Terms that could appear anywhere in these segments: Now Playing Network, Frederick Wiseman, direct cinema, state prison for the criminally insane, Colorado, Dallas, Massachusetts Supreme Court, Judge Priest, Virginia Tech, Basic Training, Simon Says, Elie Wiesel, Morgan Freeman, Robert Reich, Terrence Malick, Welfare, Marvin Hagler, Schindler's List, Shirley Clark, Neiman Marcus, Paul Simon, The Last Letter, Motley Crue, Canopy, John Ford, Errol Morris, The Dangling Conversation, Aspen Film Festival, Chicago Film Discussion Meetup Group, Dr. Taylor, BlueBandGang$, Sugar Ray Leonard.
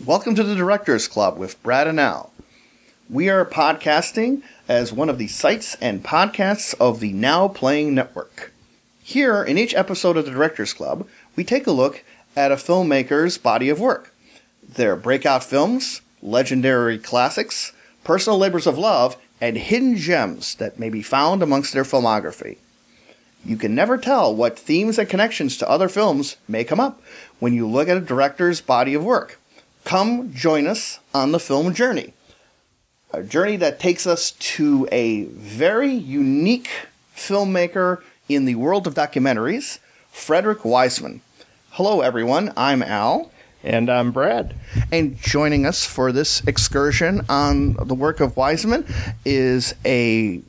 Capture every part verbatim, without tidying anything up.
Welcome to the Directors Club with Brad and Al. We are podcasting as one of the sites and podcasts of the Now Playing Network. Here, in each episode of the Directors Club, we take a look at a filmmaker's body of work. Their breakout films, legendary classics, personal labors of love, and hidden gems that may be found amongst their filmography. You can never tell what themes and connections to other films may come up when you look at a director's body of work. Come join us on the film journey. A journey that takes us to a very unique filmmaker in the world of documentaries, Frederick Wiseman. Hello, everyone. I'm Al. And I'm Brad. And joining us for this excursion on the work of Wiseman is a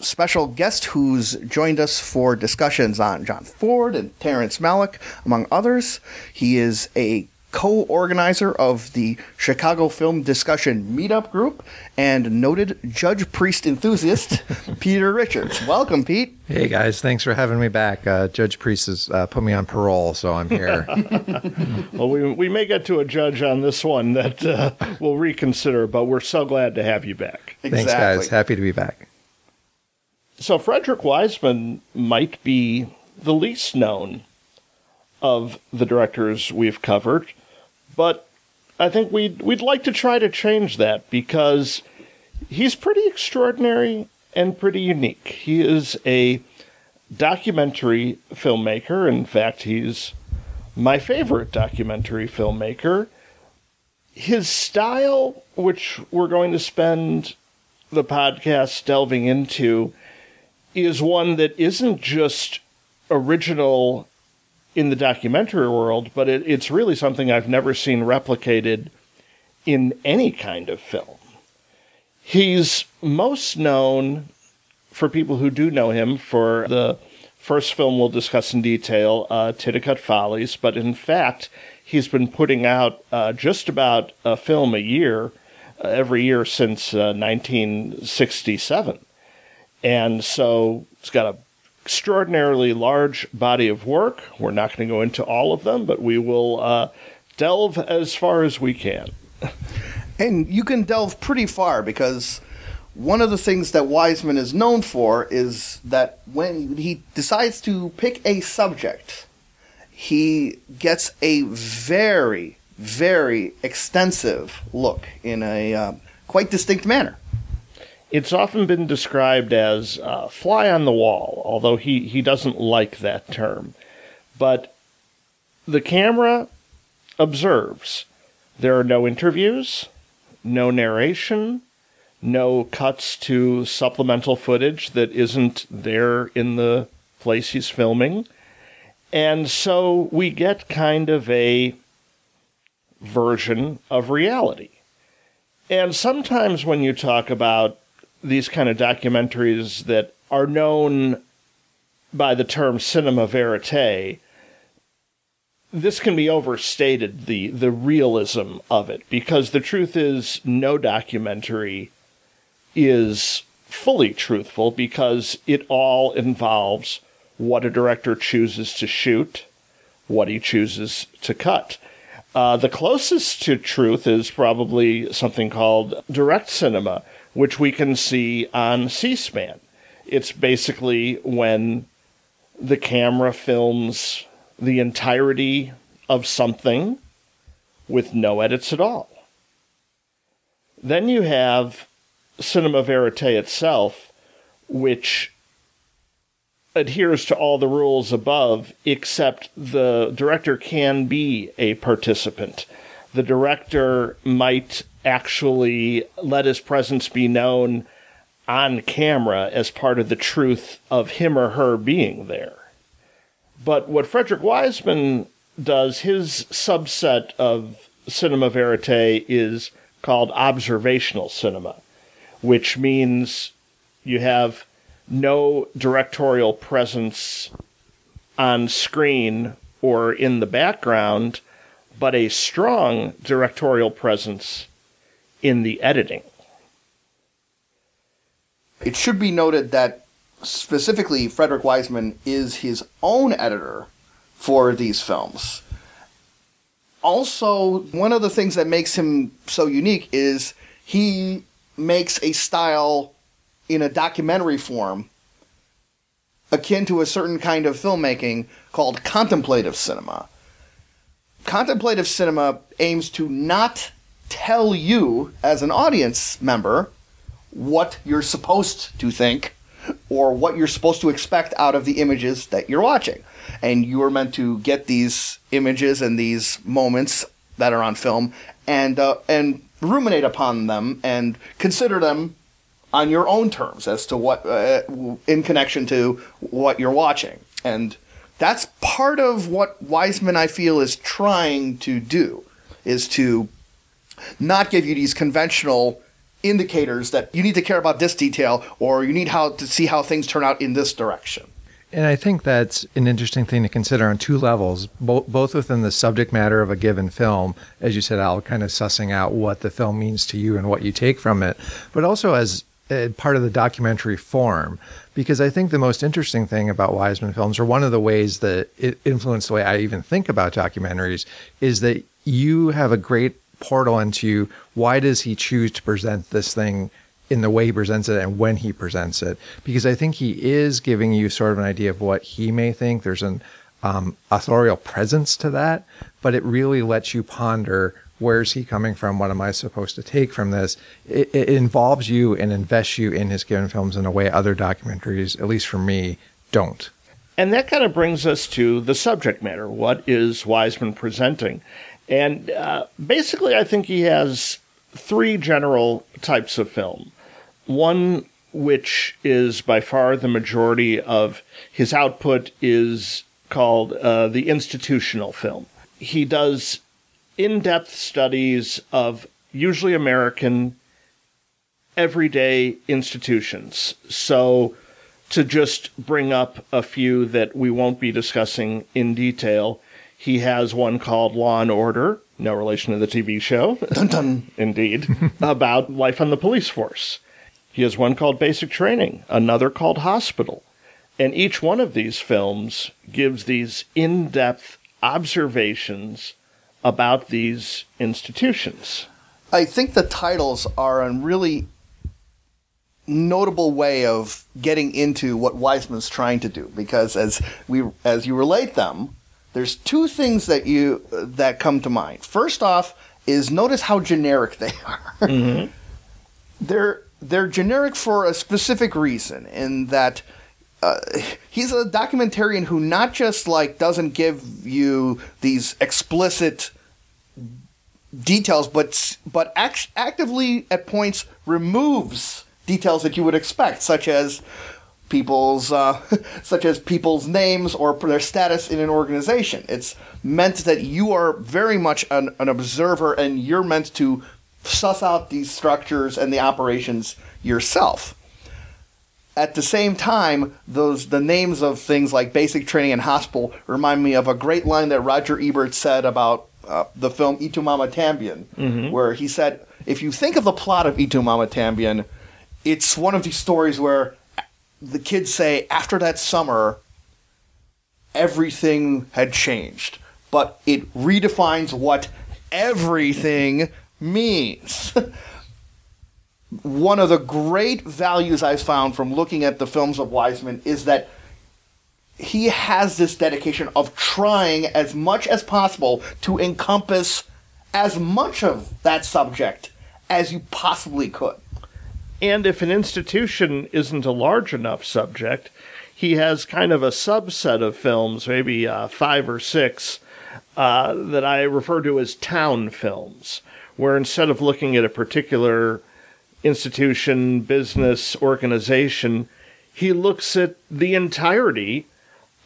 special guest who's joined us for discussions on John Ford and Terrence Malick, among others. He is a co-organizer of the Chicago Film Discussion Meetup Group and noted Judge Priest enthusiast, Peter Richards. Welcome, Pete. Hey, guys. Thanks for having me back. Uh, Judge Priest has uh, put me on parole, so I'm here. Well, we we may get to a judge on this one that uh, we'll reconsider, but we're so glad to have you back. Exactly. Thanks, guys. Happy to be back. So Frederick Wiseman might be the least known of the directors we've covered. But I think we'd, we'd like to try to change that because he's pretty extraordinary and pretty unique. He is a documentary filmmaker. In fact, he's my favorite documentary filmmaker. His style, which we're going to spend the podcast delving into, is one that isn't just original in the documentary world, but it, it's really something I've never seen replicated in any kind of film. He's most known, for people who do know him, for the first film we'll discuss in detail, uh, Titicut Follies, but in fact, he's been putting out uh, just about a film a year, uh, every year since uh, nineteen sixty-seven. And so it's got a extraordinarily large body of work. We're not going to go into all of them, but we will uh, delve as far as we can. And you can delve pretty far because one of the things that Wiseman is known for is that when he decides to pick a subject, he gets a very, very extensive look in a uh, quite distinct manner. It's often been described as uh, fly on the wall, although he, he doesn't like that term. But the camera observes. There are no interviews, no narration, no cuts to supplemental footage that isn't there in the place he's filming. And so we get kind of a version of reality. And sometimes when you talk about these kind of documentaries that are known by the term cinema verite, this can be overstated, the, the realism of it, because the truth is no documentary is fully truthful because it all involves what a director chooses to shoot, what he chooses to cut. Uh, the closest to truth is probably something called direct cinema, which we can see on C-SPAN. It's basically when the camera films the entirety of something with no edits at all. Then you have cinema verite itself, which adheres to all the rules above, except the director can be a participant. The director might actually let his presence be known on camera as part of the truth of him or her being there. But what Frederick Wiseman does, his subset of cinema verite is called observational cinema, which means you have no directorial presence on screen or in the background, but a strong directorial presence in the editing. It should be noted that specifically Frederick Wiseman is his own editor for these films. Also, one of the things that makes him so unique is he makes a style in a documentary form akin to a certain kind of filmmaking called contemplative cinema. Contemplative cinema aims to not tell you as an audience member what you're supposed to think or what you're supposed to expect out of the images that you're watching. And you are meant to get these images and these moments that are on film and uh, and ruminate upon them and consider them on your own terms as to what uh, in connection to what you're watching. And that's part of what Wiseman, I feel, is trying to do, is to not give you these conventional indicators that you need to care about this detail or you need how to see how things turn out in this direction. And I think that's an interesting thing to consider on two levels, bo- both within the subject matter of a given film, as you said, Al, kind of sussing out what the film means to you and what you take from it, but also as uh, part of the documentary form. Because I think the most interesting thing about Wiseman films, or one of the ways that it influenced the way I even think about documentaries, is that you have a great portal into why does he choose to present this thing in the way he presents it and when he presents it. Because I think he is giving you sort of an idea of what he may think. There's an um, authorial presence to that, but it really lets you ponder, where's he coming from? What am I supposed to take from this? It, it involves you and invests you in his given films in a way other documentaries, at least for me, don't. And that kind of brings us to the subject matter. What is Wiseman presenting? And uh, basically, I think he has three general types of film. One, which is by far the majority of his output, is called uh, the institutional film. He does in-depth studies of usually American everyday institutions. So to just bring up a few that we won't be discussing in detail, he has one called Law and Order, no relation to the T V show, dun, dun. Indeed, about life on the police force. He has one called Basic Training, another called Hospital. And each one of these films gives these in-depth observations about these institutions. I think the titles are a really notable way of getting into what Wiseman's trying to do, because as we as you relate them, there's two things that you that come to mind. First off is notice how generic they are. Mm-hmm. They're they're generic for a specific reason, in that uh, he's a documentarian who not just like doesn't give you these explicit details, but but act- actively at points removes details that you would expect, such as. People's, uh, such as people's names or their status in an organization. It's meant that you are very much an, an observer, and you're meant to suss out these structures and the operations yourself. At the same time, those the names of things like Basic Training and Hospital remind me of a great line that Roger Ebert said about uh, the film Y Tu Mamá También, mm-hmm. where he said, if you think of the plot of Y Tu Mamá También, it's one of these stories where the kids say, after that summer, everything had changed. But it redefines what everything means. One of the great values I've found from looking at the films of Wiseman is that he has this dedication of trying as much as possible to encompass as much of that subject as you possibly could. And if an institution isn't a large enough subject, he has kind of a subset of films, maybe uh, five or six, uh, that I refer to as town films, where instead of looking at a particular institution, business, organization, he looks at the entirety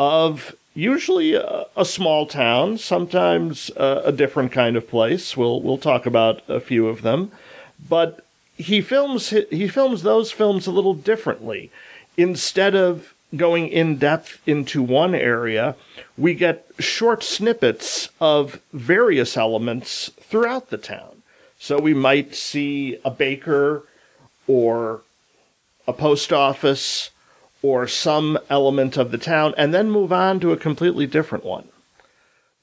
of usually a, a small town, sometimes a, a different kind of place. We'll we'll talk about a few of them, but. He films he films those films a little differently. Instead of going in depth into one area, we get short snippets of various elements throughout the town. So we might see a baker or a post office or some element of the town, and then move on to a completely different one.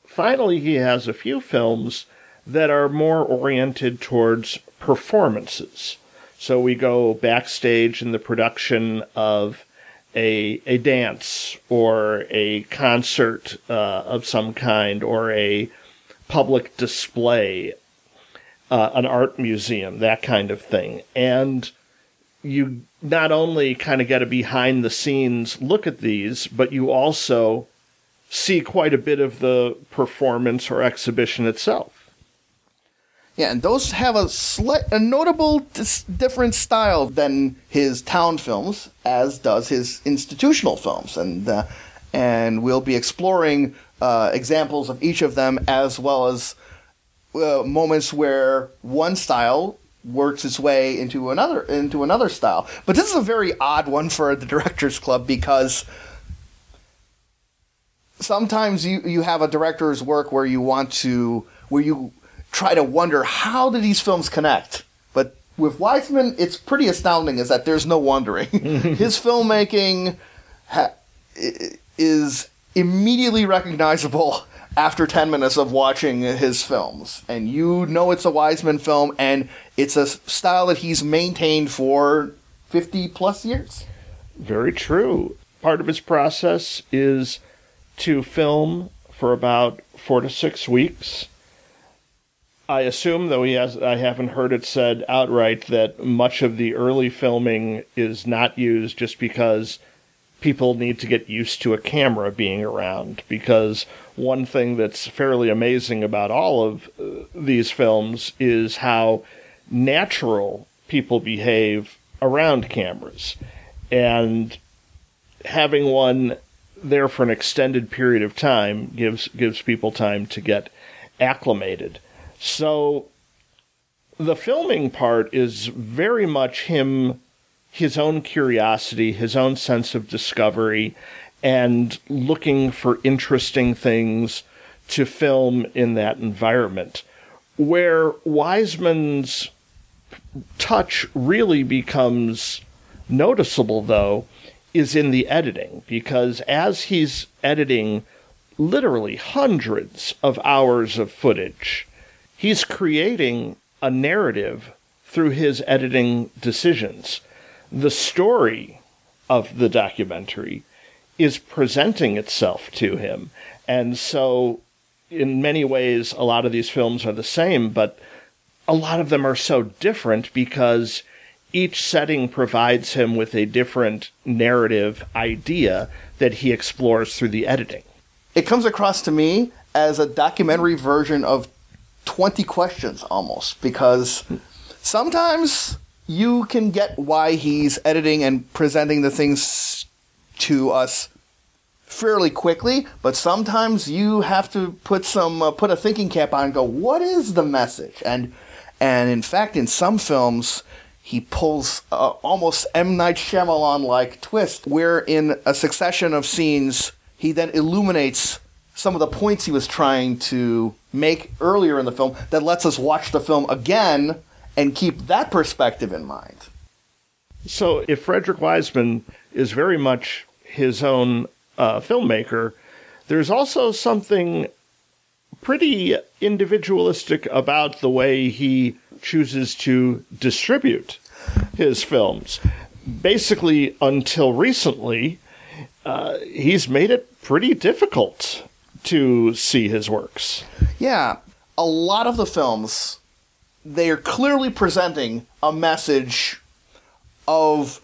Finally, he has a few films that are more oriented towards performances. So we go backstage in the production of a a dance or a concert uh, of some kind, or a public display, uh, an art museum, that kind of thing. And you not only kind of get a behind-the-scenes look at these, but you also see quite a bit of the performance or exhibition itself. Yeah, and those have a slight, a notable dis- different style than his town films, as does his institutional films, and uh, and we'll be exploring uh, examples of each of them, as well as uh, moments where one style works its way into another into another style. But this is a very odd one for the Directors Club, because sometimes you, you have a director's work where you want to where you try to wonder, how do these films connect? But with Wiseman, it's pretty astounding, is that there's no wondering. His filmmaking ha- is immediately recognizable after ten minutes of watching his films. And you know it's a Wiseman film, and it's a style that he's maintained for fifty plus years. Very true. Part of his process is to film for about four to six weeks. I assume, though he has, I haven't heard it said outright, that much of the early filming is not used just because people need to get used to a camera being around. Because one thing that's fairly amazing about all of uh, these films is how natural people behave around cameras. And having one there for an extended period of time gives gives people time to get acclimated. So the filming part is very much him, his own curiosity, his own sense of discovery, and looking for interesting things to film in that environment, where Wiseman's touch really becomes noticeable, though, is in the editing, because as he's editing literally hundreds of hours of footage, he's creating a narrative through his editing decisions. The story of the documentary is presenting itself to him. And so in many ways, a lot of these films are the same, but a lot of them are so different because each setting provides him with a different narrative idea that he explores through the editing. It comes across to me as a documentary version of twenty questions almost, because sometimes you can get why he's editing and presenting the things to us fairly quickly, but sometimes you have to put some uh, put a thinking cap on and go, what is the message? And and in fact, in some films, he pulls uh, almost M. Night Shyamalan-like twist, where in a succession of scenes, he then illuminates some of the points he was trying to make earlier in the film that lets us watch the film again and keep that perspective in mind. So if Frederick Wiseman is very much his own uh, filmmaker, there's also something pretty individualistic about the way he chooses to distribute his films. Basically, until recently, uh, he's made it pretty difficult to see his works. Yeah. A lot of the films, they are clearly presenting a message of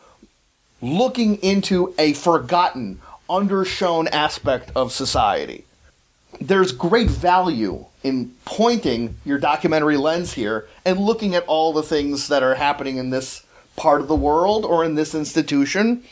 looking into a forgotten, undershown aspect of society. There's great value in pointing your documentary lens here and looking at all the things that are happening in this part of the world or in this institution.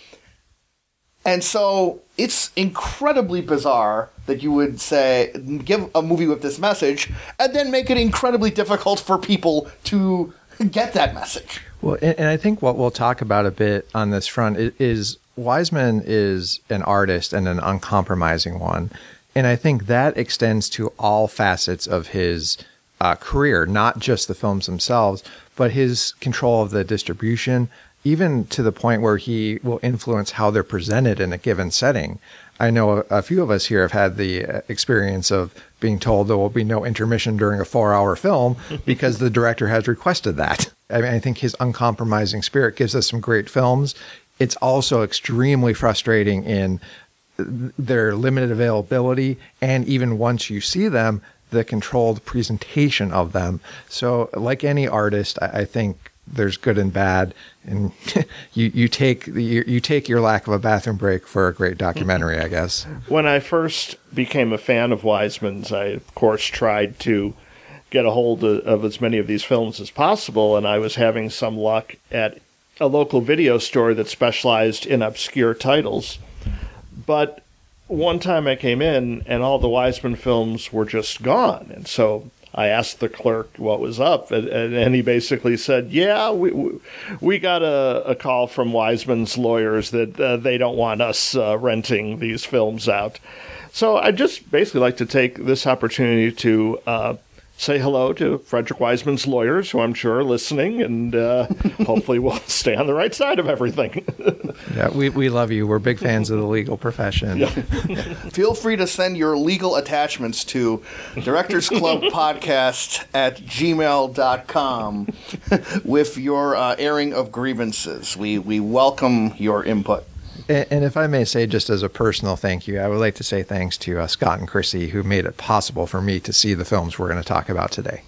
And so it's incredibly bizarre that you would say, give a movie with this message, and then make it incredibly difficult for people to get that message. Well, and I think what we'll talk about a bit on this front is Wiseman is an artist and an uncompromising one. And I think that extends to all facets of his uh, career, not just the films themselves, but his control of the distribution, even to the point where he will influence how they're presented in a given setting. I know a, a few of us here have had the experience of being told there will be no intermission during a four-hour film because the director has requested that. I mean, I think his uncompromising spirit gives us some great films. It's also extremely frustrating in their limited availability, and even once you see them, the controlled presentation of them. So like any artist, I think there's good and bad, and you, you take you, you take your lack of a bathroom break for a great documentary, I guess. When I first became a fan of Wiseman's, I, of course, tried to get a hold of, of as many of these films as possible, and I was having some luck at a local video store that specialized in obscure titles. But one time I came in, and all the Wiseman films were just gone. And so I asked the clerk what was up, and, and he basically said, yeah, we we got a, a call from Wiseman's lawyers that uh, they don't want us uh, renting these films out. So I just basically like to take this opportunity to uh, say hello to Frederick Wiseman's lawyers, who I'm sure are listening, and uh, hopefully will stay on the right side of everything. Yeah, we, we love you. We're big fans of the legal profession. Yeah. Feel free to send your legal attachments to directors club podcast at gmail dot com with your uh, airing of grievances. We, we welcome your input. And if I may say, just as a personal thank you, I would like to say thanks to uh, Scott and Chrissy, who made it possible for me to see the films we're going to talk about today.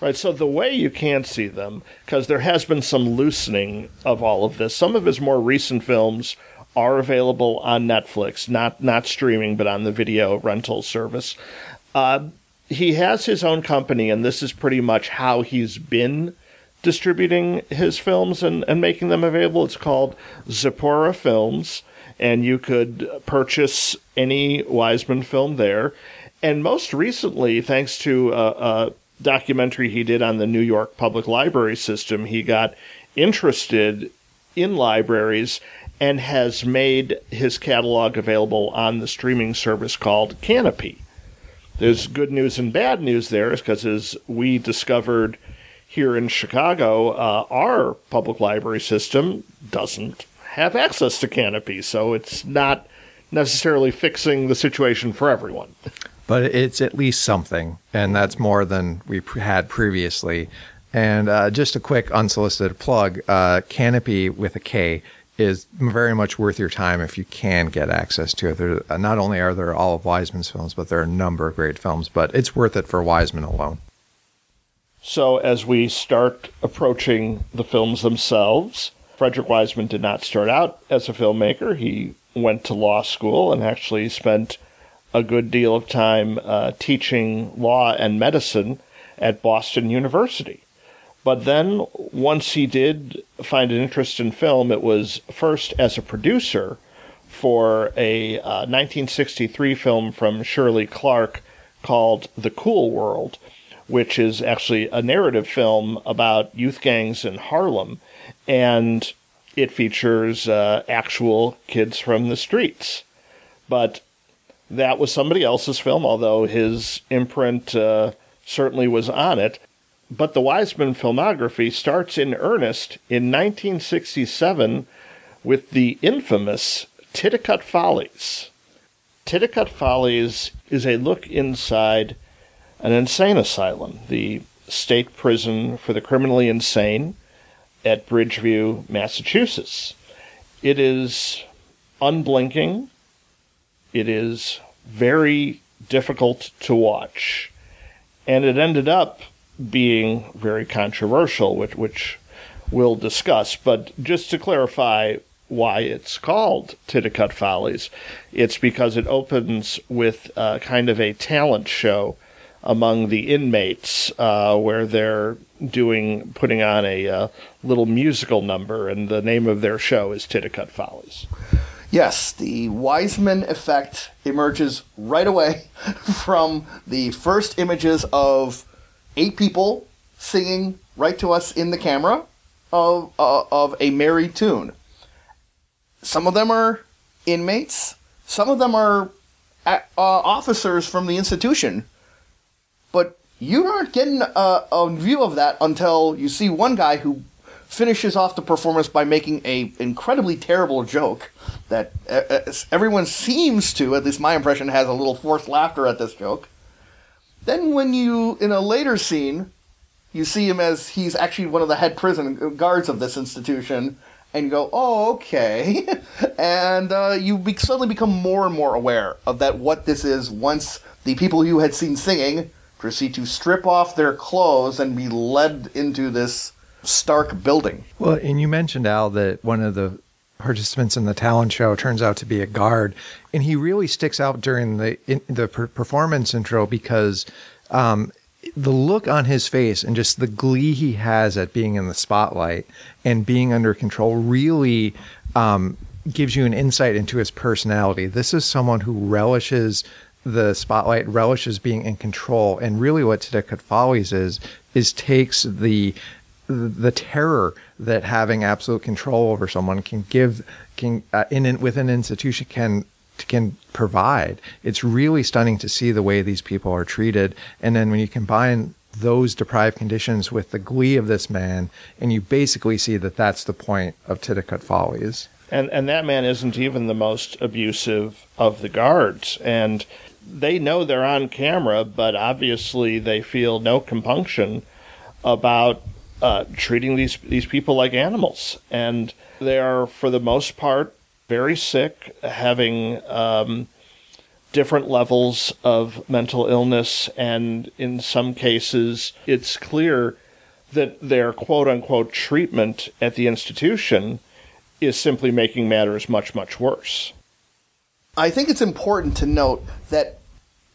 Right, so the way you can see them, because there has been some loosening of all of this, some of his more recent films are available on Netflix, not not streaming, but on the video rental service. Uh, he has his own company, and this is pretty much how he's been distributing his films and, and making them available. It's called Zipporah Films, and you could purchase any Wiseman film there. And most recently, thanks to a, a documentary he did on the New York Public Library system, he got interested in libraries and has made his catalog available on the streaming service called Canopy. There's good news and bad news there, because as we discovered here in Chicago, uh, our public library system doesn't have access to Canopy, so it's not necessarily fixing the situation for everyone. But it's at least something, and that's more than we had previously. And uh, just a quick unsolicited plug, uh, Canopy with a K is very much worth your time if you can get access to it. There, not only are there all of Wiseman's films, but there are a number of great films, but it's worth it for Wiseman alone. So as we start approaching the films themselves, Frederick Wiseman did not start out as a filmmaker. He went to law school and actually spent a good deal of time uh, teaching law and medicine at Boston University. But then once he did find an interest in film, it was first as a producer for a uh, nineteen sixty-three film from Shirley Clark called The Cool World, which is actually a narrative film about youth gangs in Harlem, and it features uh, actual kids from the streets. But that was somebody else's film, although his imprint uh, certainly was on it. But the Wiseman filmography starts in earnest in nineteen sixty-seven with the infamous Titicut Follies. Titicut Follies is a look inside an insane asylum, the state prison for the criminally insane at Bridgeview, Massachusetts. It is unblinking. It is very difficult to watch. And it ended up being very controversial, which, which we'll discuss. But just to clarify why it's called Titicut Follies, it's because it opens with uh, kind of a talent show among the inmates, uh, where they're doing putting on a uh, little musical number, and the name of their show is Titicut Follies. Yes, the Wiseman effect emerges right away from the first images of eight people singing right to us in the camera of uh, of a merry tune. Some of them are inmates. Some of them are uh, officers from the institution. But you aren't getting a, a view of that until you see one guy who finishes off the performance by making a incredibly terrible joke that uh, everyone seems to, at least my impression, has a little forced laughter at this joke. Then when you, in a later scene, you see him as he's actually one of the head prison guards of this institution, and you go, oh, okay. and uh, you be- suddenly become more and more aware of that what this is once the people you had seen singing proceed to strip off their clothes and be led into this stark building. Well, and you mentioned, Al, that one of the participants in the talent show turns out to be a guard, and he really sticks out during the in, the per- performance intro because um, the look on his face and just the glee he has at being in the spotlight and being under control really um, gives you an insight into his personality. This is someone who relishes the spotlight, relishes being in control, and really what Titicut Follies is is takes the the terror that having absolute control over someone can give, can uh, in, in within an institution can can provide. It's really stunning to see the way these people are treated, and then when you combine those deprived conditions with the glee of this man, and you basically see that that's the point of Titicut Follies. And and that man isn't even the most abusive of the guards, and they know they're on camera, but obviously they feel no compunction about Uh, treating these these people like animals, and they are for the most part very sick, having um, different levels of mental illness, and in some cases it's clear that their quote-unquote treatment at the institution is simply making matters much, much worse. I think it's important to note that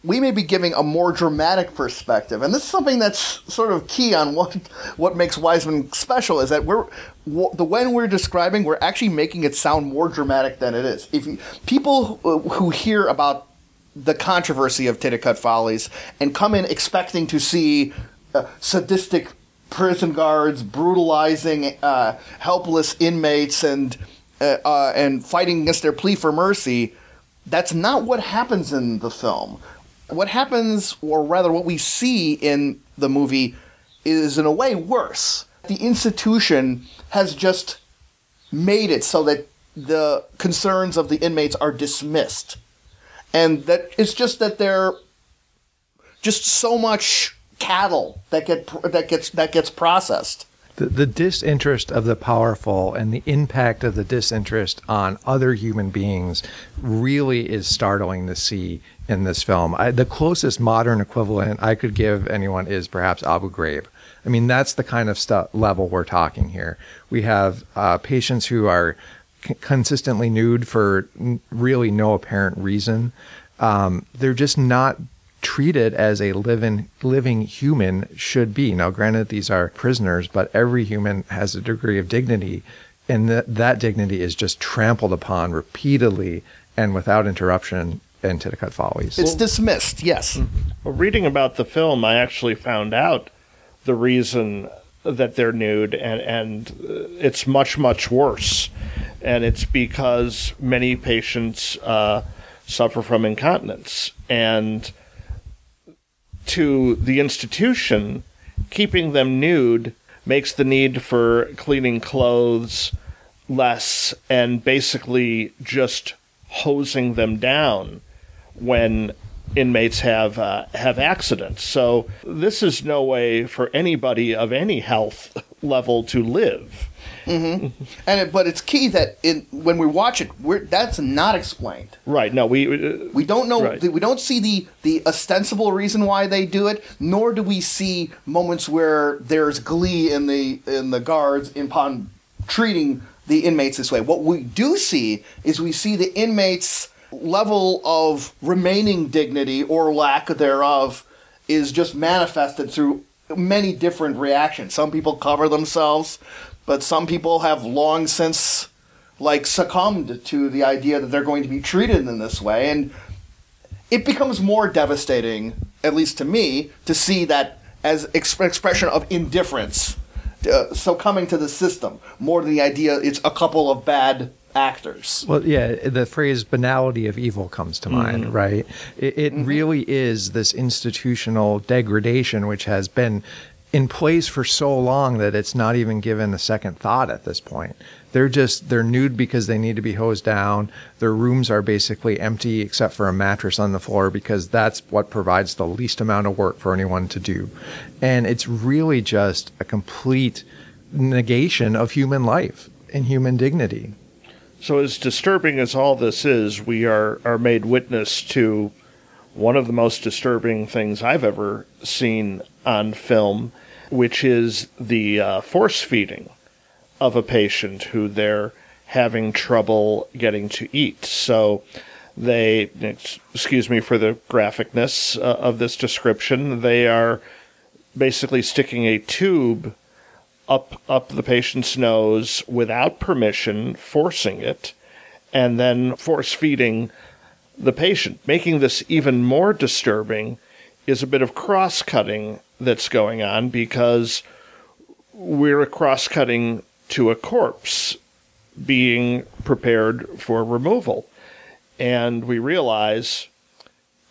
we may be giving a more dramatic perspective, and this is something that's sort of key on what what makes Wiseman special. Is that we're the when we're describing, we're actually making it sound more dramatic than it is. If you, people who hear about the controversy of Titicut Follies and come in expecting to see uh, sadistic prison guards brutalizing uh, helpless inmates and uh, uh, and fighting against their plea for mercy, that's not what happens in the film. What happens, or rather what we see in the movie, is in a way worse. The institution has just made it so that the concerns of the inmates are dismissed. And that it's just that they're just so much cattle that get that gets that gets processed. The, the disinterest of the powerful and the impact of the disinterest on other human beings really is startling to see in this film. I, the closest modern equivalent I could give anyone is perhaps Abu Ghraib. I mean, that's the kind of stu- level we're talking here. We have uh, patients who are c- consistently nude for n- really no apparent reason. Um, they're just not treated as a living living human should be. Now, granted, these are prisoners, but every human has a degree of dignity, and th- that dignity is just trampled upon repeatedly and without interruption in Titicut Follies. It's well, dismissed, yes. Well, reading about the film, I actually found out the reason that they're nude, and, and it's much, much worse. And it's because many patients uh, suffer from incontinence, and to the institution, keeping them nude makes the need for cleaning clothes less, and basically just hosing them down when inmates have uh, have accidents. So this is no way for anybody of any health level to live. Mm-hmm. And it, but it's key that in, when we watch it, we're, that's not explained. Right. No, we uh, we don't know. Right. We don't see the, the ostensible reason why they do it, nor do we see moments where there's glee in the in the guards upon treating the inmates this way. What we do see is we see the inmates' level of remaining dignity or lack thereof is just manifested through many different reactions. Some people cover themselves. But some people have long since, like, succumbed to the idea that they're going to be treated in this way. And it becomes more devastating, at least to me, to see that as exp- expression of indifference uh, succumbing to the system, more than the idea it's a couple of bad actors. Well, yeah, the phrase banality of evil comes to mind, mm-hmm. right? It, it mm-hmm. really is this institutional degradation which has been in place for so long that it's not even given a second thought at this point. They're just, they're nude because they need to be hosed down. Their rooms are basically empty except for a mattress on the floor because that's what provides the least amount of work for anyone to do. And it's really just a complete negation of human life and human dignity. So as disturbing as all this is, we are, are made witness to one of the most disturbing things I've ever seen on film, which is the uh, force feeding of a patient who they're having trouble getting to eat. So they, excuse me for the graphicness uh, of this description, they are basically sticking a tube up up the patient's nose without permission, forcing it, and then force feeding the patient. Making this even more disturbing is a bit of cross-cutting that's going on, because we're cross-cutting to a corpse being prepared for removal. And we realize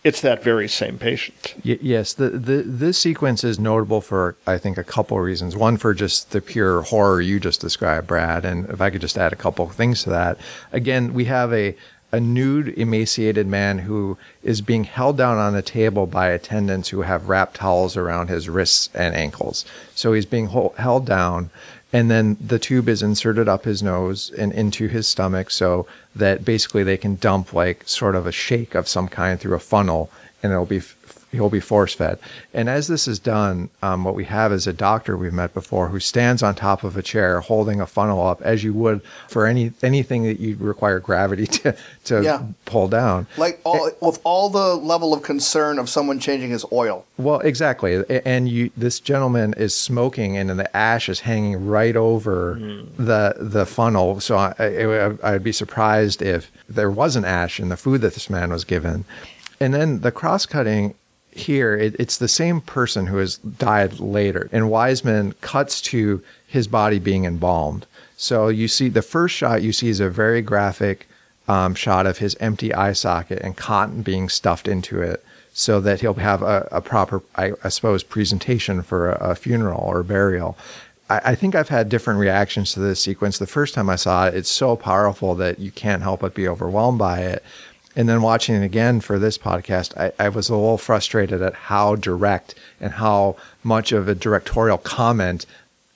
it's that very same patient. Y- yes, the, the this sequence is notable for, I think, a couple of reasons. One, for just the pure horror you just described, Brad. And if I could just add a couple of things to that. Again, we have a a nude, emaciated man who is being held down on a table by attendants who have wrapped towels around his wrists and ankles. So he's being hold, held down, and then the tube is inserted up his nose and into his stomach so that basically they can dump like sort of a shake of some kind through a funnel, and it'll be f- he'll be force-fed. And as this is done, um, what we have is a doctor we've met before who stands on top of a chair holding a funnel up, as you would for any anything that you'd require gravity to, to yeah. pull down. Like all, it, with all the level of concern of someone changing his oil. Well, exactly. And you, this gentleman is smoking, and the ash is hanging right over mm. the the funnel. So I, I, I'd be surprised if there wasn't ash in the food that this man was given. And then the cross-cutting here, it, it's the same person who has died later. And Wiseman cuts to his body being embalmed. So you see the first shot you see is a very graphic um, shot of his empty eye socket and cotton being stuffed into it so that he'll have a, a proper, I, I suppose, presentation for a, a funeral or burial. I, I think I've had different reactions to this sequence. The first time I saw it, it's so powerful that you can't help but be overwhelmed by it. And then watching it again for this podcast, I, I was a little frustrated at how direct and how much of a directorial comment,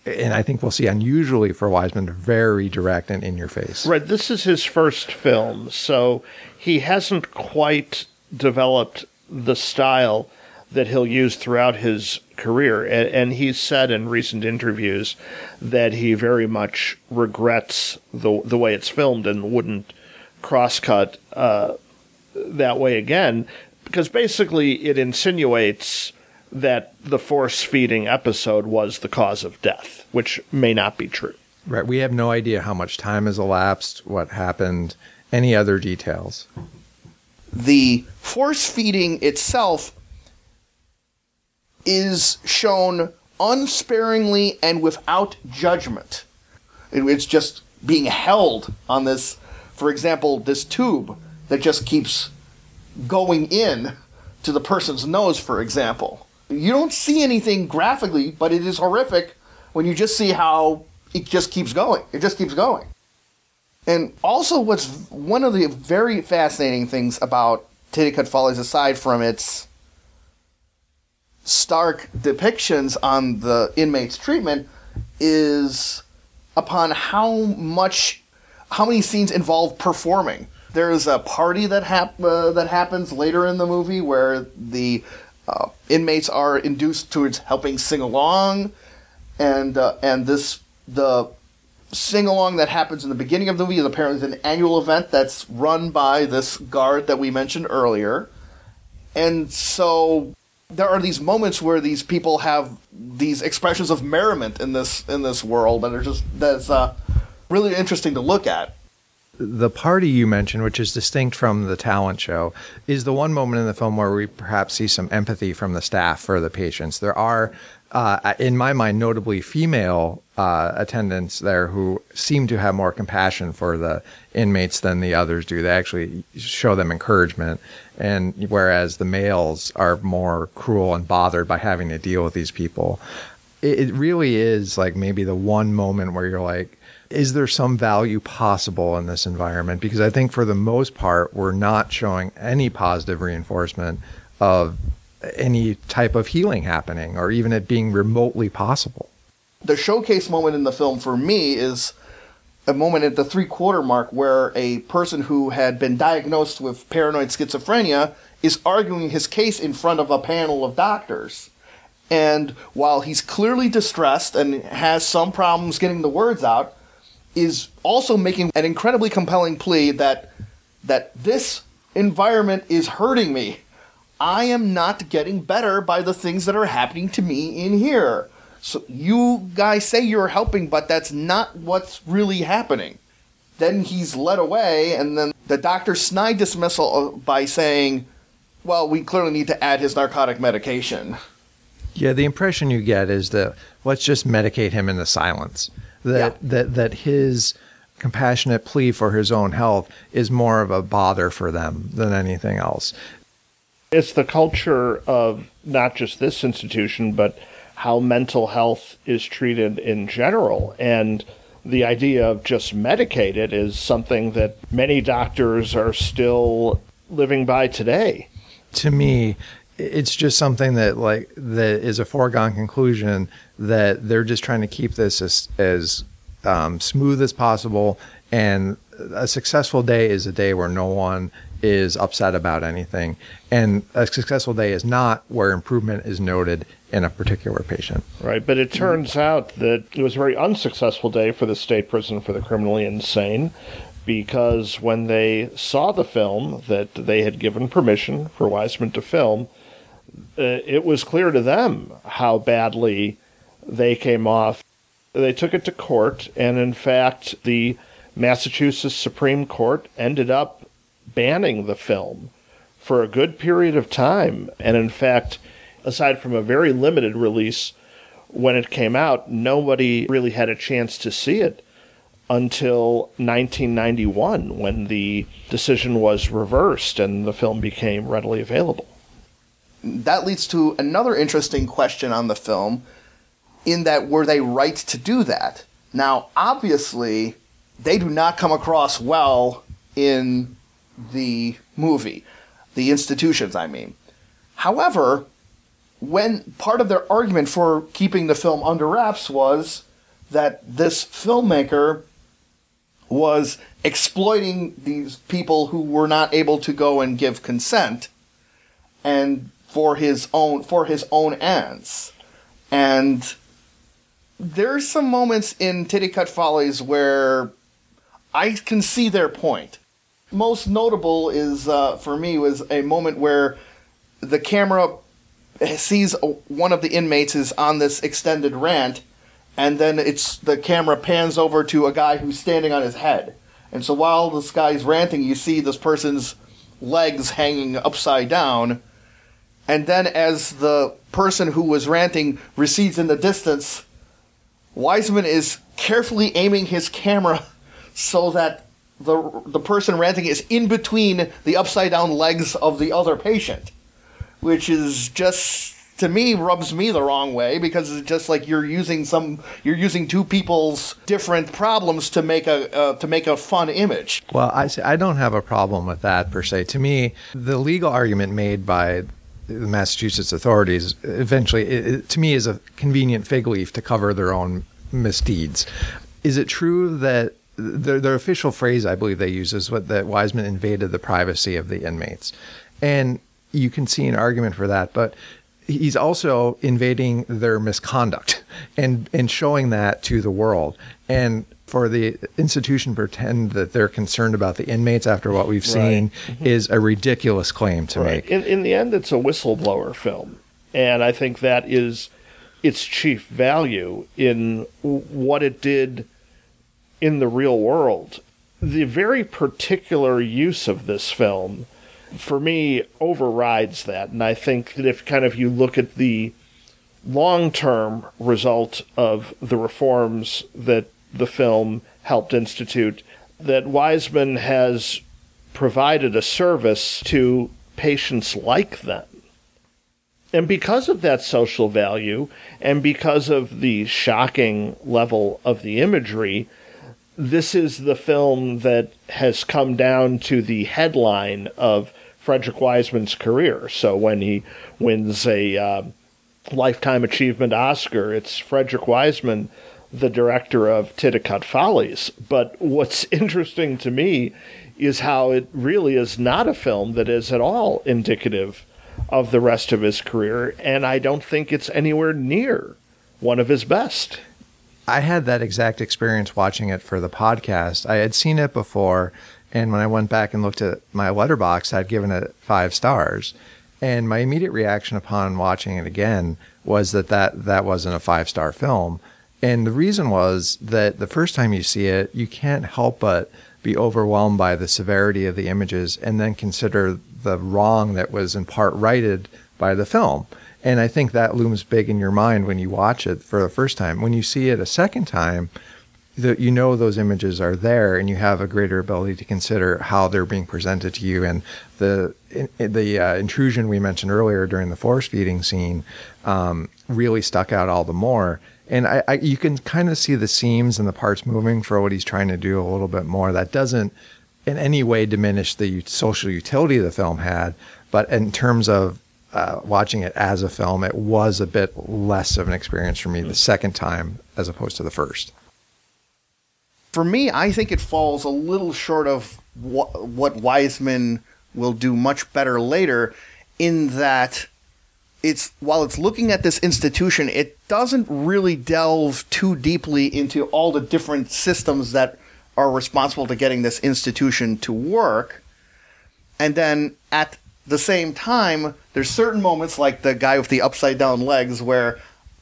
and I think we'll see unusually for Wiseman, very direct and in your face. Right. This is his first film, so he hasn't quite developed the style that he'll use throughout his career. And, and he's said in recent interviews that he very much regrets the, the way it's filmed and wouldn't cross-cut uh, that way again, because basically it insinuates that the force-feeding episode was the cause of death, which may not be true. Right. We have no idea how much time has elapsed, what happened, any other details. The force-feeding itself is shown unsparingly and without judgment. It's just being held on this. For example, this tube that just keeps going in to the person's nose, for example. You don't see anything graphically, but it is horrific when you just see how it just keeps going. It just keeps going. And also, what's one of the very fascinating things about Titicut Follies, aside from its stark depictions on the inmate's treatment, is upon how much... how many scenes involve performing. There's a party that hap- uh, that happens later in the movie where the uh, inmates are induced towards helping sing along, and uh, and this the sing along that happens in the beginning of the movie is apparently an annual event that's run by this guard that we mentioned earlier. And so there are these moments where these people have these expressions of merriment in this in this world, and they're just that's. Uh, really interesting to look at. The party you mentioned, which is distinct from the talent show, is the one moment in the film where we perhaps see some empathy from the staff for the patients. There are uh, in my mind, notably female uh, attendants there who seem to have more compassion for the inmates than the others do. They actually show them encouragement. And whereas the males are more cruel and bothered by having to deal with these people, it, it really is like maybe the one moment where you're like, is there some value possible in this environment? Because I think for the most part, we're not showing any positive reinforcement of any type of healing happening or even it being remotely possible. The showcase moment in the film for me is a moment at the three-quarter mark where a person who had been diagnosed with paranoid schizophrenia is arguing his case in front of a panel of doctors. And while he's clearly distressed and has some problems getting the words out, is also making an incredibly compelling plea that that this environment is hurting me. I am not getting better by the things that are happening to me in here. So you guys say you're helping, but that's not what's really happening. Then he's led away, and then the doctor's snide dismissal by saying, well, we clearly need to add his narcotic medication. Yeah, the impression you get is that let's just medicate him in the silence. That yeah. that that his compassionate plea for his own health is more of a bother for them than anything else. It's the culture of not just this institution, but how mental health is treated in general. And the idea of just medicate it is something that many doctors are still living by today. To me, it's just something that like that is a foregone conclusion that they're just trying to keep this as, as um, smooth as possible. And a successful day is a day where no one is upset about anything, and a successful day is not where improvement is noted in a particular patient. Right, but it turns out that it was a very unsuccessful day for the state prison for the criminally insane, because when they saw the film that they had given permission for Wiseman to film, uh, it was clear to them how badly they came off. They took it to court, and in fact, the Massachusetts Supreme Court ended up banning the film for a good period of time. And in fact, aside from a very limited release when it came out, nobody really had a chance to see it until nineteen ninety-one, when the decision was reversed and the film became readily available. That leads to another interesting question on the film, in that were they right to do that? Now, obviously, they do not come across well in the movie, the institutions, I mean. However, when part of their argument for keeping the film under wraps was that this filmmaker was exploiting these people who were not able to go and give consent, and for his own for his own ends. And there's some moments in Titicut Follies where I can see their point. Most notable is, uh, for me, was a moment where the camera sees a, one of the inmates is on this extended rant, and then it's the camera pans over to a guy who's standing on his head. And so while this guy's ranting, you see this person's legs hanging upside down, and then as the person who was ranting recedes in the distance, Wiseman is carefully aiming his camera so that the the person ranting is in between the upside-down legs of the other patient, which is just, to me, rubs me the wrong way, because it's just like you're using some you're using two people's different problems to make a uh, to make a fun image. Well, I I don't have a problem with that per se. To me, the legal argument made by the Massachusetts authorities eventually, it, it, to me, is a convenient fig leaf to cover their own misdeeds. Is it true that The, the official phrase I believe they use is what, that Wiseman invaded the privacy of the inmates? And you can see an argument for that, but he's also invading their misconduct and, and showing that to the world. And for the institution to pretend that they're concerned about the inmates after what we've seen right. is a ridiculous claim to right. make. In, in the end, it's a whistleblower film. And I think that is its chief value in what it did in the real world. The very particular use of this film, for me, overrides that. And I think that if kind of you look at the long-term result of the reforms that the film helped institute, that Wiseman has provided a service to patients like them. And because of that social value, and because of the shocking level of the imagery, this is the film that has come down to the headline of Frederick Wiseman's career. So when he wins a uh, Lifetime Achievement Oscar, it's Frederick Wiseman, the director of Titicut Follies. But what's interesting to me is how it really is not a film that is at all indicative of the rest of his career, and I don't think it's anywhere near one of his best. I had that exact experience watching it for the podcast. I had seen it before, and when I went back and looked at my Letterboxd, I'd given it five stars. And my immediate reaction upon watching it again was that that, that wasn't a five-star film. And the reason was that the first time you see it, you can't help but be overwhelmed by the severity of the images and then consider the wrong that was in part righted by the film. And I think that looms big in your mind when you watch it for the first time. When you see it a second time, that you know those images are there and you have a greater ability to consider how they're being presented to you. And the in, the uh, intrusion we mentioned earlier during the force feeding scene um, really stuck out all the more. And I, I, you can kind of see the seams and the parts moving for what he's trying to do a little bit more. That doesn't in any way diminish the social utility the film had, but in terms of uh, watching it as a film, it was a bit less of an experience for me the second time as opposed to the first. For me, I think it falls a little short of wh- what Wiseman will do much better later, in that it's while it's looking at this institution, it doesn't really delve too deeply into all the different systems that are responsible to getting this institution to work. And then at the same time, there's certain moments like the guy with the upside down legs where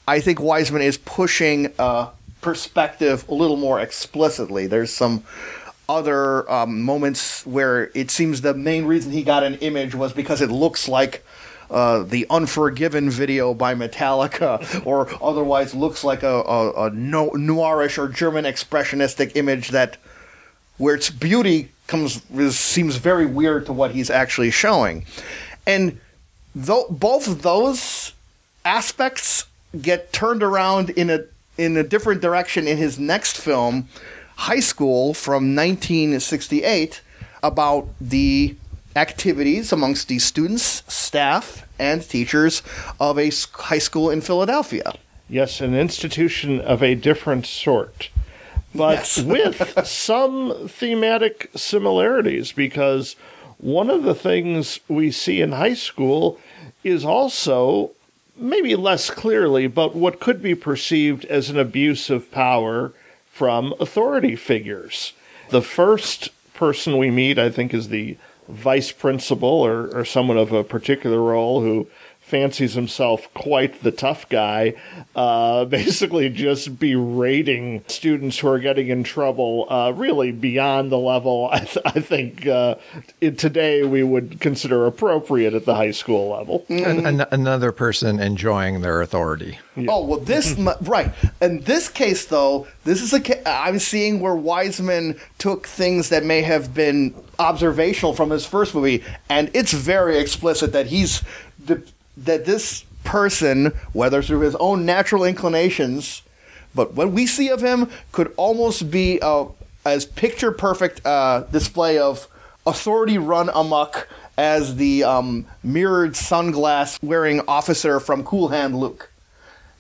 I think Wiseman is pushing a perspective a little more explicitly. There's some other um, moments where it seems the main reason he got an image was because it looks like Uh, the Unforgiven video by Metallica, or otherwise looks like a, a, a no, noirish or German expressionistic image that, where its beauty comes seems very weird to what he's actually showing. And though both of those aspects get turned around in a in a different direction in his next film, High School, from nineteen sixty-eight, about the activities amongst the students, staff, and teachers of a high school in Philadelphia. Yes, an institution of a different sort, but yes. With some thematic similarities, because one of the things we see in High School is also, maybe less clearly, but what could be perceived as an abuse of power from authority figures. The first person we meet, I think, is the vice principal, or, or someone of a particular role who fancies himself quite the tough guy, uh, basically just berating students who are getting in trouble, uh, really beyond the level I, th- I think uh, it, today we would consider appropriate at the high school level. Mm-hmm. An- another person enjoying their authority. Yeah. Oh, well, this, right. In this case, though, this is a ca- I'm seeing where Wiseman took things that may have been observational from his first movie, and it's very explicit that he's... The, that this person, whether through his own natural inclinations, but what we see of him could almost be a as picture-perfect uh, display of authority run amok as the um, mirrored sunglass-wearing officer from Cool Hand Luke.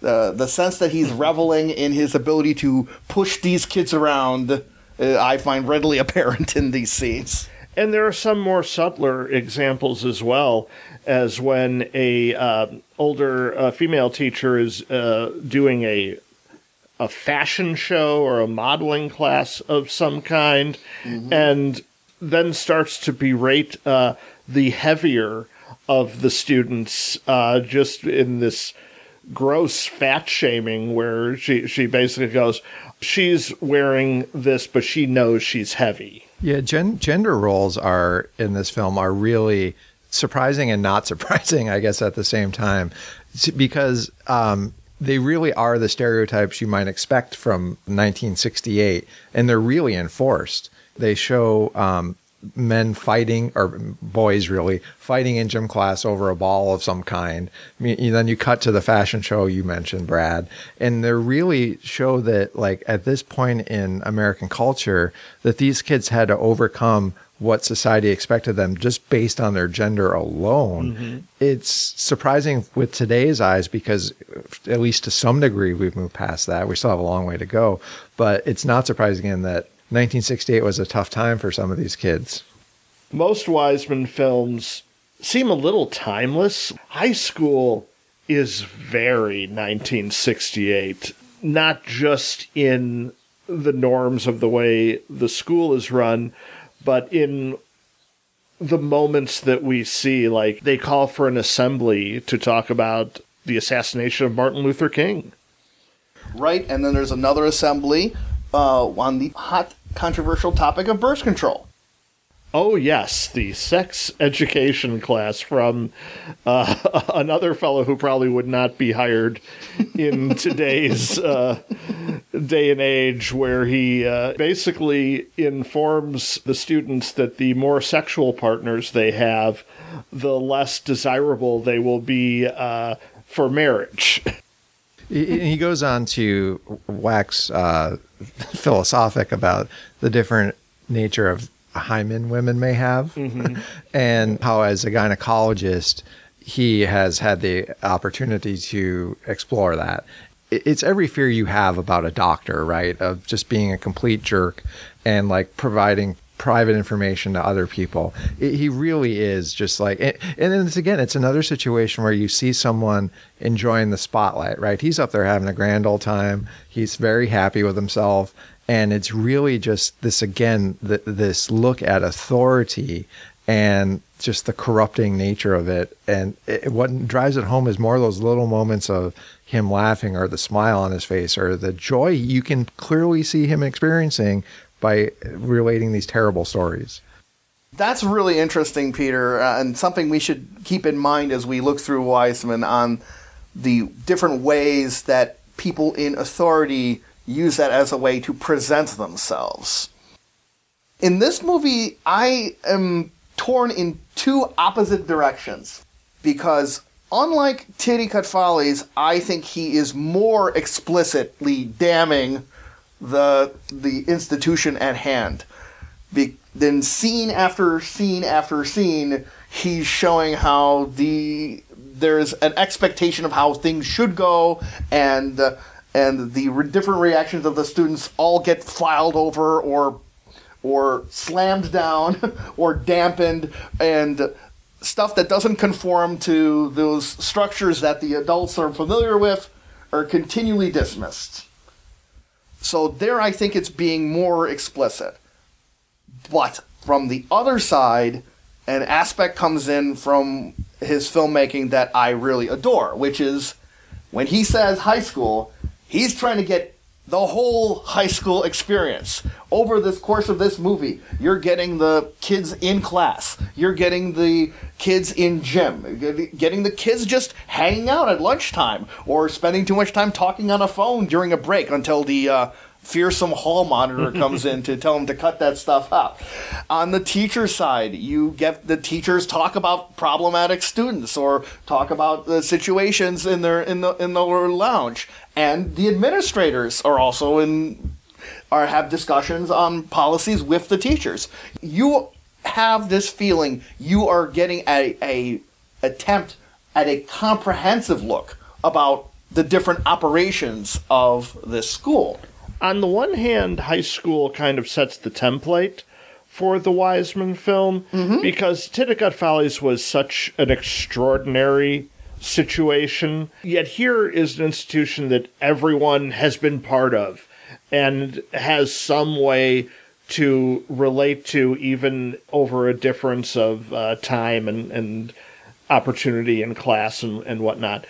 Uh, the sense that he's reveling in his ability to push these kids around, uh, I find readily apparent in these scenes. And there are some more subtler examples as well, as when a uh, older uh, female teacher is uh, doing a a fashion show or a modeling class of some kind, mm-hmm. and then starts to berate uh, the heavier of the students, uh, just in this gross fat shaming where she, she basically goes, she's wearing this, but she knows she's heavy. Yeah, gen- gender roles are in this film are really surprising and not surprising, I guess, at the same time. because um, they really are the stereotypes you might expect from nineteen sixty-eight, and they're really enforced. They show um, men fighting, or boys really, fighting in gym class over a ball of some kind. I mean, then you cut to the fashion show you mentioned, Brad, and they really show that, like, at this point in American culture, that these kids had to overcome what society expected them just based on their gender alone. Mm-hmm. It's surprising with today's eyes because, at least to some degree, we've moved past that. We still have a long way to go, but it's not surprising in that nineteen sixty-eight was a tough time for some of these kids. Most Wiseman films seem a little timeless. High School is very nineteen sixty-eight, not just in the norms of the way the school is run, but in the moments that we see. Like, they call for an assembly to talk about the assassination of Martin Luther King. Right, and then there's another assembly uh, on the hot, controversial topic of birth control. Oh, yes, the sex education class from uh, another fellow who probably would not be hired in today's uh, day and age, where he uh, basically informs the students that the more sexual partners they have, the less desirable they will be uh, for marriage. He goes on to wax uh, philosophic about the different nature of hymen women may have, mm-hmm. and how, as a gynecologist, he has had the opportunity to explore that. It's every fear you have about a doctor, right? Of just being a complete jerk and, like, providing private information to other people. It, he really is just like, and, and it's, again, it's another situation where you see someone enjoying the spotlight, right? He's up there having a grand old time. He's very happy with himself. And it's really just this, again, th- this look at authority and just the corrupting nature of it. And it, what drives it home is more of those little moments of him laughing, or the smile on his face, or the joy you can clearly see him experiencing by relating these terrible stories. That's really interesting, Peter, uh, and something we should keep in mind as we look through Wiseman on the different ways that people in authority use that as a way to present themselves. In this movie, I am torn in two opposite directions, because unlike Titicut Follies, I think he is more explicitly damning the the institution at hand. Be- then scene after scene after scene, he's showing how the there's an expectation of how things should go, and uh, and the re- different reactions of the students all get filed over, or or slammed down, or dampened, and stuff that doesn't conform to those structures that the adults are familiar with are continually dismissed. So there, I think it's being more explicit. But from the other side, an aspect comes in from his filmmaking that I really adore, which is when he says High School, he's trying to get the whole high school experience. Over this course of this movie, you're getting the kids in class. You're getting the kids in gym. You're getting the kids just hanging out at lunchtime, or spending too much time talking on a phone during a break until the uh, fearsome hall monitor comes in to tell them to cut that stuff out. On the teacher side, you get the teachers talk about problematic students, or talk about the situations in their in the in the lounge. And the administrators are also in, or have discussions on policies with the teachers. You have this feeling you are getting a, a attempt at a comprehensive look about the different operations of this school. On the one hand, High School kind of sets the template for the Wiseman film, mm-hmm. because Titicut Follies was such an extraordinary situation, yet here is an institution that everyone has been part of and has some way to relate to, even over a difference of uh, time and, and opportunity and class and, and whatnot.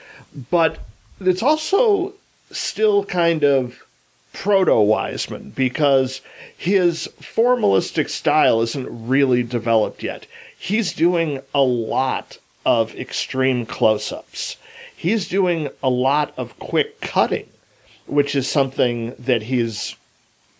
But it's also still kind of proto-Wiseman, because his formalistic style isn't really developed yet. He's doing a lot of extreme close-ups. he's doing a lot of quick cutting, which is something that he's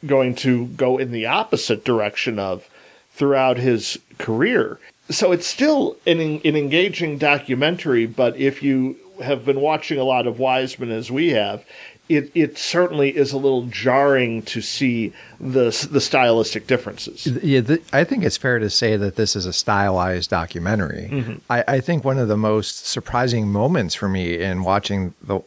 going to go in the opposite direction of throughout his career. So it's still an, an engaging documentary, but if you have been watching a lot of Wiseman as we have, it, it certainly is a little jarring to see the the stylistic differences. Yeah, th- I think it's fair to say that this is a stylized documentary. Mm-hmm. I, I think one of the most surprising moments for me in watching the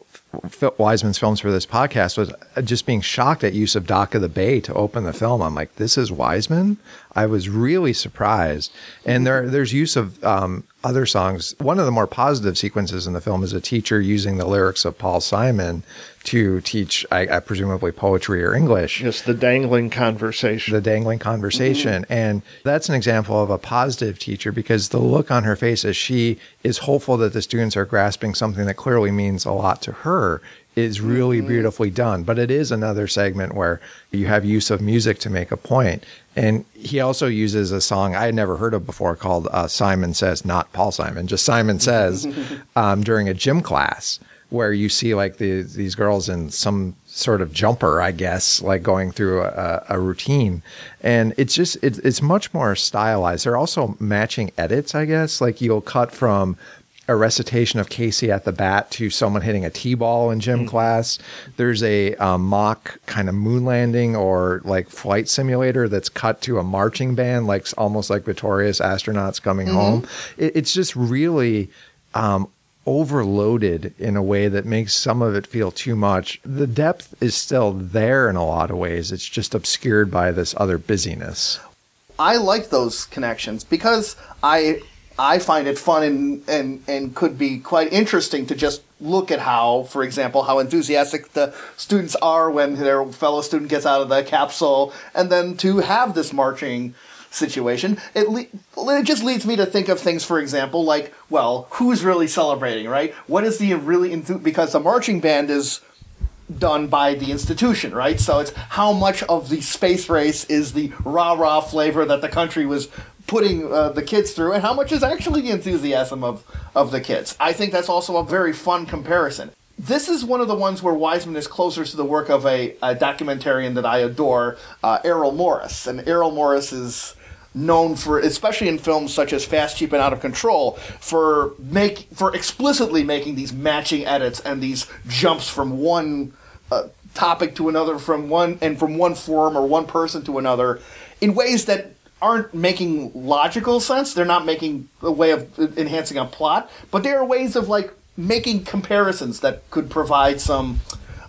F- Wiseman's films for this podcast was just being shocked at use of Dock of the Bay to open the film. I'm like, this is Wiseman? I was really surprised. And there, there's use of um, other songs. One of the more positive sequences in the film is a teacher using the lyrics of Paul Simon to teach, I, I presumably, poetry or English. Yes, the dangling conversation. The dangling conversation. Mm-hmm. And that's an example of a positive teacher, because the look on her face as she is hopeful that the students are grasping something that clearly means a lot to her is really mm-hmm. beautifully done. But it is another segment where you have use of music to make a point. And he also uses a song I had never heard of before called uh, Simon Says, not Paul Simon, just Simon Says, um, during a gym class, where you see like the, these girls in some sort of jumper, I guess, like going through a, a routine. And it's just, it's, it's much more stylized. There are also matching edits, I guess, like you'll cut from a recitation of Casey at the bat to someone hitting a T-ball in gym mm-hmm. class. There's a um, mock kind of moon landing or like flight simulator that's cut to a marching band, like almost like victorious astronauts coming mm-hmm. home. It, it's just really um, overloaded in a way that makes some of it feel too much. The depth is still there in a lot of ways. It's just obscured by this other busyness. I like those connections because I... I find it fun and, and, and could be quite interesting to just look at how, for example, how enthusiastic the students are when their fellow student gets out of the capsule, and then to have this marching situation. It, le- it just leads me to think of things, for example, like, well, who's really celebrating, right? What is the really enth- because the marching band is done by the institution, right? So it's how much of the space race is the rah-rah flavor that the country was putting uh, the kids through, and how much is actually the enthusiasm of, of the kids. I think that's also a very fun comparison. This is one of the ones where Wiseman is closer to the work of a, a documentarian that I adore, uh, Errol Morris. And Errol Morris is known for, especially in films such as Fast, Cheap, and Out of Control, for make for explicitly making these matching edits and these jumps from one uh, topic to another, from one and from one form or one person to another, in ways that aren't making logical sense. They're not making a way of enhancing a plot, but they are ways of like making comparisons that could provide some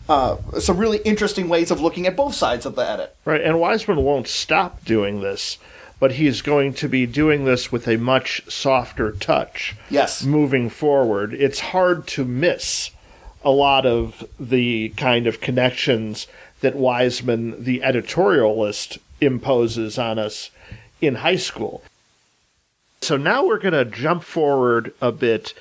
uh, some really interesting ways of looking at both sides of the edit. Right, and Wiseman won't stop doing this, but he's going to be doing this with a much softer touch. Yes. Moving forward, it's hard to miss a lot of the kind of connections that Wiseman, the editorialist, imposes on us in High School. So now we're going to jump forward a bit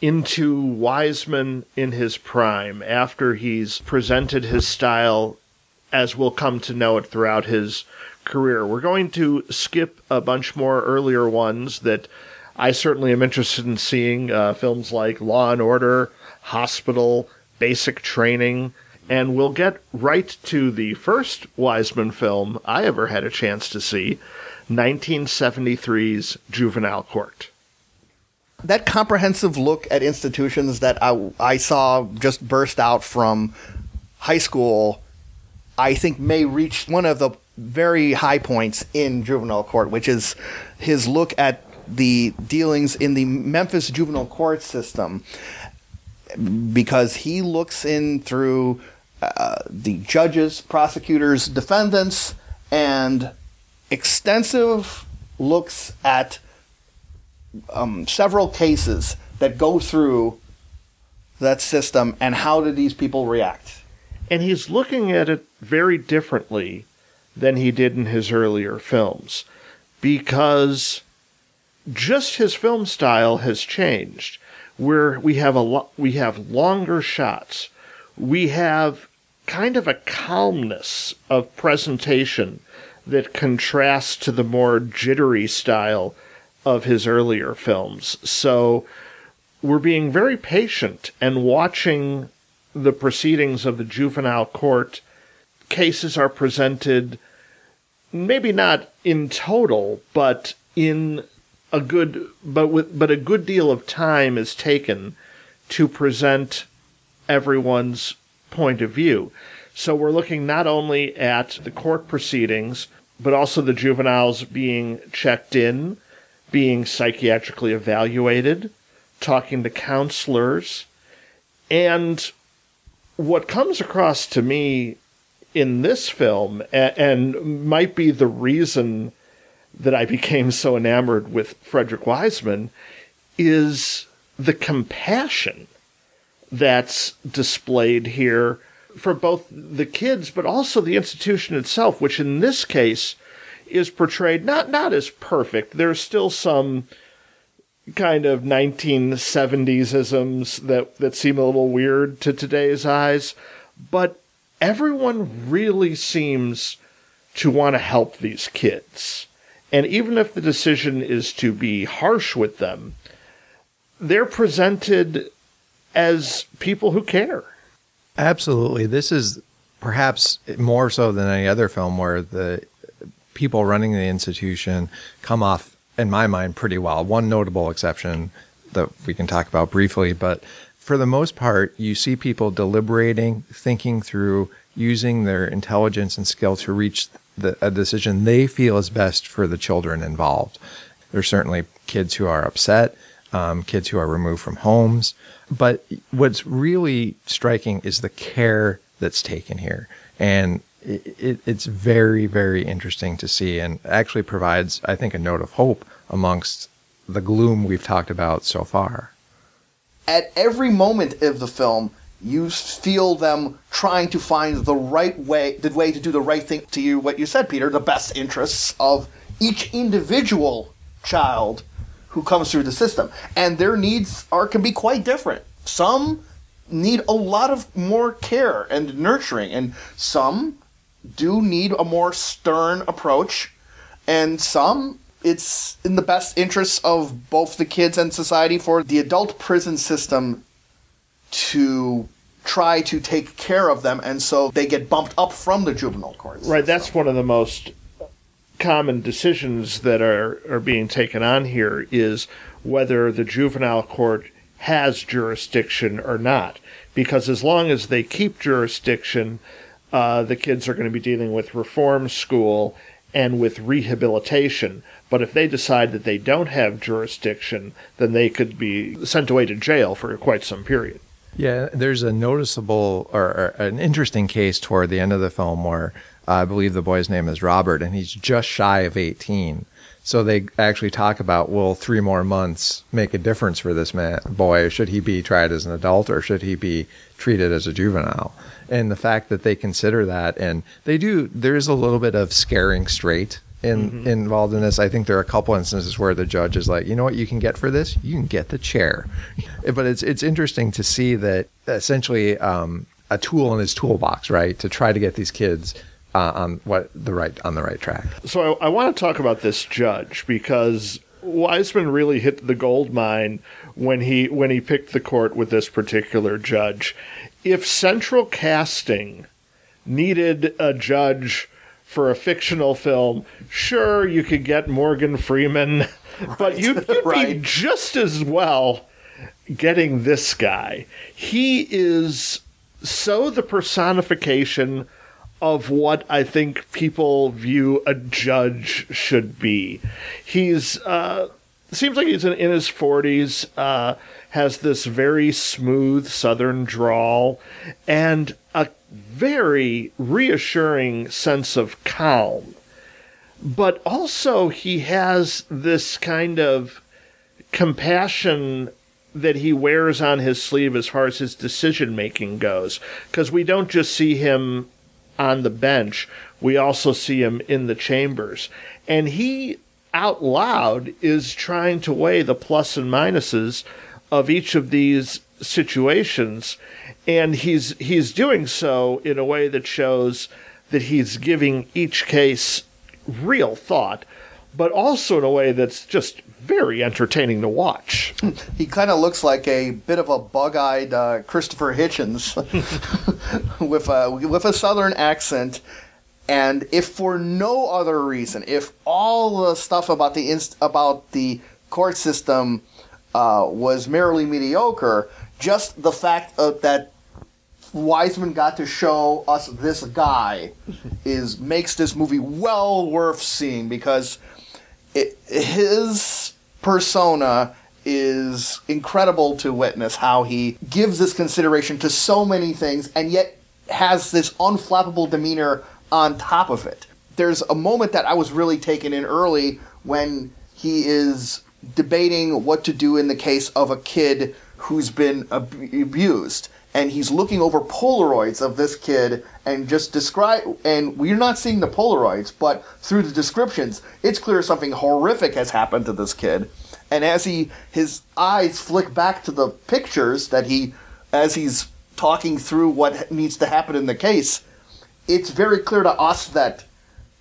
into Wiseman in his prime, after he's presented his style as we'll come to know it throughout his career. We're going to skip a bunch more earlier ones that I certainly am interested in seeing, uh, films like Law and Order, Hospital, Basic Training, and we'll get right to the first Wiseman film I ever had a chance to see, nineteen seventy-three's Juvenile Court. That comprehensive look at institutions that I, I saw just burst out from High School, I think may reach one of the very high points in Juvenile Court, which is his look at the dealings in the Memphis juvenile court system, because he looks in through uh, the judges, prosecutors, defendants, and extensive looks at um, several cases that go through that system and how do these people react. And he's looking at it very differently than he did in his earlier films, because just his film style has changed, where we have a lo- we have longer shots. We have kind of a calmness of presentation that contrasts to the more jittery style of his earlier films. So were being very patient and watching the proceedings of the juvenile court. Cases are presented, maybe not in total, but in a good, but with, but a good deal of time is taken to present everyone's point of view. So we're looking not only at the court proceedings, but also the juveniles being checked in, being psychiatrically evaluated, talking to counselors. And what comes across to me in this film, and might be the reason that I became so enamored with Frederick Wiseman, is the compassion that's displayed here for both the kids, but also the institution itself, which in this case is portrayed not, not as perfect. There's still some kind of nineteen seventies-isms that, that seem a little weird to today's eyes, but everyone really seems to want to help these kids. And even if the decision is to be harsh with them, they're presented as people who care. Absolutely. This is perhaps more so than any other film where the people running the institution come off, in my mind, pretty well. One notable exception that we can talk about briefly, but for the most part, you see people deliberating, thinking through, using their intelligence and skill to reach the, a decision they feel is best for the children involved. There's certainly kids who are upset, um, kids who are removed from homes. But what's really striking is the care that's taken here. And it, it, it's very, very interesting to see, and actually provides, I think, a note of hope amongst the gloom we've talked about so far. At every moment of the film, you feel them trying to find the right way, the way to do the right thing to you, what you said, Peter, the best interests of each individual child who comes through the system. And their needs are can be quite different. Some need a lot of more care and nurturing, and some do need a more stern approach, and some it's in the best interests of both the kids and society for the adult prison system to try to take care of them, and so they get bumped up from the juvenile courts. Right, that's so. One of the most common decisions that are, are being taken on here is whether the juvenile court has jurisdiction or not, because as long as they keep jurisdiction, uh, the kids are going to be dealing with reform school and with rehabilitation. But if they decide that they don't have jurisdiction, then they could be sent away to jail for quite some period. Yeah, there's a noticeable or, or an interesting case toward the end of the film where uh, I believe the boy's name is Robert, and he's just shy of eighteen. So they actually talk about, will three more months make a difference for this man, boy? Should he be tried as an adult, or should he be treated as a juvenile? And the fact that they consider that, and they do, there's a little bit of scaring straight in, mm-hmm. involved in this. I think there are a couple instances where the judge is like, you know what you can get for this? You can get the chair. But it's it's interesting to see that essentially um, a tool in his toolbox, right, to try to get these kids uh, on what the right on the right track. So I, I want to talk about this judge, because Wiseman really hit the gold mine when he when he picked the court with this particular judge. If Central Casting needed a judge for a fictional film, sure, you could get Morgan Freeman, right, but you'd, you'd right. be just as well getting this guy. He is so the personification of what I think people view a judge should be. He's, uh, seems like he's in, in his forties, uh, has this very smooth Southern drawl, and a very reassuring sense of calm. But also he has this kind of compassion that he wears on his sleeve as far as his decision-making goes, because we don't just see him on the bench, we also see him in the chambers. And he, out loud, is trying to weigh the plus and minuses of each of these situations, and he's he's doing so in a way that shows that he's giving each case real thought, but also in a way that's just very entertaining to watch. He kind of looks like a bit of a bug-eyed uh, Christopher Hitchens with a, with a southern accent. And if for no other reason, if all the stuff about the inst- about the court system uh, was merely mediocre, just the fact of that Wiseman got to show us this guy is makes this movie well worth seeing, because it, his persona is incredible to witness, how he gives this consideration to so many things and yet has this unflappable demeanor on top of it. There's a moment that I was really taken in early when he is debating what to do in the case of a kid who's been ab- abused. And he's looking over Polaroids of this kid and just describe, and we're not seeing the Polaroids, but through the descriptions, it's clear something horrific has happened to this kid. And as he, his eyes flick back to the pictures that he, as he's talking through what needs to happen in the case, it's very clear to us that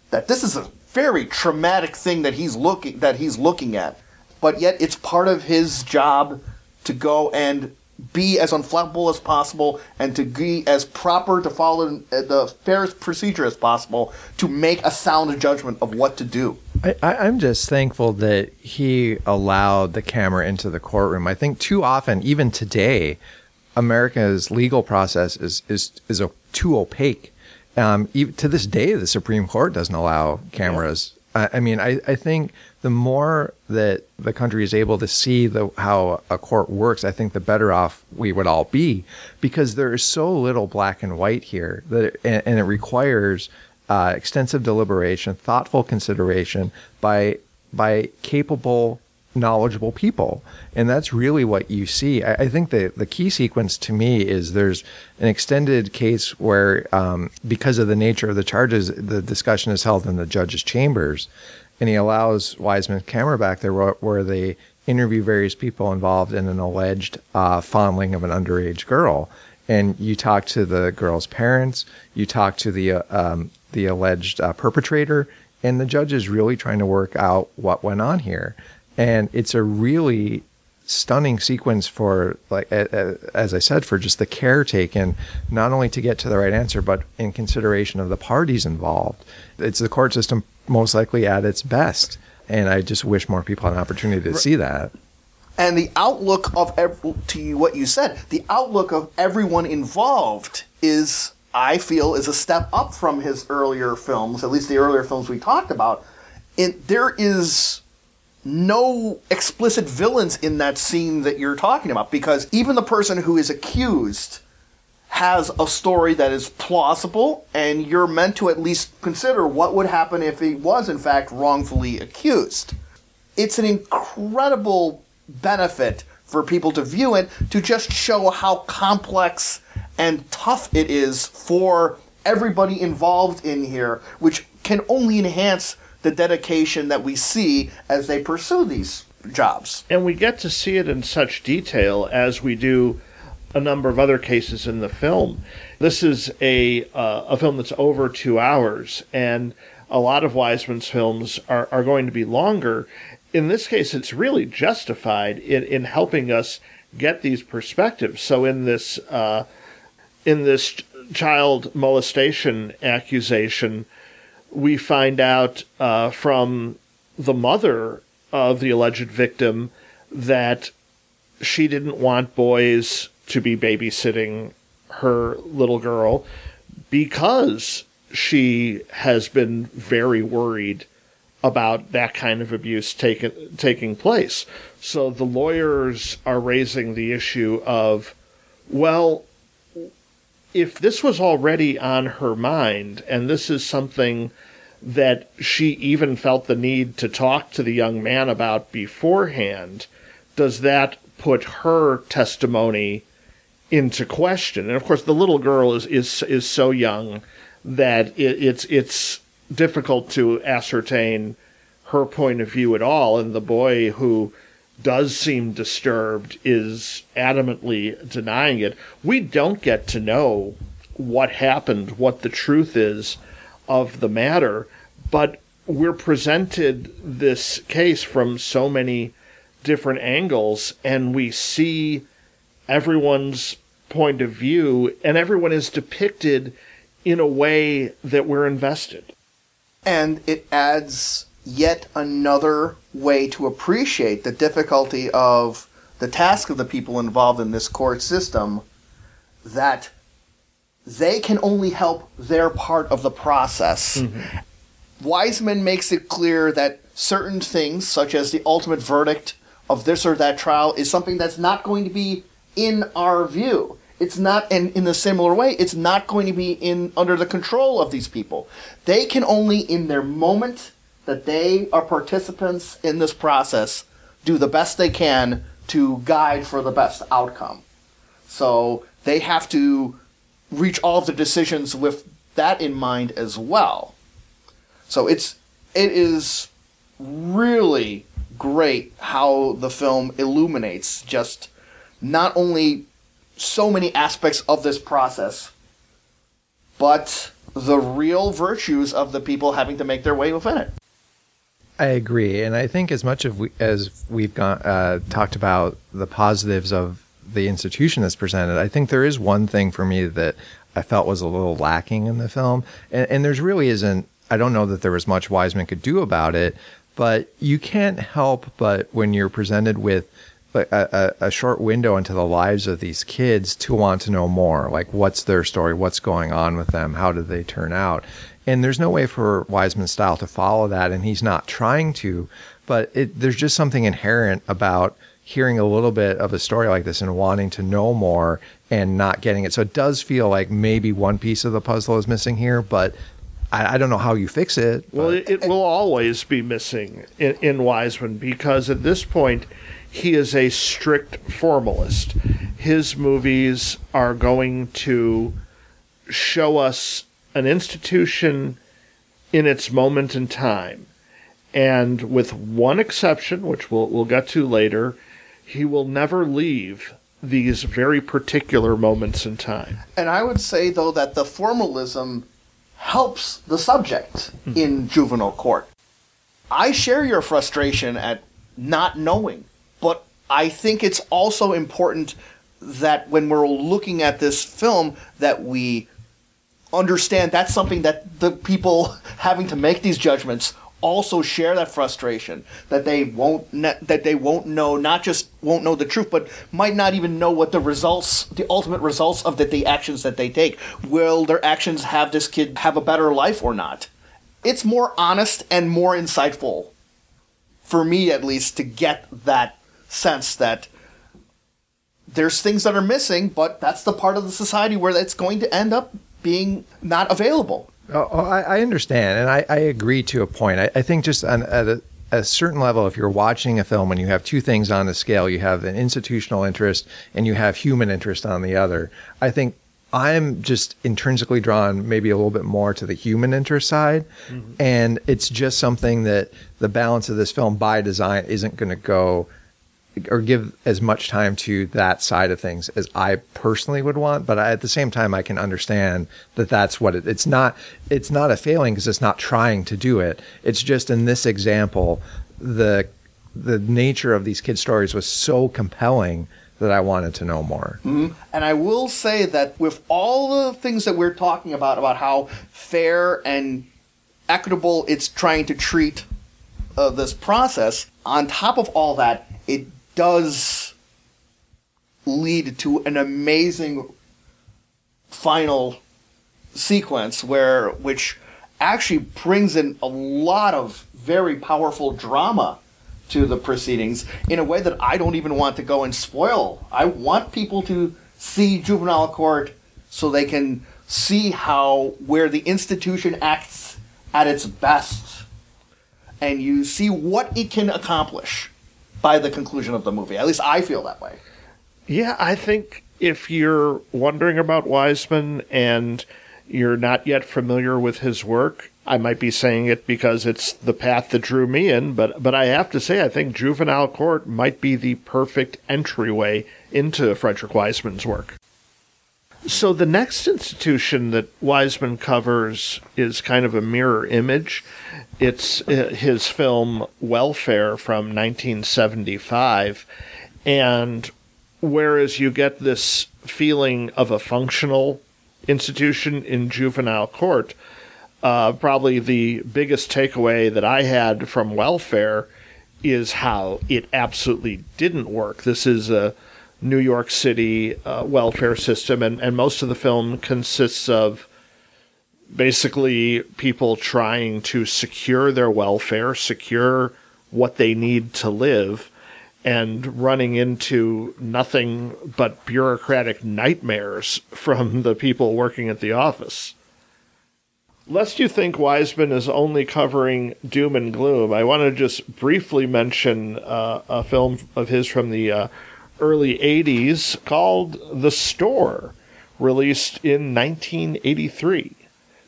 that this is a very traumatic thing that he's looking that he's looking at, but yet it's part of his job to go and be as unflappable as possible and to be as proper to follow the fairest procedure as possible to make a sound judgment of what to do. I, I'm just thankful that he allowed the camera into the courtroom. I think too often, even today, America's legal process is is is a, too opaque. Um, even to this day, the Supreme Court doesn't allow cameras. Yeah. I, I mean, I, I think the more that the country is able to see the, how a court works, I think the better off we would all be, because there is so little black and white here, that it, and, and it requires uh, extensive deliberation, thoughtful consideration by by capable, knowledgeable people. And that's really what you see. I, I think the, the key sequence to me is there's an extended case where, um, because of the nature of the charges, the discussion is held in the judge's chambers, and he allows Wiseman's camera back there where, where they interview various people involved in an alleged uh, fondling of an underage girl. And you talk to the girl's parents, you talk to the, uh, um, the alleged uh, perpetrator, and the judge is really trying to work out what went on here. And it's a really stunning sequence for, like, as I said, for just the care taken, not only to get to the right answer, but in consideration of the parties involved. It's the court system most likely at its best. And I just wish more people had an opportunity to see that. And the outlook of, every, to you, what you said, the outlook of everyone involved is, I feel, is a step up from his earlier films, at least the earlier films we talked about. And there is no explicit villains in that scene that you're talking about, because even the person who is accused has a story that is plausible, and you're meant to at least consider what would happen if he was, in fact, wrongfully accused. It's an incredible benefit for people to view it, to just show how complex and tough it is for everybody involved in here, which can only enhance the dedication that we see as they pursue these jobs. And we get to see it in such detail, as we do a number of other cases in the film. This is a uh, a film that's over two hours, and a lot of Wiseman's films are, are going to be longer. In this case, it's really justified in, in helping us get these perspectives. So in this uh, in this child molestation accusation, we find out uh, from the mother of the alleged victim that she didn't want boys to be babysitting her little girl because she has been very worried about that kind of abuse taken, taking place. So the lawyers are raising the issue of, well, if this was already on her mind, and this is something that she even felt the need to talk to the young man about beforehand, does that put her testimony into question? And of course, the little girl is is, is so young that it, it's it's difficult to ascertain her point of view at all. And the boy, who does seem disturbed, is adamantly denying it. We don't get to know what happened, what the truth is of the matter, but we're presented this case from so many different angles, and we see everyone's point of view, and everyone is depicted in a way that we're invested. And it adds yet another way to appreciate the difficulty of the task of the people involved in this court system, that they can only help their part of the process. Mm-hmm. Wiseman makes it clear that certain things, such as the ultimate verdict of this or that trial, is something that's not going to be in our view. It's not, and in a similar way, it's not going to be in under the control of these people. They can only, in their moment that they are participants in this process, do the best they can to guide for the best outcome. So they have to reach all of the decisions with that in mind as well. So it's it is really great how the film illuminates just not only so many aspects of this process, but the real virtues of the people having to make their way within it. I agree, and I think as much of we, as we've got, uh, talked about the positives of the institution that's presented, I think there is one thing for me that I felt was a little lacking in the film, and, and there's really isn't, I don't know that there was much Wiseman could do about it, but you can't help but when you're presented with a, a, a short window into the lives of these kids to want to know more, like what's their story, what's going on with them, how did they turn out? And there's no way for Wiseman's style to follow that, and he's not trying to, but it, there's just something inherent about hearing a little bit of a story like this and wanting to know more and not getting it. So it does feel like maybe one piece of the puzzle is missing here, but I, I don't know how you fix it. Well, it, it will always be missing in, in Wiseman, because at this point, he is a strict formalist. His movies are going to show us an institution in its moment in time. And with one exception, which we'll, we'll get to later, he will never leave these very particular moments in time. And I would say, though, that the formalism helps the subject mm-hmm. in Juvenile Court. I share your frustration at not knowing, but I think it's also important that when we're looking at this film that we understand that's something that the people having to make these judgments also share, that frustration that they won't ne- that they won't know, not just won't know the truth, but might not even know what the results, the ultimate results of the, the actions that they take. Will their actions have this kid have a better life or not? It's more honest and more insightful, for me at least, to get that sense that there's things that are missing, but that's the part of the society where that's going to end up being not available. Oh, I understand, and I, I agree to a point. I, I think just on, at a, a certain level, if you're watching a film and you have two things on the scale, you have an institutional interest and you have human interest on the other, I think I'm just intrinsically drawn maybe a little bit more to the human interest side, mm-hmm. and it's just something that the balance of this film by design isn't going to go or give as much time to that side of things as I personally would want. But I, at the same time, I can understand that that's what it, it's not. It's not a failing because it's not trying to do it. It's just in this example, the the nature of these kids' stories was so compelling that I wanted to know more. Mm-hmm. And I will say that with all the things that we're talking about, about how fair and equitable it's trying to treat uh, this process, on top of all that, it does lead to an amazing final sequence where which actually brings in a lot of very powerful drama to the proceedings in a way that I don't even want to go and spoil. I want people to see Juvenile Court so they can see how where the institution acts at its best, and you see what it can accomplish by the conclusion of the movie. At least I feel that way. Yeah, I think if you're wondering about Wiseman and you're not yet familiar with his work, I might be saying it because it's the path that drew me in, but, but I have to say I think Juvenile Court might be the perfect entryway into Frederick Wiseman's work. So the next institution that Wiseman covers is kind of a mirror image. It's his film Welfare from nineteen seventy-five. And whereas you get this feeling of a functional institution in juvenile court, uh, probably the biggest takeaway that I had from Welfare is how it absolutely didn't work. This is a New York City uh, welfare system, and, and most of the film consists of basically people trying to secure their welfare, secure what they need to live, and running into nothing but bureaucratic nightmares from the people working at the office. Lest you think Wiseman is only covering doom and gloom, I want to just briefly mention uh, a film of his from the uh, early eighties called The Store, released in nineteen eighty-three.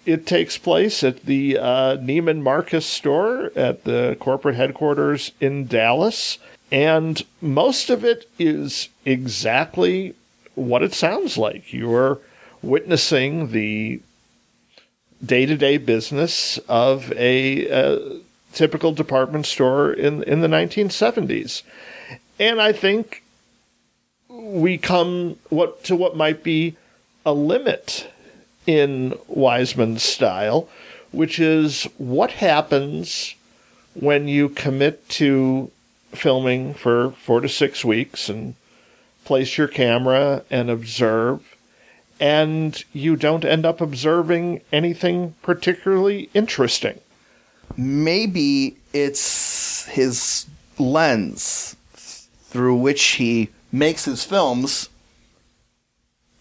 It takes place at the uh, Neiman Marcus store at the corporate headquarters in Dallas, and most of it is exactly what it sounds like. You're witnessing the day-to-day business of a, a typical department store in, in the nineteen seventies. And I think we come what to what might be a limit in Wiseman's style, which is what happens when you commit to filming for four to six weeks and place your camera and observe, and you don't end up observing anything particularly interesting. Maybe it's his lens through which he makes his films,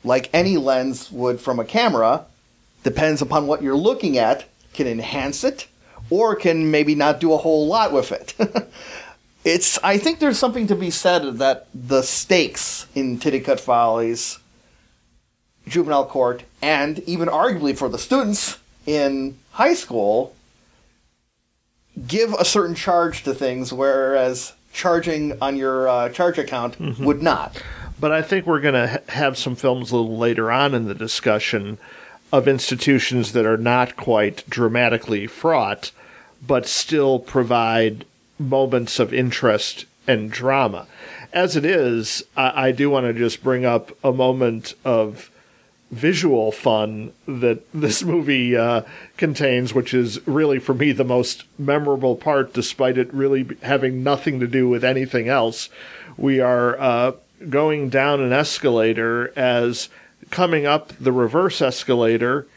like any lens would from a camera, depends upon what you're looking at, can enhance it, or can maybe not do a whole lot with it. It's, I think there's something to be said that the stakes in Titicut Follies, Juvenile Court, and even arguably for the students in high school, give a certain charge to things, whereas charging on your uh, charge account mm-hmm. would not. But I think we're going to ha- have some films a little later on in the discussion of institutions that are not quite dramatically fraught, but still provide moments of interest and drama. As it is, I, I do want to just bring up a moment of visual fun that this movie uh, contains, which is really, for me, the most memorable part, despite it really having nothing to do with anything else. We are uh, going down an escalator as coming up the reverse escalator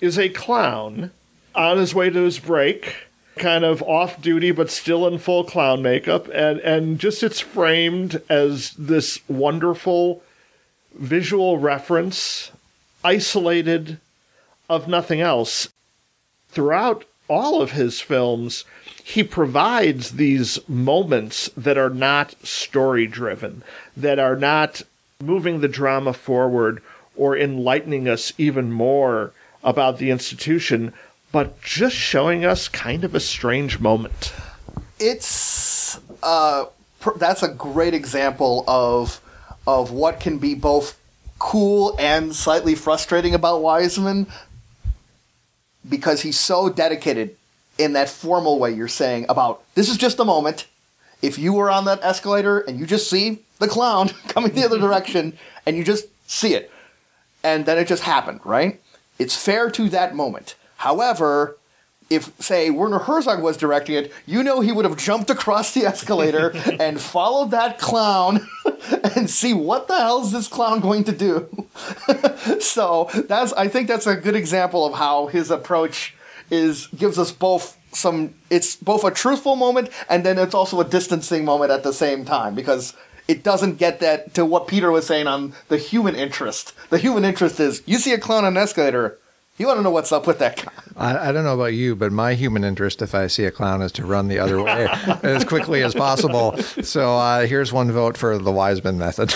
is a clown on his way to his break, kind of off-duty but still in full clown makeup, and, and just it's framed as this wonderful visual reference, isolated of nothing else. Throughout all of his films, he provides these moments that are not story-driven, that are not moving the drama forward or enlightening us even more about the institution, but just showing us kind of a strange moment. It's uh, pr- that's a great example of of what can be both cool and slightly frustrating about Wiseman, because he's so dedicated in that formal way you're saying about this is just a moment. If you were on that escalator and you just see the clown coming the other direction and you just see it, and then it just happened, right? It's fair to that moment. However, if, say, Werner Herzog was directing it, you know he would have jumped across the escalator and followed that clown and see what the hell is this clown going to do. So that's I think that's a good example of how his approach is gives us both some – it's both a truthful moment and then it's also a distancing moment at the same time, because it doesn't get that to what Peter was saying on the human interest. The human interest is you see a clown on an escalator – you want to know what's up with that clown. I, I don't know about you, but my human interest, if I see a clown, is to run the other way as quickly as possible. So uh, here's one vote for the Wiseman method.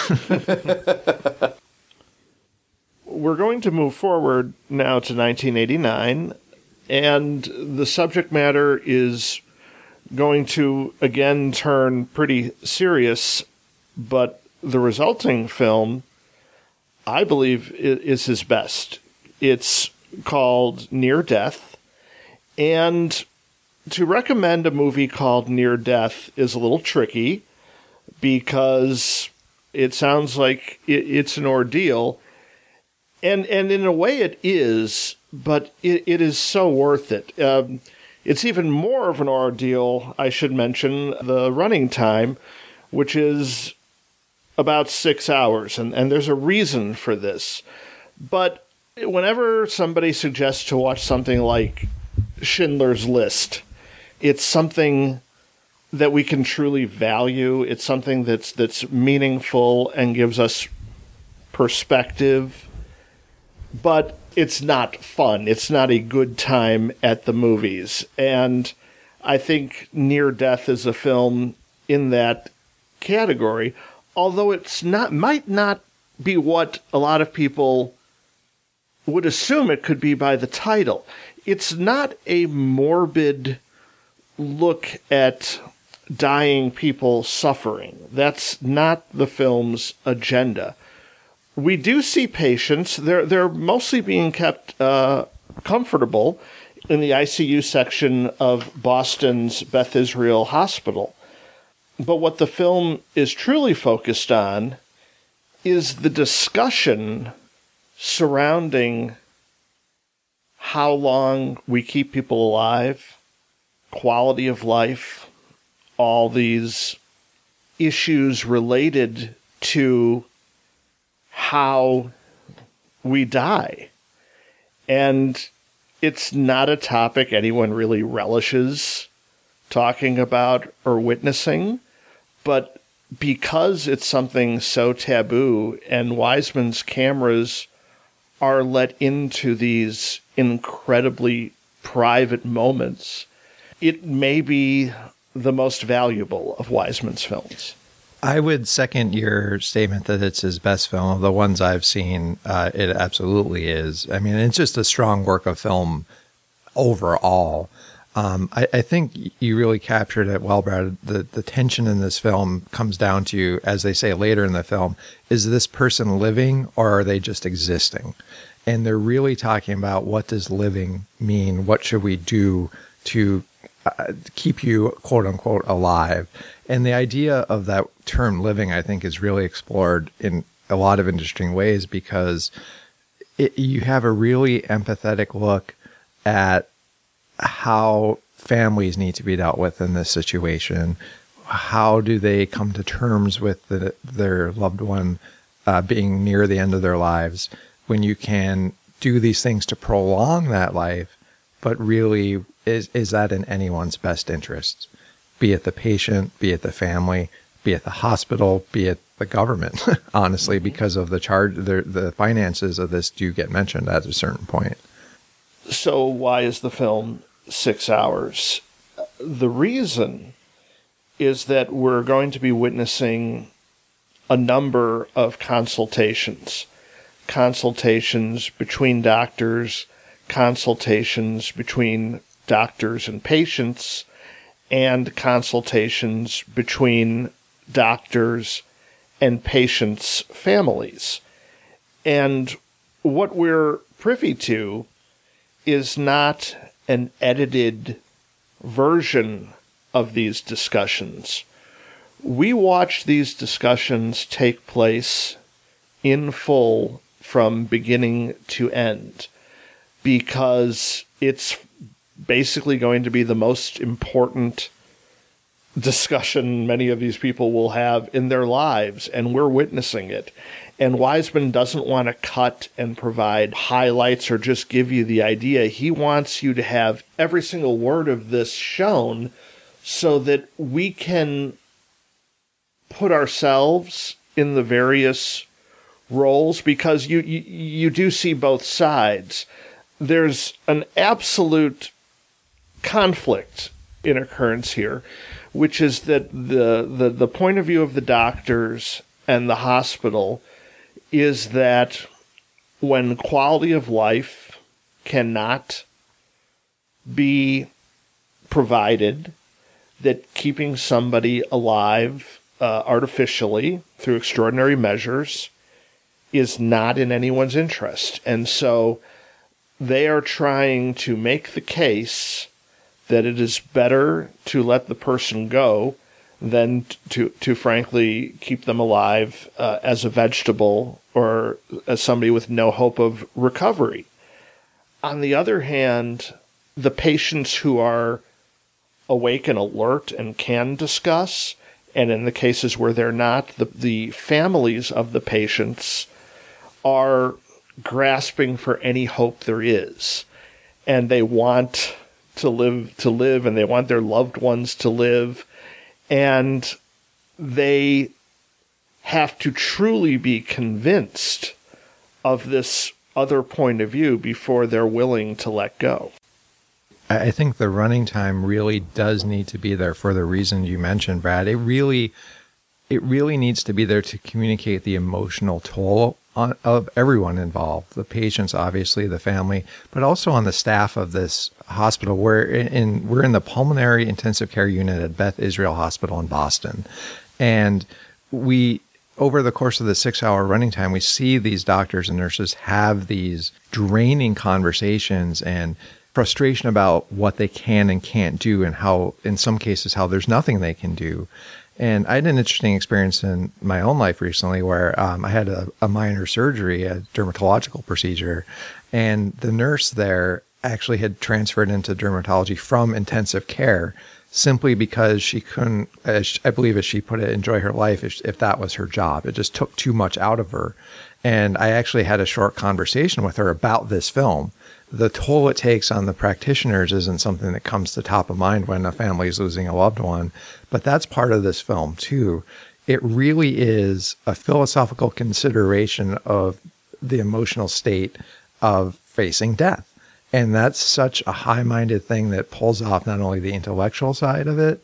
We're going to move forward now to nineteen eighty-nine, and the subject matter is going to, again, turn pretty serious, but the resulting film, I believe is his best. It's called Near Death. And to recommend a movie called Near Death is a little tricky because it sounds like it, it's an ordeal. And and in a way it is, but it, it is so worth it. Um, it's even more of an ordeal, I should mention, the running time, which is about six hours, and, and there's a reason for this. But whenever somebody suggests to watch something like Schindler's List, it's something that we can truly value. It's something that's that's meaningful and gives us perspective. But it's not fun. It's not a good time at the movies. And I think Near Death is a film in that category, although it's not might not be what a lot of people would assume it could be by the title. It's not a morbid look at dying people suffering. That's not the film's agenda. We do see patients. They're they're mostly being kept uh, comfortable in the I C U section of Boston's Beth Israel Hospital. But what the film is truly focused on is the discussion surrounding how long we keep people alive, quality of life, all these issues related to how we die. And it's not a topic anyone really relishes talking about or witnessing, but because it's something so taboo and Wiseman's cameras are let into these incredibly private moments, it may be the most valuable of Wiseman's films. I would second your statement that it's his best film. Of the ones I've seen, uh, it absolutely is. I mean, it's just a strong work of film overall. Um, I, I think you really captured it well, Brad. The, the tension in this film comes down to, as they say later in the film, is this person living or are they just existing? And they're really talking about, what does living mean? What should we do to Uh, keep you, quote unquote, alive? And the idea of that term living, I think, is really explored in a lot of interesting ways, because it, you have a really empathetic look at how families need to be dealt with in this situation. How do they come to terms with the, their loved one uh, being near the end of their lives, when you can do these things to prolong that life, but really, Is is that in anyone's best interest, be it the patient, be it the family, be it the hospital, be it the government, honestly, because of the charge, the, the finances of this do get mentioned at a certain point. So why is the film six hours? The reason is that we're going to be witnessing a number of consultations, consultations between doctors, consultations between doctors and patients, and consultations between doctors and patients' families. And what we're privy to is not an edited version of these discussions. We watch these discussions take place in full from beginning to end, because it's basically going to be the most important discussion many of these people will have in their lives, and we're witnessing it. And Wiseman doesn't want to cut and provide highlights or just give you the idea. He wants you to have every single word of this shown so that we can put ourselves in the various roles, because you, you, you do see both sides. There's an absolute conflict in occurrence here, which is that the, the, the point of view of the doctors and the hospital is that when quality of life cannot be provided, that keeping somebody alive uh, artificially through extraordinary measures is not in anyone's interest. And so they are trying to make the case that it is better to let the person go than to, to frankly, keep them alive uh, as a vegetable or as somebody with no hope of recovery. On the other hand, the patients who are awake and alert and can discuss, and in the cases where they're not, the, the families of the patients are grasping for any hope there is. And they want to live, to live, and they want their loved ones to live. And they have to truly be convinced of this other point of view before they're willing to let go. I think the running time really does need to be there for the reason you mentioned, Brad. It really, it really needs to be there to communicate the emotional toll on, of everyone involved, the patients, obviously, the family, but also on the staff of this hospital. We're in, we're in the pulmonary intensive care unit at Beth Israel Hospital in Boston. And we, over the course of the six-hour running time, we see these doctors and nurses have these draining conversations and frustration about what they can and can't do, and how, in some cases, how there's nothing they can do. And I had an interesting experience in my own life recently where um, I had a, a minor surgery, a dermatological procedure, and the nurse there actually had transferred into dermatology from intensive care simply because she couldn't, as I believe as she put it, enjoy her life if, if that was her job. It just took too much out of her. And I actually had a short conversation with her about this film. The toll it takes on the practitioners isn't something that comes to top of mind when a family is losing a loved one, but that's part of this film too. It really is a philosophical consideration of the emotional state of facing death. And that's such a high-minded thing that pulls off not only the intellectual side of it,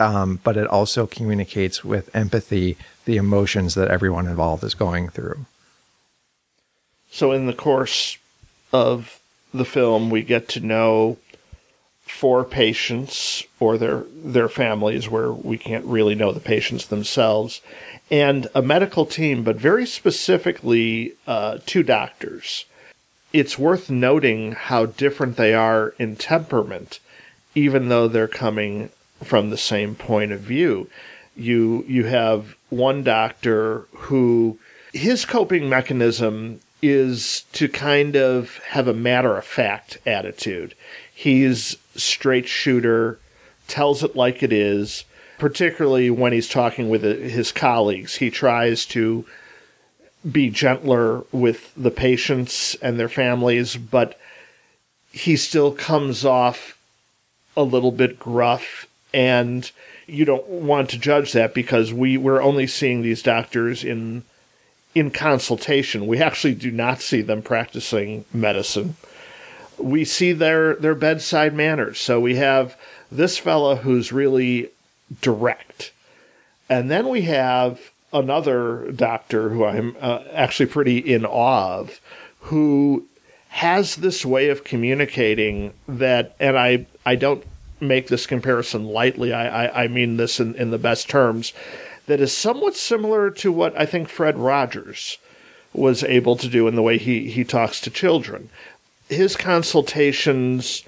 um, but it also communicates with empathy the emotions that everyone involved is going through. So in the course of the film, we get to know four patients or their their families, where we can't really know the patients themselves, and a medical team, but very specifically uh, two doctors. It's worth noting how different they are in temperament, even though they're coming from the same point of view. You you have one doctor who, his coping mechanism is to kind of have a matter-of-fact attitude. He's straight shooter, tells it like it is, particularly when he's talking with his colleagues. He tries to be gentler with the patients and their families, but he still comes off a little bit gruff, and you don't want to judge that because we, we're only seeing these doctors in in consultation. We actually do not see them practicing medicine. We see their, their bedside manners. So we have this fella who's really direct. And then we have another doctor who I'm uh, actually pretty in awe of, who has this way of communicating that, and I, I don't make this comparison lightly, I, I, I mean this in, in the best terms, that is somewhat similar to what I think Fred Rogers was able to do in the way he, he talks to children. His consultations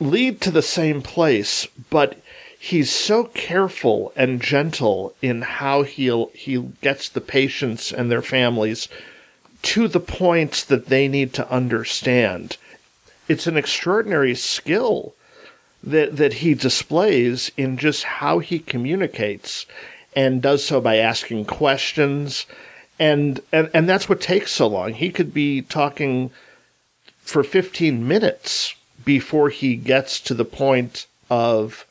lead to the same place, but he's so careful and gentle in how he'll, he gets the patients and their families to the points that they need to understand. It's an extraordinary skill that that he displays in just how he communicates, and does so by asking questions. And, and and that's what takes so long. He could be talking for fifteen minutes before he gets to the point of,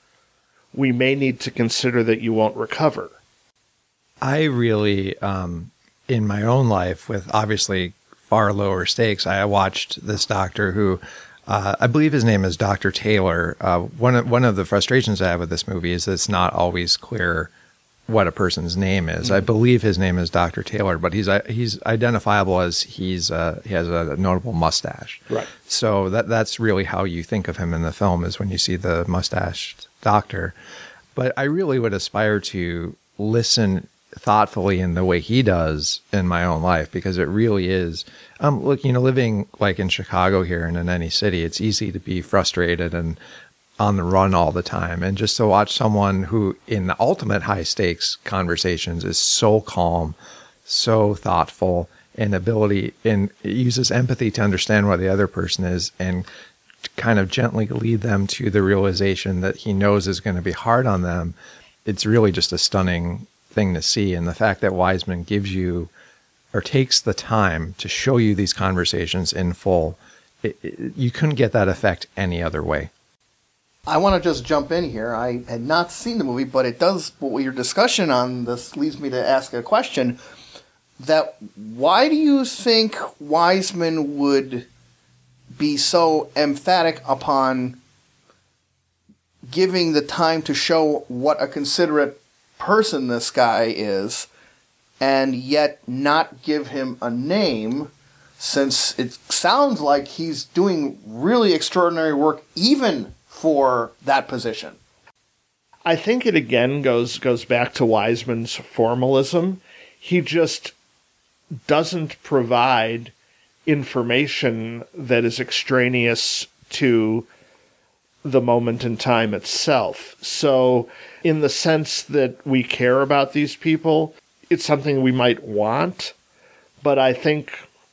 we may need to consider that you won't recover. I really, um, in my own life, with obviously far lower stakes, I watched this doctor who, Uh, I believe his name is Doctor Taylor. Uh, one of, one of the frustrations I have with this movie is that it's not always clear what a person's name is. Mm-hmm. I believe his name is Doctor Taylor, but he's he's identifiable as he's uh, he has a notable mustache. Right. So that that's really how you think of him in the film, is when you see the mustached doctor. But I really would aspire to listen thoughtfully in the way he does in my own life, because it really is, um, look, you know, living like in Chicago here and in any city, it's easy to be frustrated and on the run all the time. And just to watch someone who in the ultimate high stakes conversations is so calm, so thoughtful, and ability and uses empathy to understand where the other person is and kind of gently lead them to the realization that he knows is going to be hard on them. It's really just a stunning thing to see. And the fact that Wiseman gives you or takes the time to show you these conversations in full, it, it, you couldn't get that effect any other way. I want to just jump in here. I had not seen the movie, but it does, what your discussion on this leads me to ask a question, that why do you think Wiseman would be so emphatic upon giving the time to show what a considerate person this guy is, and yet not give him a name, since it sounds like he's doing really extraordinary work even for that position? I think it again goes goes back to Wiseman's formalism. He just doesn't provide information that is extraneous to the moment in time itself. So in the sense that we care about these people, it's something we might want. But I think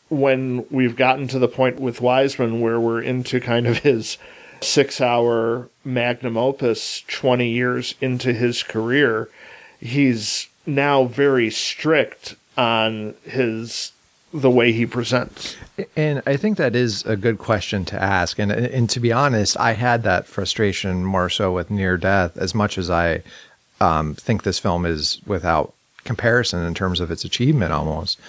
when we've gotten to the point with Wiseman where we're into kind of his six-hour magnum opus, twenty years into his career, he's now very strict on his the way he presents. And I think that is a good question to ask. And, and to be honest, I had that frustration more so with Near Death, as much as I um, think this film is without comparison in terms of its achievement almost,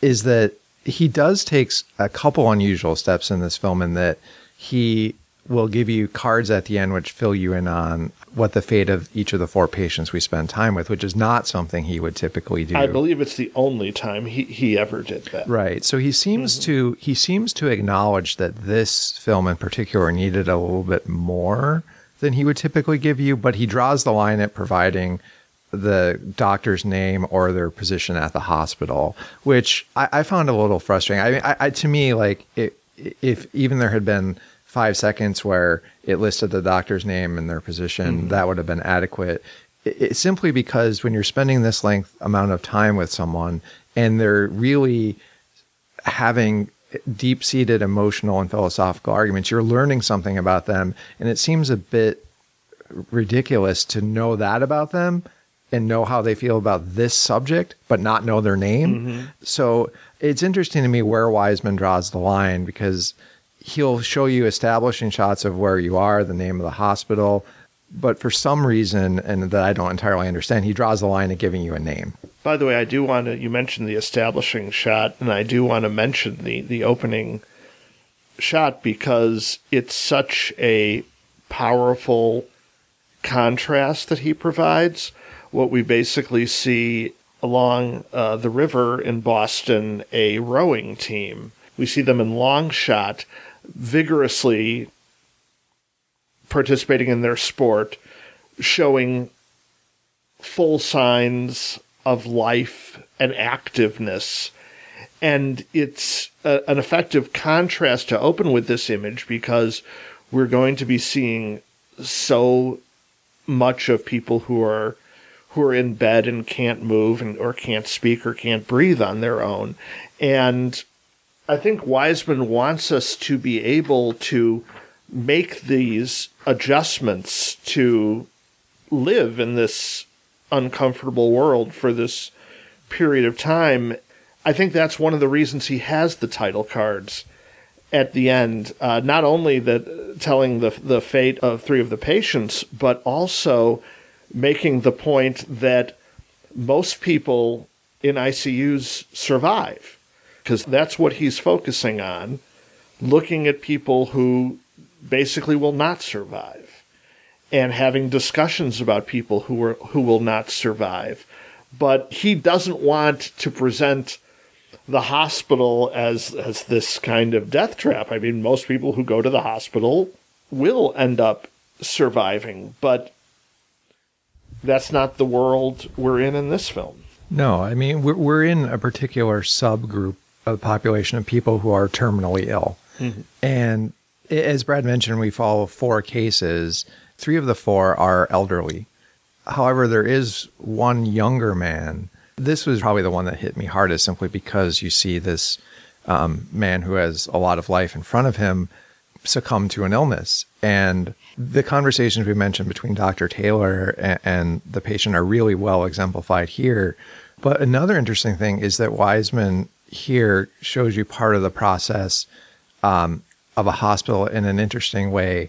is that he does take a couple unusual steps in this film in that he will give you cards at the end which fill you in on what the fate of each of the four patients we spend time with, which is not something he would typically do. I believe it's the only time he, he ever did that. Right. So he seems mm-hmm. to he seems to acknowledge that this film in particular needed a little bit more than he would typically give you, but he draws the line at providing the doctor's name or their position at the hospital, which I, I found a little frustrating. I mean, I, I, to me, like, it, if even there had been five seconds where it listed the doctor's name and their position, mm-hmm. that would have been adequate. It, it, simply because when you're spending this length amount of time with someone and they're really having deep-seated emotional and philosophical arguments, you're learning something about them. And it seems a bit ridiculous to know that about them and know how they feel about this subject, but not know their name. Mm-hmm. So it's interesting to me where Wiseman draws the line, because he'll show you establishing shots of where you are, the name of the hospital, but for some reason, and that I don't entirely understand, he draws the line at giving you a name. By the way, I do want to, you mentioned the establishing shot, and I do want to mention the, the opening shot, because it's such a powerful contrast that he provides. What we basically see along uh, the river in Boston, a rowing team. We see them in long shot, vigorously participating in their sport, showing full signs of life and activeness. And it's a, an effective contrast to open with this image, because we're going to be seeing so much of people who are who are in bed and can't move and or can't speak or can't breathe on their own. And I think Wiseman wants us to be able to make these adjustments to live in this uncomfortable world for this period of time. I think that's one of the reasons he has the title cards at the end, uh, not only that telling the the fate of three of the patients, but also making the point that most people in I C Us survive. Because that's what he's focusing on, looking at people who basically will not survive and having discussions about people who are, who will not survive. But he doesn't want to present the hospital as, as this kind of death trap. I mean, most people who go to the hospital will end up surviving, but that's not the world we're in in this film. No, I mean, we're, we're in a particular subgroup of the population of people who are terminally ill. Mm-hmm. And as Brad mentioned, we follow four cases. Three of the four are elderly. However, there is one younger man. This was probably the one that hit me hardest simply because you see this um, man who has a lot of life in front of him succumb to an illness. And the conversations we mentioned between Doctor Taylor and, and the patient are really well exemplified here. But another interesting thing is that Wiseman here shows you part of the process um, of a hospital in an interesting way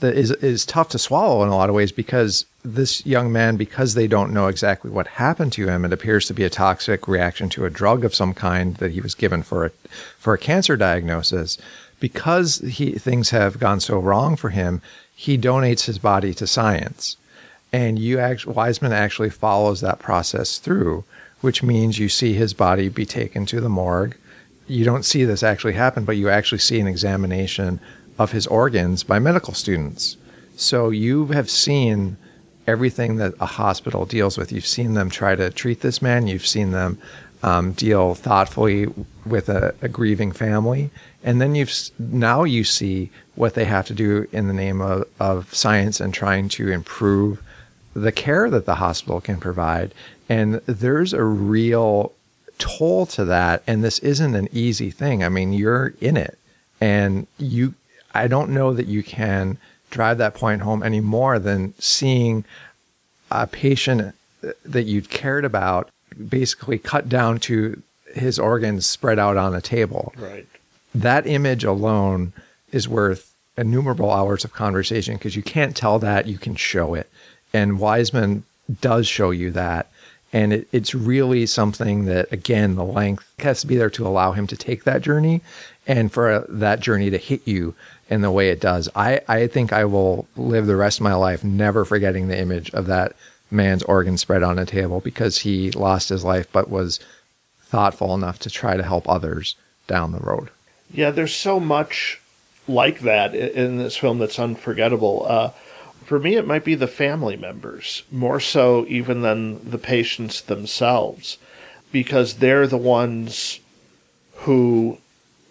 that is, is tough to swallow in a lot of ways, because this young man, because they don't know exactly what happened to him, it appears to be a toxic reaction to a drug of some kind that he was given for a, for a cancer diagnosis. Because he, things have gone so wrong for him, he donates his body to science. And you act, Wiseman actually follows that process through, which means you see his body be taken to the morgue. You don't see this actually happen, but you actually see an examination of his organs by medical students. So you have seen everything that a hospital deals with. You've seen them try to treat this man. You've seen them um, deal thoughtfully with a, a grieving family. And then you've now you see what they have to do in the name of, of science and trying to improve the care that the hospital can provide. And there's a real toll to that. And this isn't an easy thing. I mean, you're in it, and you, I don't know that you can drive that point home any more than seeing a patient that you'd cared about basically cut down to his organs spread out on a table. Right. That image alone is worth innumerable hours of conversation, because you can't tell that, you can show it. And Wiseman does show you that. And it, it's really something that, again, the length has to be there to allow him to take that journey, and for uh, that journey to hit you in the way it does. I, I think I will live the rest of my life never forgetting the image of that man's organ spread on a table, because he lost his life but was thoughtful enough to try to help others down the road. Yeah, there's so much like that in this film that's unforgettable. Uh, for me, it might be the family members, more so even than the patients themselves, because they're the ones who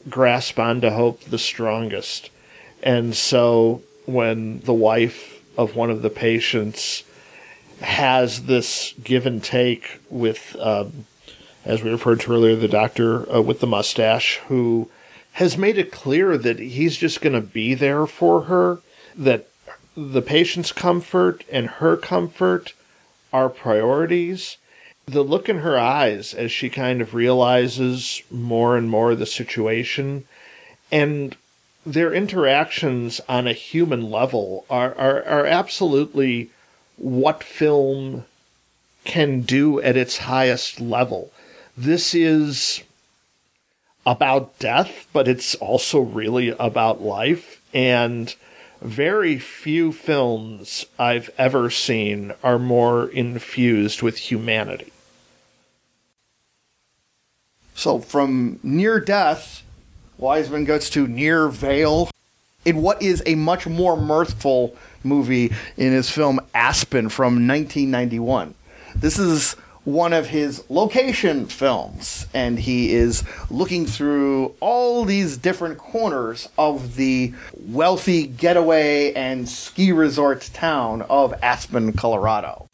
grasp onto hope the strongest. And so when the wife of one of the patients has this give and take with, um, as we referred to earlier, the doctor uh, with the mustache, who has made it clear that he's just going to be there for her, that the patient's comfort and her comfort are priorities. The look in her eyes as she kind of realizes more and more the situation, and their interactions on a human level are, are, are absolutely what film can do at its highest level. This is about death, but it's also really about life, and very few films I've ever seen are more infused with humanity. So from Near Death, Wiseman goes to Near Veil, in what is a much more mirthful movie in his film Aspen from nineteen ninety-one. This is one of his location films, and he is looking through all these different corners of the wealthy getaway and ski resort town of Aspen, Colorado.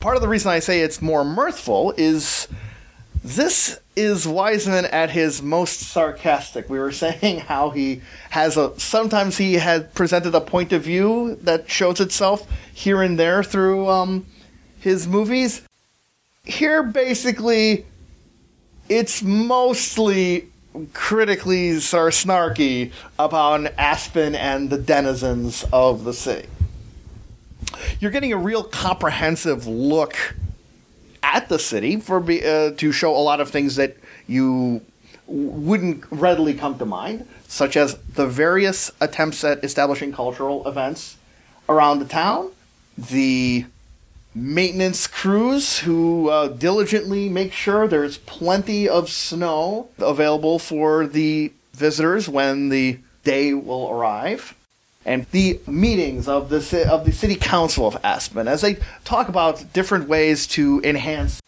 Part of the reason I say it's more mirthful is this is Wiseman at his most sarcastic. We were saying how he has a, sometimes he had presented a point of view that shows itself here and there through um, his movies. Here, basically, it's mostly critically snarky upon Aspen and the denizens of the city. You're getting a real comprehensive look at the city for uh, to show a lot of things that you wouldn't readily come to mind, such as the various attempts at establishing cultural events around the town, the maintenance crews who uh, diligently make sure there's plenty of snow available for the visitors when the day will arrive, and the meetings of the, of the City Council of Aspen as they talk about different ways to enhance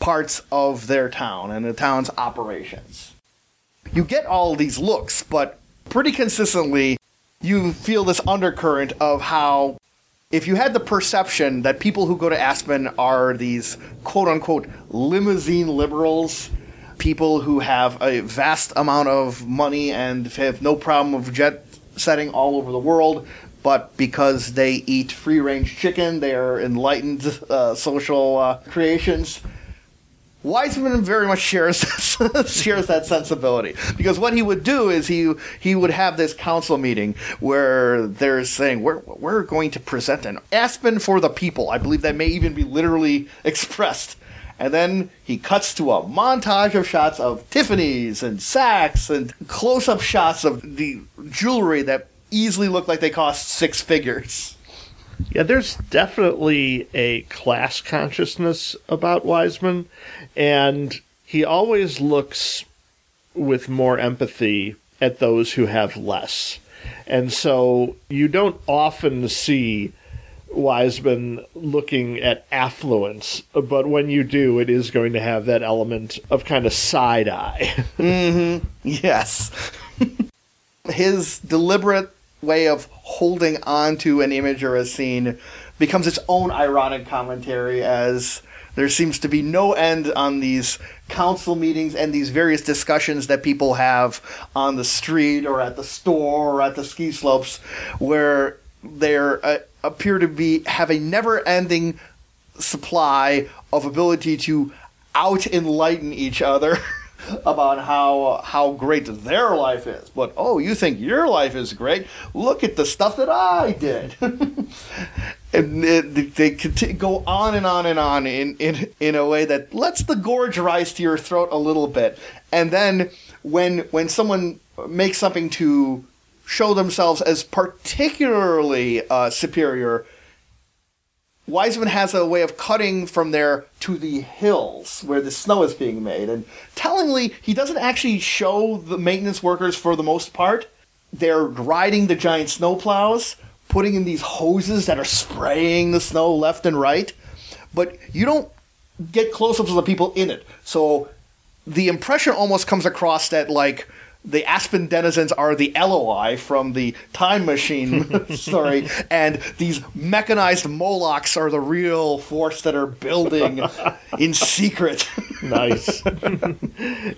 parts of their town and the town's operations. You get all these looks, but pretty consistently you feel this undercurrent of how if you had the perception that people who go to Aspen are these quote-unquote limousine liberals, people who have a vast amount of money and have no problem of jet setting all over the world, but because they eat free-range chicken, they are enlightened uh, social uh, creations. Wiseman very much shares shares that sensibility, because what he would do is he he would have this council meeting where they're saying we're we're going to present an Aspen for the people. I believe that may even be literally expressed. And then he cuts to a montage of shots of Tiffany's and Saks and close-up shots of the jewelry that easily look like they cost six figures. Yeah, there's definitely a class consciousness about Wiseman, and he always looks with more empathy at those who have less. And so you don't often see Wiseman looking at affluence, but when you do, it is going to have that element of kind of side eye. Mm-hmm. Yes. His deliberate way of holding on to an image or a scene becomes its own ironic commentary, as there seems to be no end on these council meetings and these various discussions that people have on the street or at the store or at the ski slopes, where they're uh, appear to be have a never-ending supply of ability to out-enlighten each other about how uh, how great their life is. But, oh, you think your life is great? Look at the stuff that I did. And it, they continue, go on and on and on in, in, in a way that lets the gorge rise to your throat a little bit. And then when when someone makes something to show themselves as particularly uh, superior, Wiseman has a way of cutting from there to the hills where the snow is being made. And tellingly, he doesn't actually show the maintenance workers for the most part. They're riding the giant snow plows, putting in these hoses that are spraying the snow left and right. But you don't get close-ups of the people in it. So the impression almost comes across that, like, the Aspen denizens are the Eloi from the Time Machine story, and these mechanized Molochs are the real force that are building in secret. Nice.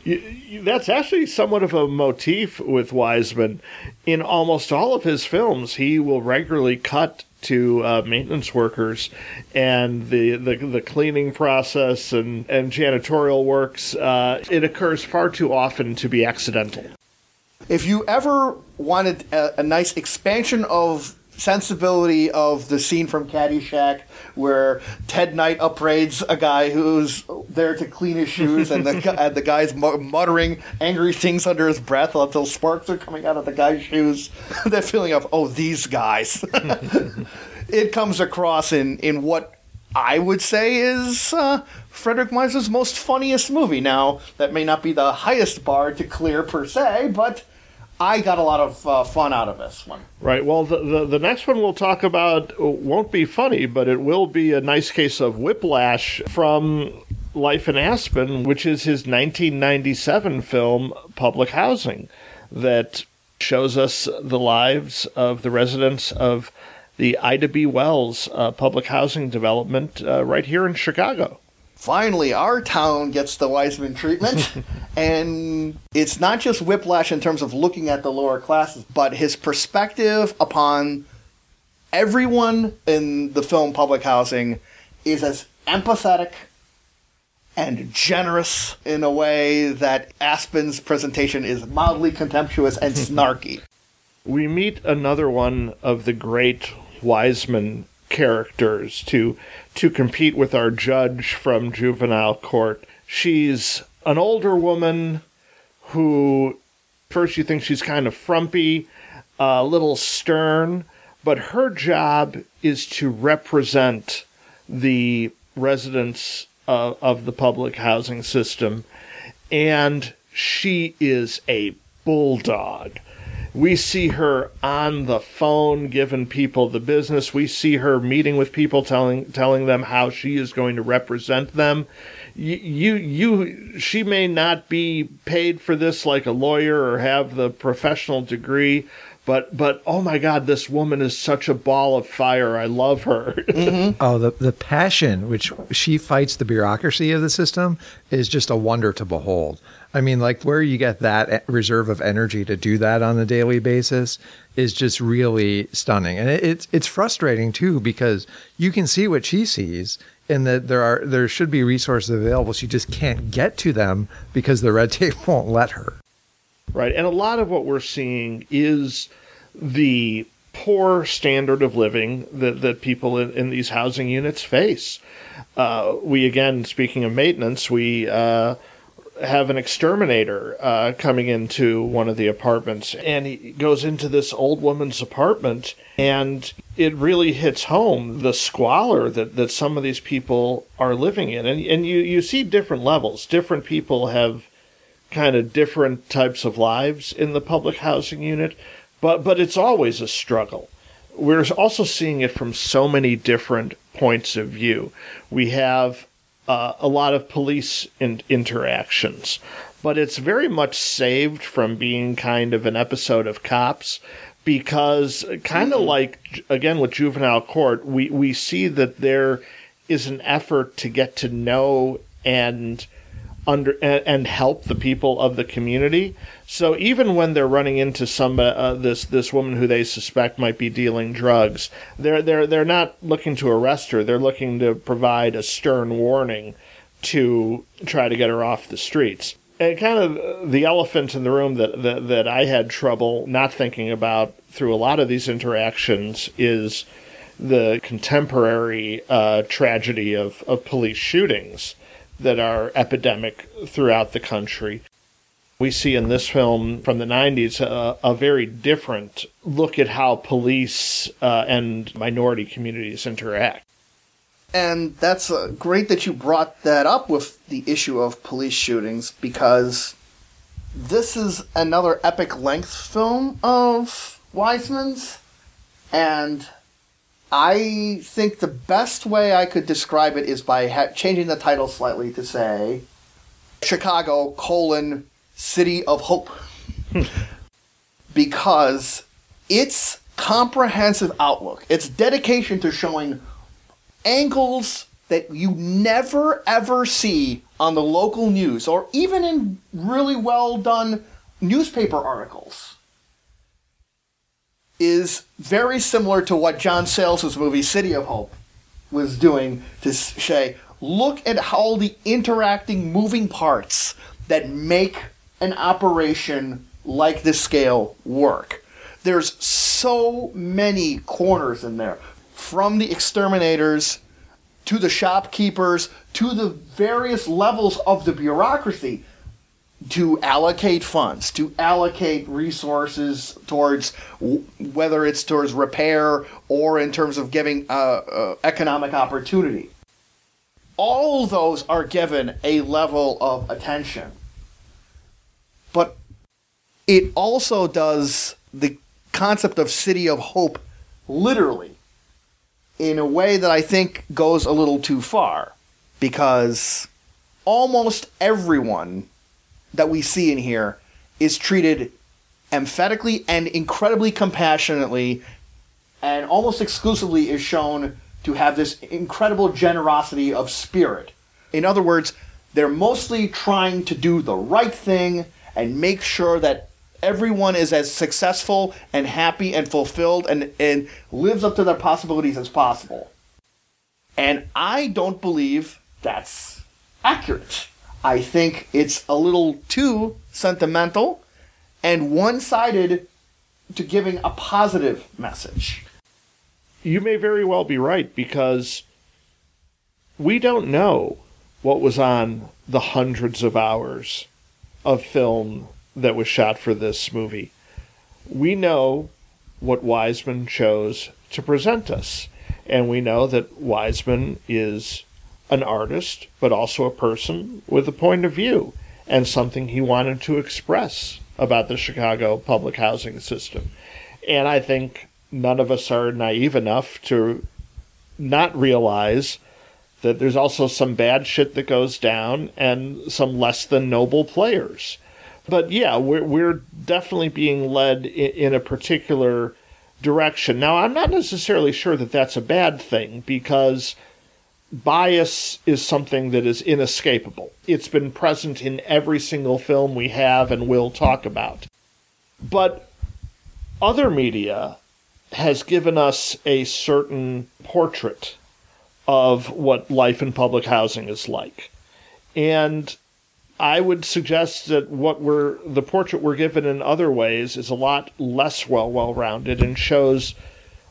you, you, that's actually somewhat of a motif with Wiseman. In almost all of his films, he will regularly cut to uh, maintenance workers and the, the the cleaning process and, and janitorial works. Uh, it occurs far too often to be accidental. If you ever wanted a, a nice expansion of sensibility of the scene from Caddyshack where Ted Knight upbraids a guy who's there to clean his shoes and the, and the guy's muttering angry things under his breath until sparks are coming out of the guy's shoes. That feeling of, oh, these guys. It comes across in, in what I would say is uh, Frederick Wiseman's most funniest movie. Now, that may not be the highest bar to clear per se, but I got a lot of uh, fun out of this one. Right. Well, the, the the next one we'll talk about won't be funny, but it will be a nice case of whiplash from Life in Aspen, which is his nineteen ninety-seven film, Public Housing, that shows us the lives of the residents of the Ida B. Wells uh, public housing development uh, right here in Chicago. Finally, our town gets the Wiseman treatment, and it's not just whiplash in terms of looking at the lower classes, but his perspective upon everyone in the film Public Housing is as empathetic and generous in a way that Aspen's presentation is mildly contemptuous and snarky. We meet another one of the great Wiseman characters to to compete with our judge from Juvenile Court. She's an older woman who, first you think she's kind of frumpy, a little stern, but her job is to represent the residents of, of the public housing system, and she is a bulldog. We see her on the phone giving people the business. We see her meeting with people, telling telling them how she is going to represent them. you, you, she may not be paid for this like a lawyer or have the professional degree, but, but oh my God, this woman is such a ball of fire. I love her. Mm-hmm. Oh, the, the passion which she fights the bureaucracy of the system is just a wonder to behold. I mean, like, where you get that reserve of energy to do that on a daily basis is just really stunning. And it, it's it's frustrating, too, because you can see what she sees and that there are there should be resources available. She just can't get to them because the red tape won't let her. Right. And a lot of what we're seeing is the poor standard of living that, that people in, in these housing units face. Uh, we, again, speaking of maintenance, we... Uh, have an exterminator uh, coming into one of the apartments, and he goes into this old woman's apartment, and it really hits home the squalor that, that some of these people are living in. And, and you, you see different levels. Different people have kind of different types of lives in the public housing unit, but, but it's always a struggle. We're also seeing it from so many different points of view. We have... Uh, a lot of police in- interactions, but it's very much saved from being kind of an episode of Cops, because kind of mm-hmm. like, again, with Juvenile Court, we, we see that there is an effort to get to know and under and, and help the people of the community. So even when they're running into some uh, this this woman who they suspect might be dealing drugs, they're they're they're not looking to arrest her. They're looking to provide a stern warning to try to get her off the streets. And kind of the elephant in the room that that, that I had trouble not thinking about through a lot of these interactions is the contemporary uh, tragedy of, of police shootings that are epidemic throughout the country. We see in this film from the nineties uh, a very different look at how police uh, and minority communities interact. And that's uh, great that you brought that up with the issue of police shootings, because this is another epic length film of Wiseman's, and I think the best way I could describe it is by ha- changing the title slightly to say Chicago colon City of Hope. Because its comprehensive outlook, its dedication to showing angles that you never ever see on the local news or even in really well done newspaper articles, is very similar to what John Sayles' movie City of Hope was doing to say, look at how the interacting moving parts that make an operation like this scale work. There's so many corners in there, from the exterminators to the shopkeepers to the various levels of the bureaucracy, to allocate funds, to allocate resources towards, whether it's towards repair or in terms of giving uh, uh, economic opportunity. All those are given a level of attention. But it also does the concept of City of Hope literally in a way that I think goes a little too far, because almost everyone that we see in here is treated emphatically and incredibly compassionately, and almost exclusively is shown to have this incredible generosity of spirit. In other words, they're mostly trying to do the right thing and make sure that everyone is as successful and happy and fulfilled and, and lives up to their possibilities as possible. And I don't believe that's accurate. I think it's a little too sentimental and one-sided to giving a positive message. You may very well be right, because we don't know what was on the hundreds of hours of film that was shot for this movie. We know what Wiseman chose to present us, and we know that Wiseman is an artist, but also a person with a point of view and something he wanted to express about the Chicago public housing system. And I think none of us are naive enough to not realize that there's also some bad shit that goes down and some less than noble players. But yeah, we're, we're definitely being led in, in a particular direction. Now, I'm not necessarily sure that that's a bad thing, because bias is something that is inescapable. It's been present in every single film we have and will talk about. But other media has given us a certain portrait of what life in public housing is like. And I would suggest that what we're, the portrait we're given in other ways is a lot less well, well-rounded and shows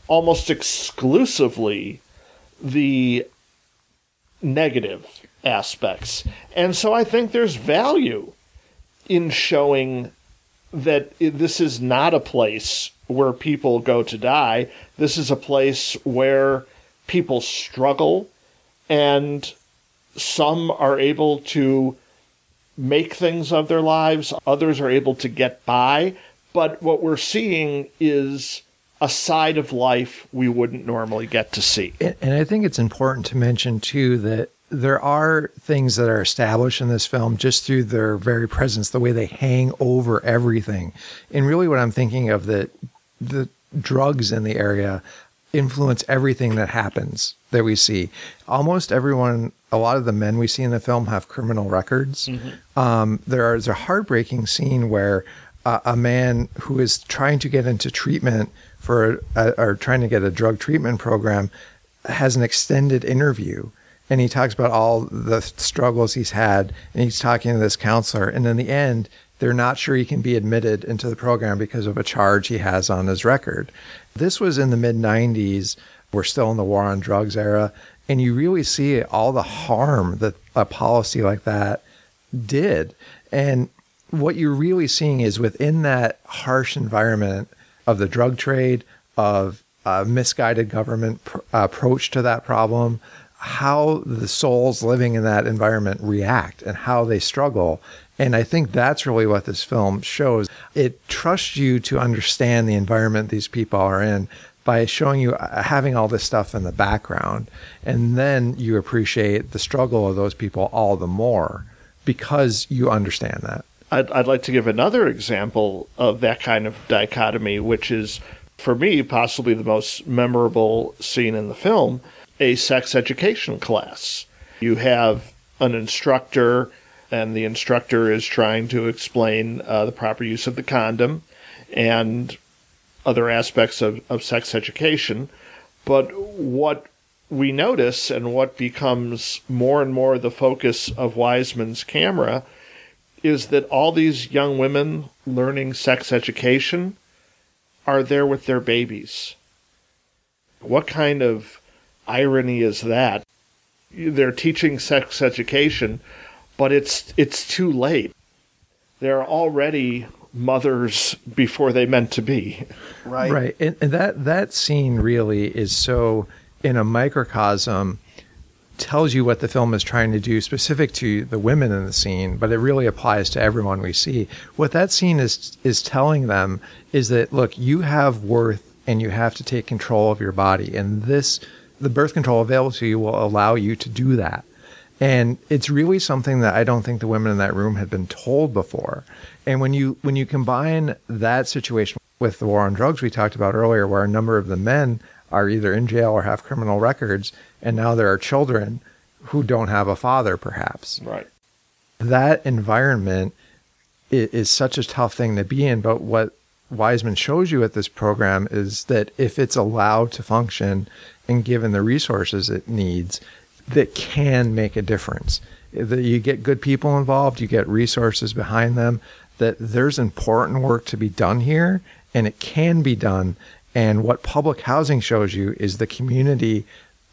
almost exclusively the negative aspects. And so I think there's value in showing that this is not a place where people go to die. This is a place where people struggle, and some are able to make things of their lives, others are able to get by. But what we're seeing is a side of life we wouldn't normally get to see. And I think it's important to mention, too, that there are things that are established in this film just through their very presence, the way they hang over everything. And really what I'm thinking of, that the drugs in the area influence everything that happens that we see. Almost everyone, a lot of the men we see in the film have criminal records. Mm-hmm. Um, there is a heartbreaking scene where uh, a man who is trying to get into treatment for a, or trying to get a drug treatment program has an extended interview, and he talks about all the struggles he's had, and he's talking to this counselor, and in the end they're not sure he can be admitted into the program because of a charge he has on his record. This was in the mid nineties. We're still in the war on drugs era, and you really see all the harm that a policy like that did. And what you're really seeing is within that harsh environment of the drug trade, of a misguided government pr- approach to that problem, how the souls living in that environment react and how they struggle. And I think that's really what this film shows. It trusts you to understand the environment these people are in by showing you uh, having all this stuff in the background. And then you appreciate the struggle of those people all the more because you understand that. I'd, I'd like to give another example of that kind of dichotomy, which is, for me, possibly the most memorable scene in the film, a sex education class. You have an instructor, and the instructor is trying to explain uh, the proper use of the condom and other aspects of, of sex education. But what we notice, and what becomes more and more the focus of Wiseman's camera, is that all these young women learning sex education are there with their babies. What kind of irony is that? They're teaching sex education, but it's it's too late. They're already mothers before they meant to be. Right. Right. And, and that, that scene really is so, in a microcosm, tells you what the film is trying to do specific to the women in the scene, but it really applies to everyone we see. What that scene is is telling them is that, look, you have worth and you have to take control of your body. And this, the birth control available to you will allow you to do that. And it's really something that I don't think the women in that room had been told before. And when you when you combine that situation with the war on drugs we talked about earlier, where a number of the men are either in jail or have criminal records, and now there are children who don't have a father, perhaps. Right. That environment is, is such a tough thing to be in, but what Wiseman shows you at this program is that if it's allowed to function and given the resources it needs, that can make a difference. That you get good people involved, you get resources behind them, that there's important work to be done here, and it can be done. And what public housing shows you is the community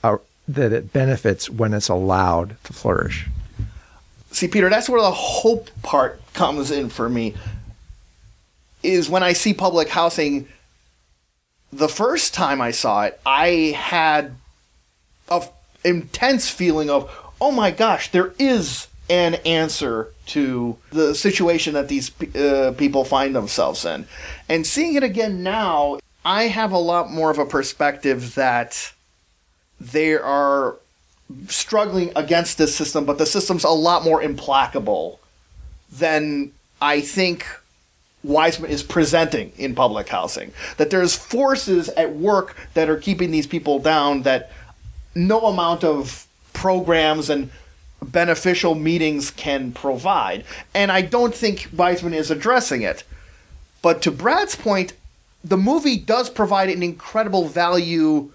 uh, that it benefits when it's allowed to flourish. See, Peter, that's where the hope part comes in for me, is when I see public housing. The first time I saw it, I had an intense feeling of, oh my gosh, there is an answer to the situation that these uh, people find themselves in. And seeing it again now, I have a lot more of a perspective that there are struggling against this system, but the system's a lot more implacable than I think Wiseman is presenting in Public Housing. That there's forces at work that are keeping these people down that no amount of programs and beneficial meetings can provide. And I don't think Wiseman is addressing it. But to Brad's point, the movie does provide an incredible value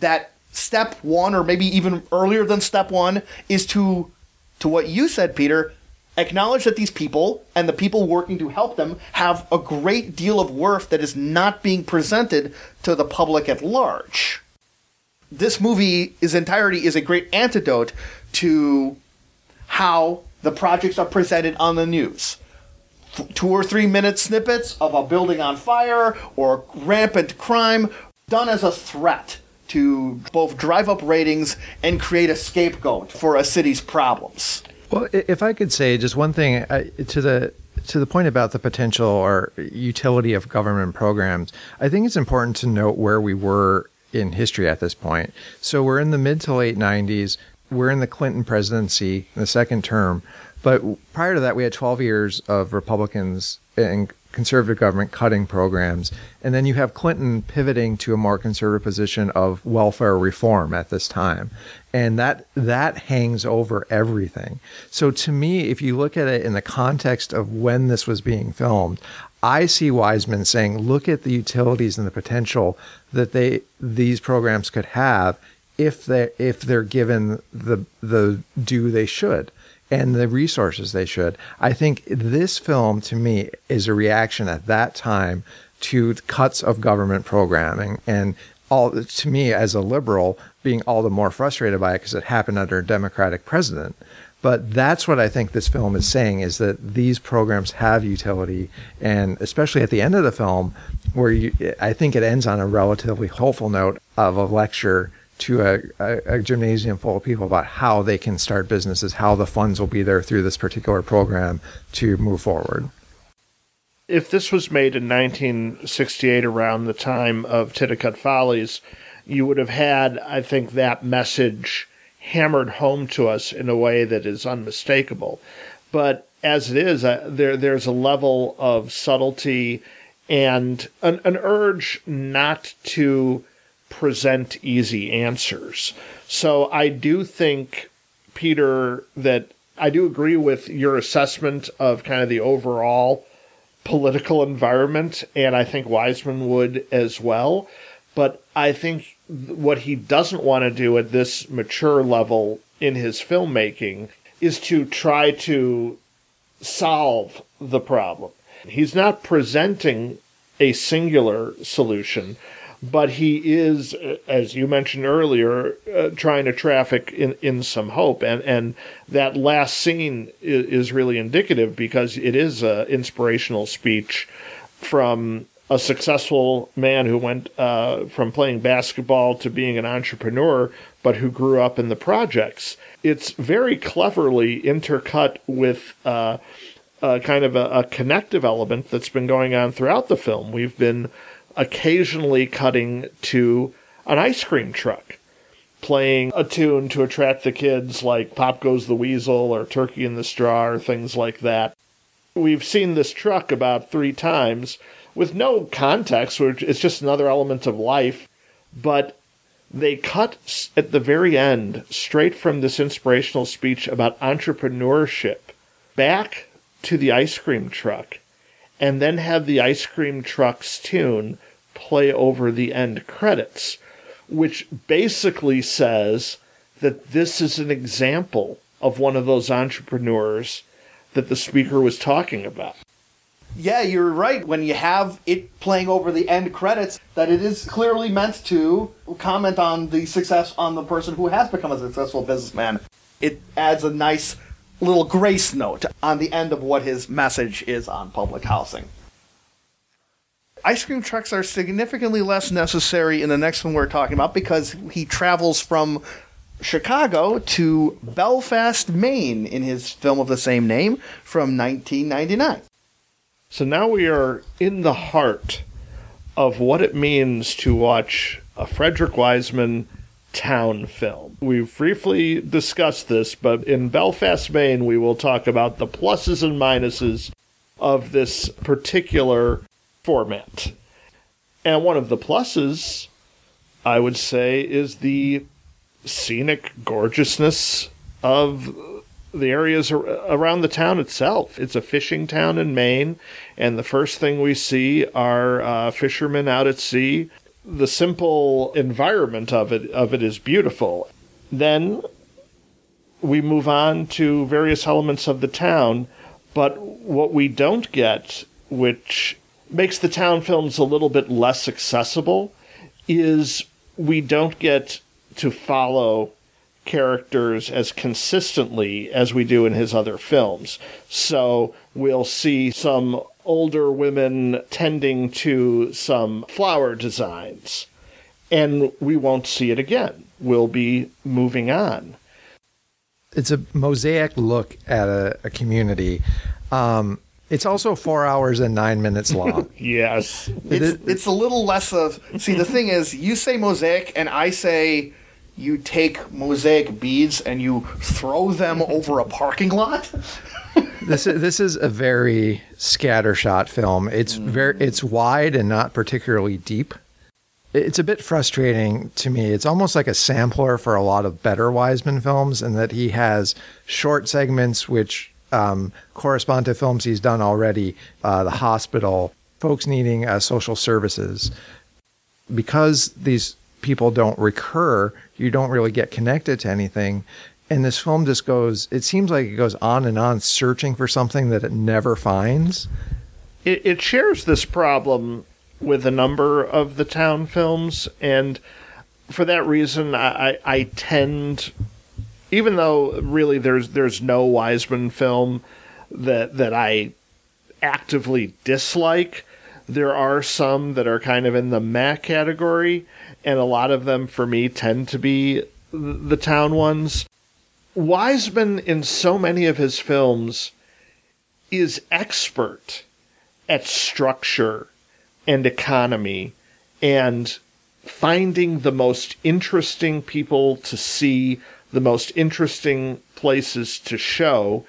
that step one, or maybe even earlier than step one, is to, to what you said, Peter, acknowledge that these people and the people working to help them have a great deal of worth that is not being presented to the public at large. This movie, its entirety, is a great antidote to how the projects are presented on the news. Two or three minute snippets of a building on fire or rampant crime done as a threat to both drive up ratings and create a scapegoat for a city's problems. Well, if I could say just one thing I, to the to the point about the potential or utility of government programs, I think it's important to note where we were in history at this point. So we're in the mid to late nineties. We're in the Clinton presidency, the second term. But prior to that, we had twelve years of Republicans and conservative government cutting programs. And then you have Clinton pivoting to a more conservative position of welfare reform at this time. And that that hangs over everything. So to me, if you look at it in the context of when this was being filmed, I see Wiseman saying, look at the utilities and the potential that they these programs could have if they if they're given the the due they should. And the resources they should. I think this film, to me, is a reaction at that time to cuts of government programming. And all to me, as a liberal, being all the more frustrated by it because it happened under a Democratic president. But that's what I think this film is saying, is that these programs have utility. And especially at the end of the film, where you, I think it ends on a relatively hopeful note of a lecture to a, a, a gymnasium full of people about how they can start businesses, how the funds will be there through this particular program to move forward. If this was made in nineteen sixty-eight, around the time of Titicut Follies, you would have had, I think, that message hammered home to us in a way that is unmistakable. But as it is, uh, there there's a level of subtlety and an, an urge not to present easy answers. So I do think, Peter, that I do agree with your assessment of kind of the overall political environment, and I think Wiseman would as well. But I think what he doesn't want to do at this mature level in his filmmaking is to try to solve the problem. He's not presenting a singular solution, but he is, as you mentioned earlier, uh, trying to traffic in, in some hope. And, and that last scene is, is really indicative because it is an inspirational speech from a successful man who went uh, from playing basketball to being an entrepreneur, but who grew up in the projects. It's very cleverly intercut with uh, a kind of a, a connective element that's been going on throughout the film. We've been occasionally cutting to an ice cream truck playing a tune to attract the kids, like Pop Goes the Weasel or Turkey in the Straw or things like that. We've seen this truck about three times with no context, which it's just another element of life, but they cut at the very end straight from this inspirational speech about entrepreneurship back to the ice cream truck, and then have the ice cream truck's tune play over the end credits, which basically says that this is an example of one of those entrepreneurs that the speaker was talking about. Yeah, you're right. When you have it playing over the end credits, that it is clearly meant to comment on the success on the person who has become a successful businessman. It adds a nice little grace note on the end of what his message is on Public Housing. Ice cream trucks are significantly less necessary in the next one we're talking about because he travels from Chicago to Belfast, Maine in his film of the same name from nineteen ninety-nine. So now we are in the heart of what it means to watch a Frederick Wiseman town film. We've briefly discussed this, but in Belfast, Maine, we will talk about the pluses and minuses of this particular format. And one of the pluses, I would say, is the scenic gorgeousness of the areas around the town itself. It's a fishing town in Maine, and the first thing we see are uh, fishermen out at sea. The simple environment of it of it is beautiful. Then we move on to various elements of the town, but what we don't get, which makes the town films a little bit less accessible, is we don't get to follow characters as consistently as we do in his other films. So we'll see some older women tending to some flower designs, and we won't see it again. We'll be moving on. It's a mosaic look at a, a community. Um, it's also four hours and nine minutes long. Yes. It's, it's a little less of... See, the thing is, you say mosaic, and I say you take mosaic beads and you throw them over a parking lot. This is, this is a very scattershot film. It's very it's wide and not particularly deep. It's a bit frustrating to me. It's almost like a sampler for a lot of better Wiseman films, in that he has short segments which um, correspond to films he's done already. Uh, the Hospital, folks needing uh, social services. Because these people don't recur, you don't really get connected to anything. And this film just goes, it seems like it goes on and on searching for something that it never finds. It, it shares this problem with a number of the town films. And for that reason, I, I tend, even though really there's there's no Wiseman film that that I actively dislike, there are some that are kind of in the meh category. And a lot of them, for me, tend to be the town ones. Wiseman, in so many of his films, is expert at structure and economy and finding the most interesting people to see, the most interesting places to show,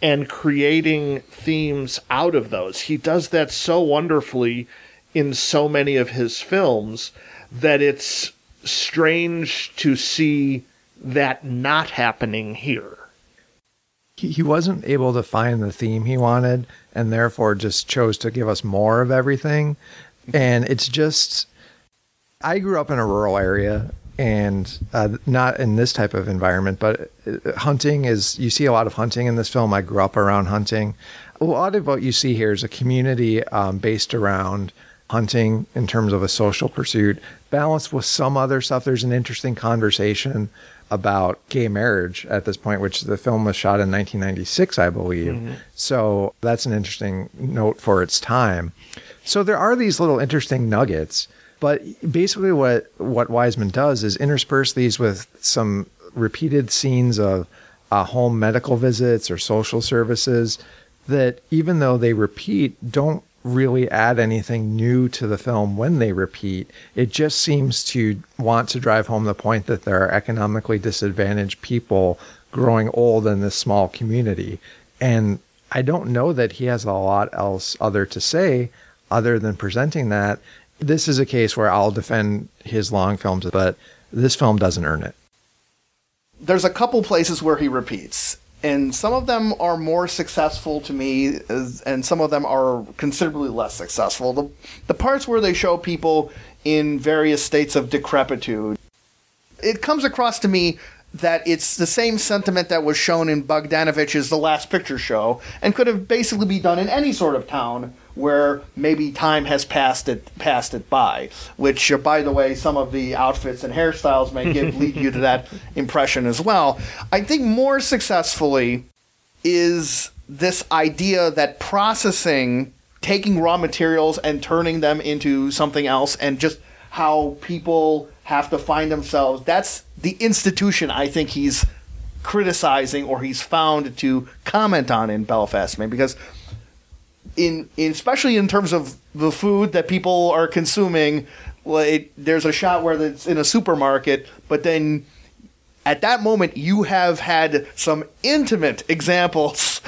and creating themes out of those. He does that so wonderfully in so many of his films that it's strange to see that not happening here. He wasn't able to find the theme he wanted, and therefore just chose to give us more of everything. And it's just, I grew up in a rural area, and uh, not in this type of environment, but hunting is, you see a lot of hunting in this film. I grew up around hunting. A lot of what you see here is a community um, based around hunting in terms of a social pursuit, balanced with some other stuff. There's an interesting conversation about gay marriage at this point, which the film was shot in nineteen ninety-six, I believe. Mm-hmm. So that's an interesting note for its time. So there are these little interesting nuggets, but basically what, what Wiseman does is intersperse these with some repeated scenes of uh, home medical visits or social services that, even though they repeat, don't really add anything new to the film when they repeat. It just seems to want to drive home the point that there are economically disadvantaged people growing old in this small community. And I don't know that he has a lot else other to say other than presenting that. This is a case where I'll defend his long films, but this film doesn't earn it. There's a couple places where he repeats. And some of them are more successful to me, and some of them are considerably less successful. The, the parts where they show people in various states of decrepitude, it comes across to me that it's the same sentiment that was shown in Bogdanovich's The Last Picture Show, and could have basically be done in any sort of town where maybe time has passed it passed it by, which, uh, by the way, some of the outfits and hairstyles may give, lead you to that impression as well. I think more successfully is this idea that processing, taking raw materials and turning them into something else, and just how people have to find themselves. That's the institution I think he's criticizing, or he's found to comment on in Belfast, man, because... In, in especially in terms of the food that people are consuming, well, it, there's a shot where it's in a supermarket, but then at that moment you have had some intimate examples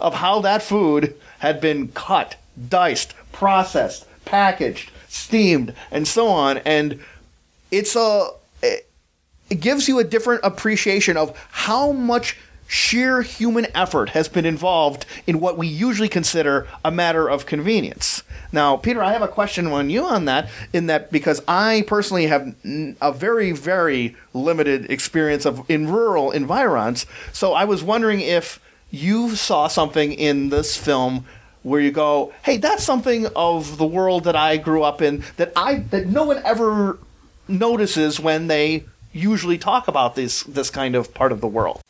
of how that food had been cut, diced, processed, packaged, steamed, and so on. And it's a it, it gives you a different appreciation of how much sheer human effort has been involved in what we usually consider a matter of convenience. Now, Peter, I have a question on you on that, in that because I personally have a very, very limited experience of in rural environs, so I was wondering if you saw something in this film where you go, hey, that's something of the world that I grew up in that I that no one ever notices when they usually talk about this this kind of part of the world.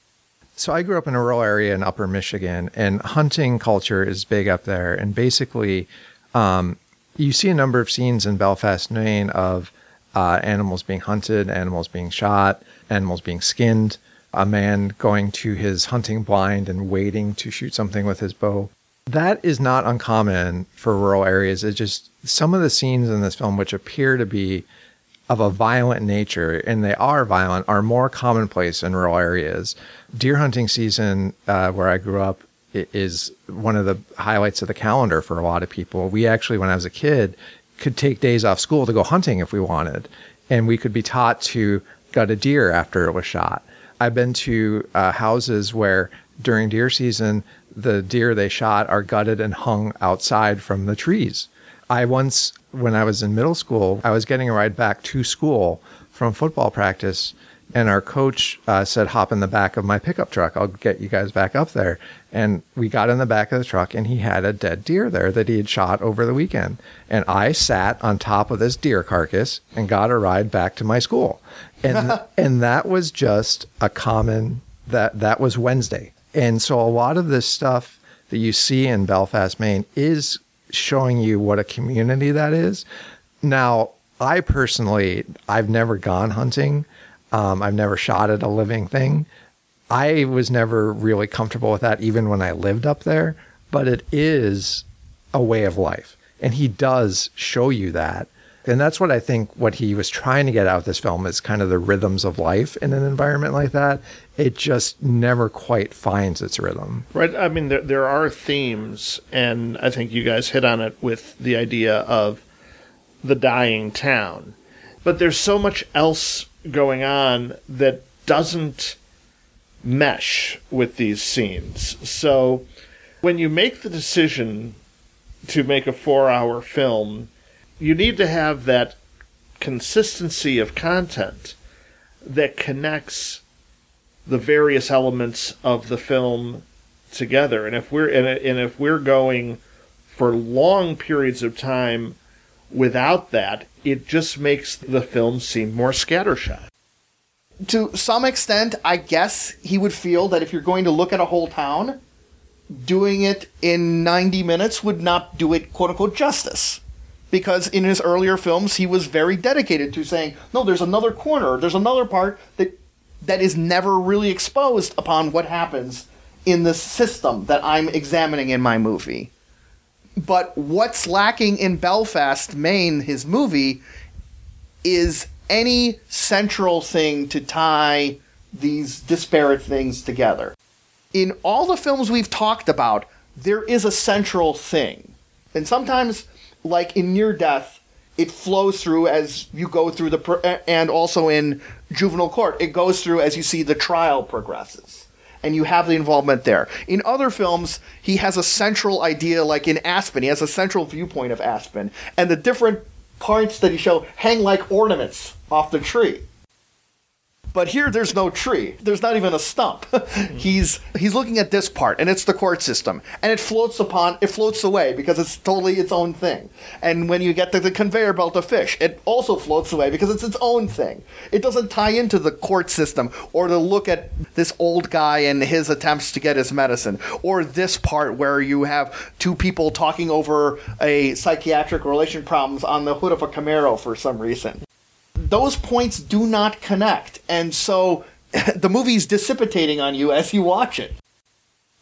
So I grew up in a rural area in Upper Michigan, and hunting culture is big up there. And basically, um, you see a number of scenes in Belfast, Maine, of uh, animals being hunted, animals being shot, animals being skinned, a man going to his hunting blind and waiting to shoot something with his bow. That is not uncommon for rural areas. It's just some of the scenes in this film, which appear to be of a violent nature, and they are violent, are more commonplace in rural areas. Deer hunting season, uh, where I grew up, is one of the highlights of the calendar for a lot of people. We actually, when I was a kid, could take days off school to go hunting if we wanted, and we could be taught to gut a deer after it was shot. I've been to uh, houses where during deer season, the deer they shot are gutted and hung outside from the trees. I once, when I was in middle school, I was getting a ride back to school from football practice, and our coach uh, said, hop in the back of my pickup truck. I'll get you guys back up there. And we got in the back of the truck, and he had a dead deer there that he had shot over the weekend. And I sat on top of this deer carcass and got a ride back to my school. And and that was just a common, that, that was Wednesday. And so a lot of this stuff that you see in Belfast, Maine is showing you what a community that is. Now, I personally, I've never gone hunting. Um, I've never shot at a living thing. I was never really comfortable with that, even when I lived up there. But it is a way of life. And he does show you that. And that's what I think what he was trying to get out of this film is kind of the rhythms of life in an environment like that. It just never quite finds its rhythm. Right. I mean, there, there are themes, and I think you guys hit on it with the idea of the dying town. But there's so much else going on that doesn't mesh with these scenes. So when you make the decision to make a four-hour film, you need to have that consistency of content that connects the various elements of the film together. And if we're and if we're going for long periods of time without that, it just makes the film seem more scattershot. To some extent, I guess he would feel that if you're going to look at a whole town, doing it in ninety minutes would not do it, quote-unquote, justice. Because in his earlier films, he was very dedicated to saying, no, there's another corner, there's another part that that is never really exposed upon what happens in the system that I'm examining in my movie. But what's lacking in Belfast, Maine, his movie, is any central thing to tie these disparate things together. In all the films we've talked about, there is a central thing. And sometimes, like in Near Death, it flows through as you go through the... Pr- and also in Juvenile Court, it goes through as you see the trial progresses. And you have the involvement there. In other films, he has a central idea, like in Aspen. He has a central viewpoint of Aspen. And the different parts that he shows hang like ornaments off the tree. But here, there's no tree. There's not even a stump. Mm-hmm. He's he's looking at this part, and it's the court system, and it floats upon, it floats away because it's totally its own thing. And when you get to the conveyor belt of fish, it also floats away because it's its own thing. It doesn't tie into the court system or to look at this old guy and his attempts to get his medicine, or this part where you have two people talking over a psychiatric relation problems on the hood of a Camaro for some reason. Those points do not connect, and so the movie's dissipating on you as you watch it.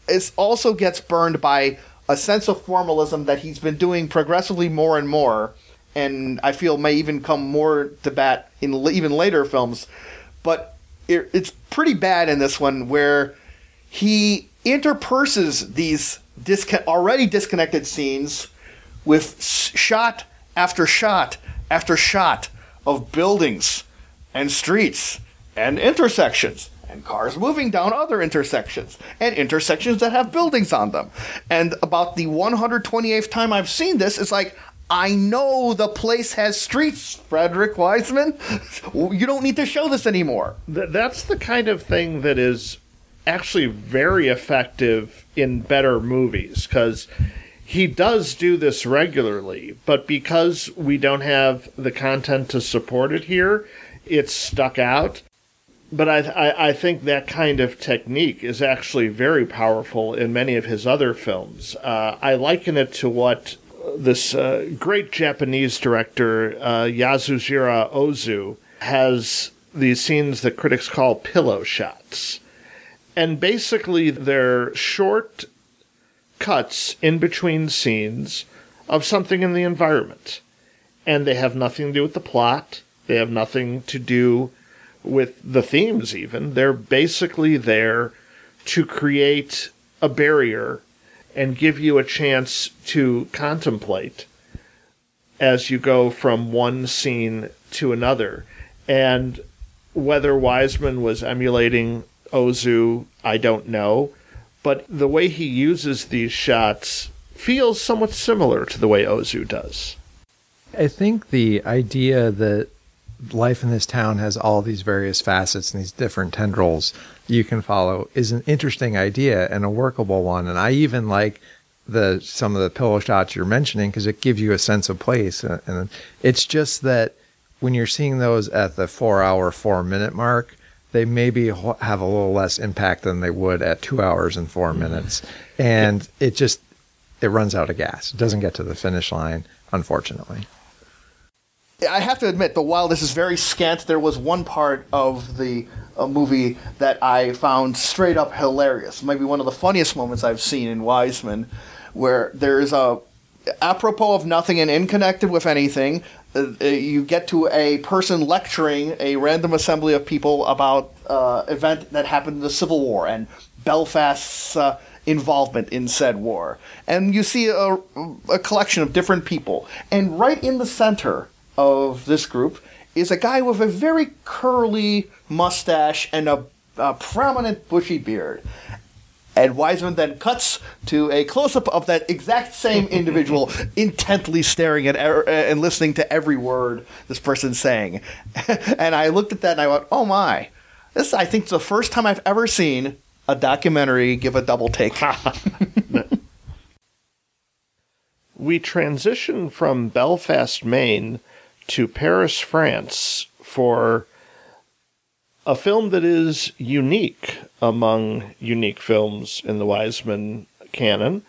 It also gets burned by a sense of formalism that he's been doing progressively more and more, and I feel may even come more to bat in l- even later films. But it, it's pretty bad in this one, where he interpurses these disco- already disconnected scenes with shot after shot after shot of buildings and streets and intersections and cars moving down other intersections and intersections that have buildings on them. And about the one hundred twenty-eighth time I've seen this, it's like, I know the place has streets, Frederick Wiseman. You don't need to show this anymore. Th- that's the kind of thing that is actually very effective in better movies, because he does do this regularly, but because we don't have the content to support it here, it's stuck out. But I, I, I think that kind of technique is actually very powerful in many of his other films. Uh, I liken it to what this uh, great Japanese director, uh, Yasujiro Ozu, has these scenes that critics call pillow shots. And basically they're short cuts in between scenes of something in the environment. And they have nothing to do with the plot. They have nothing to do with the themes even. They're basically there to create a barrier and give you a chance to contemplate as you go from one scene to another. And whether Wiseman was emulating Ozu, I don't know. But the way he uses these shots feels somewhat similar to the way Ozu does. I think the idea that life in this town has all these various facets and these different tendrils you can follow is an interesting idea and a workable one. And I even like the some of the pillow shots you're mentioning, because it gives you a sense of place. And it's just that when you're seeing those at the four hour, four minute mark, they maybe have a little less impact than they would at two hours and four minutes. And it just, it runs out of gas. It doesn't get to the finish line, unfortunately. I have to admit, but while this is very scant, there was one part of the uh, movie that I found straight up hilarious. Maybe one of the funniest moments I've seen in Wiseman, where there is a, apropos of nothing and unconnected with anything, uh, you get to a person lecturing a random assembly of people about an uh, event that happened in the Civil War and Belfast's Uh, involvement in said war. And you see a, a collection of different people. And right in the center of this group is a guy with a very curly mustache and a, a prominent bushy beard. And Wiseman then cuts to a close-up of that exact same individual intently staring at er- and listening to every word this person's saying. And I looked at that and I went, oh my. This, I think, is the first time I've ever seen a documentary give a double take. We transition from Belfast, Maine to Paris, France for a film that is unique among unique films in the Wiseman canon.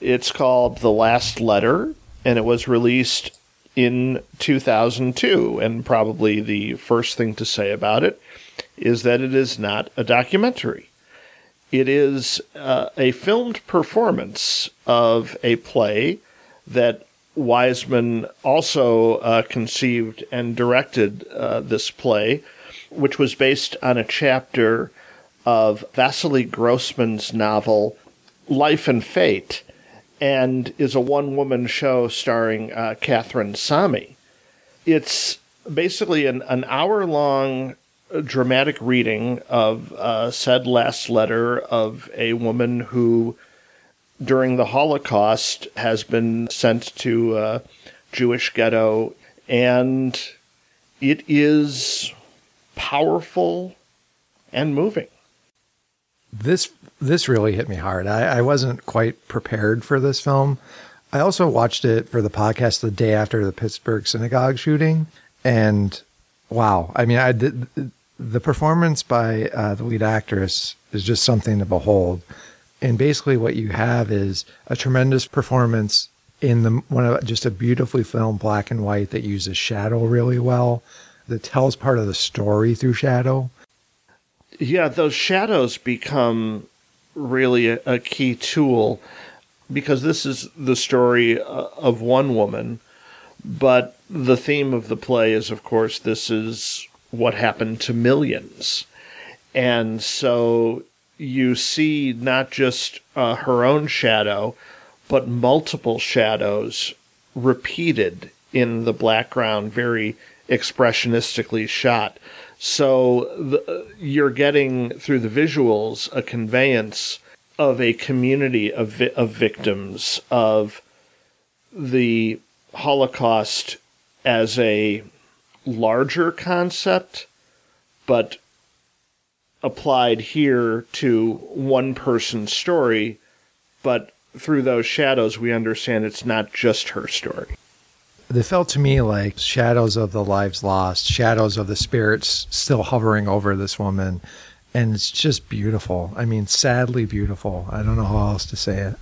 It's called The Last Letter, and it was released in two thousand two, and probably the first thing to say about it is that it is not a documentary. It is uh, a filmed performance of a play that Wiseman also uh, conceived and directed uh, this play, which was based on a chapter of Vasily Grossman's novel Life and Fate, and is a one-woman show starring uh, Catherine Sami. It's basically an, an hour-long dramatic reading of uh, said last letter of a woman who, during the Holocaust, has been sent to a Jewish ghetto, and it is powerful and moving. This this really hit me hard. I, I wasn't quite prepared for this film. I also watched it for the podcast the day after the Pittsburgh synagogue shooting, and wow. I mean, I did, the performance by uh, the lead actress is just something to behold. And basically what you have is a tremendous performance in the one of just a beautifully filmed black and white that uses shadow really well, that tells part of the story through shadow. Yeah, those shadows become really a, a key tool, because this is the story of one woman, but the theme of the play is, of course, this is what happened to millions. And so you see not just uh, her own shadow, but multiple shadows repeated in the background, very expressionistically shot. So the, you're getting, through the visuals, a conveyance of a community of, vi- of victims of the Holocaust as a larger concept, but applied here to one person's story. But through those shadows, we understand it's not just her story. They felt to me like shadows of the lives lost, shadows of the spirits still hovering over this woman. And it's just beautiful. I mean, sadly beautiful. I don't know how else to say it.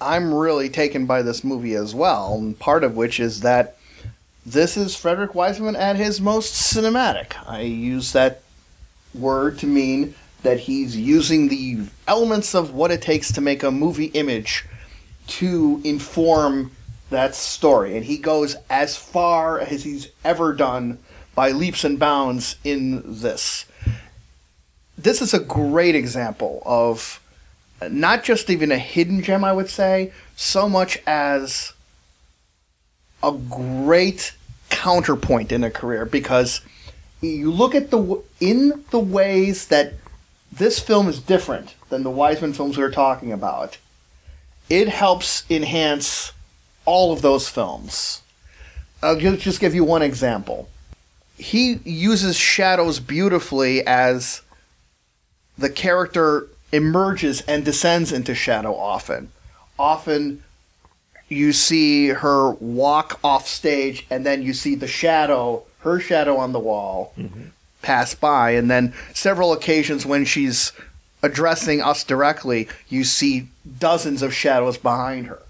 I'm really taken by this movie as well, and part of which is that this is Frederick Wiseman at his most cinematic. I use that word to mean that he's using the elements of what it takes to make a movie image to inform that story. And he goes as far as he's ever done by leaps and bounds in this. This is a great example of not just even a hidden gem, I would say, so much as a great counterpoint in a career, because you look at the in the ways that this film is different than the Wiseman films we were talking about. It helps enhance all of those films. I'll just give you one example. He uses shadows beautifully as the character emerges and descends into shadow often. Often you see her walk off stage, and then you see the shadow, her shadow on the wall, mm-hmm. pass by. And then several occasions when she's addressing us directly, you see dozens of shadows behind her.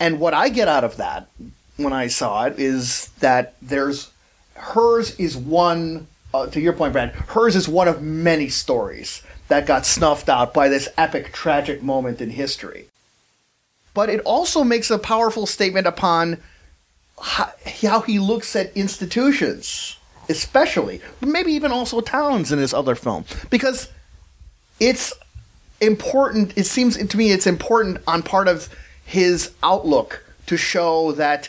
And what I get out of that when I saw it is that there's hers is one, uh, to your point, Brad, hers is one of many stories that got snuffed out by this epic, tragic moment in history. But it also makes a powerful statement upon how, how he looks at institutions, especially, but maybe even also towns in his other film. Because it's important, it seems to me it's important on part of his outlook to show that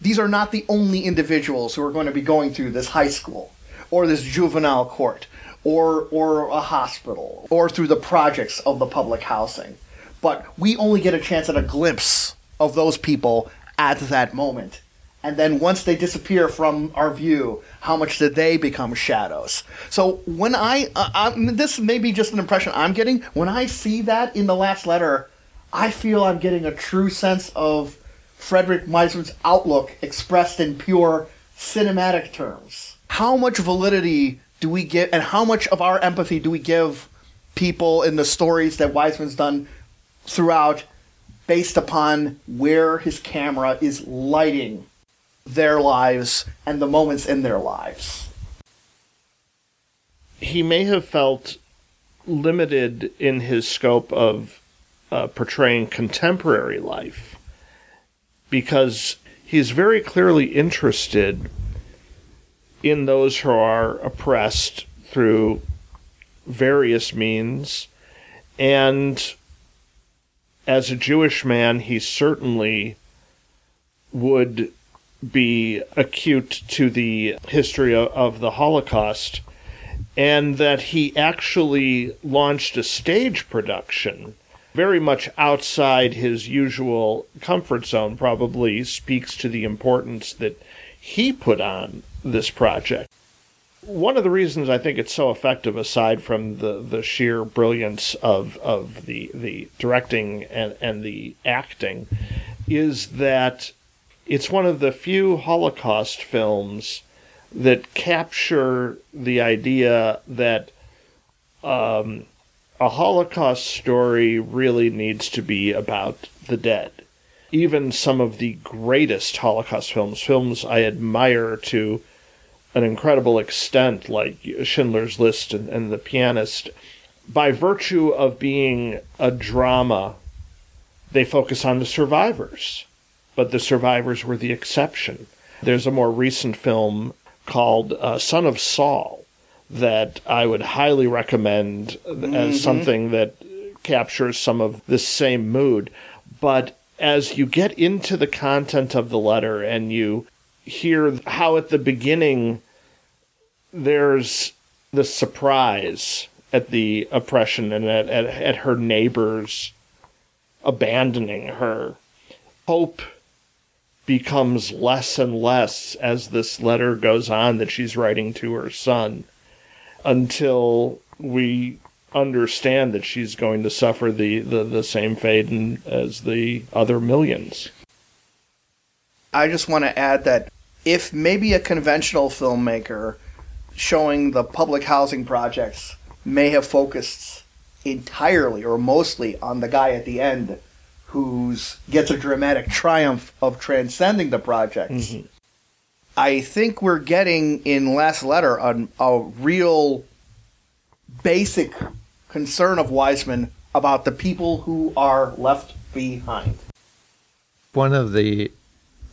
these are not the only individuals who are going to be going through this high school or this juvenile court, or or a hospital, or through the projects of the public housing. But we only get a chance at a glimpse of those people at that moment. And then once they disappear from our view, how much do they become shadows? So when I, uh, I this may be just an impression I'm getting, when I see that in The Last Letter, I feel I'm getting a true sense of Frederick Wiseman's outlook expressed in pure cinematic terms. How much validity do we give, and how much of our empathy do we give people in the stories that Wiseman's done throughout, based upon where his camera is lighting their lives and the moments in their lives? He may have felt limited in his scope of uh, portraying contemporary life, because he's very clearly interested in those who are oppressed through various means. And as a Jewish man, he certainly would be acute to the history of the Holocaust, and that he actually launched a stage production very much outside his usual comfort zone, probably speaks to the importance that he put on this project. One of the reasons I think it's so effective, aside from the, the sheer brilliance of of the the directing and, and the acting, is that it's one of the few Holocaust films that capture the idea that um, a Holocaust story really needs to be about the dead. Even some of the greatest Holocaust films, films I admire to an incredible extent, like Schindler's List and, and The Pianist, by virtue of being a drama, they focus on the survivors. but the survivors were the exception. There's a more recent film called uh, Son of Saul that I would highly recommend mm-hmm. as something that captures some of this same mood. But as you get into the content of the letter and you hear how at the beginning there's the surprise at the oppression and at, at, at her neighbors abandoning her, hope becomes less and less as this letter goes on that she's writing to her son, until we understand that she's going to suffer the, the, the same fate as the other millions. I just want to add that if maybe a conventional filmmaker showing the public housing projects may have focused entirely or mostly on the guy at the end who gets a dramatic triumph of transcending the projects, mm-hmm. I think we're getting in Last Letter a, a real basic concern of Wiseman about the people who are left behind. One of the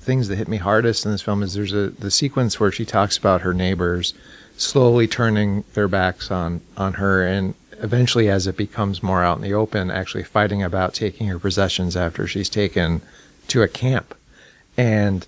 things that hit me hardest in this film is there's a the sequence where she talks about her neighbors slowly turning their backs on, on her, and eventually, as it becomes more out in the open, actually fighting about taking her possessions after she's taken to a camp. And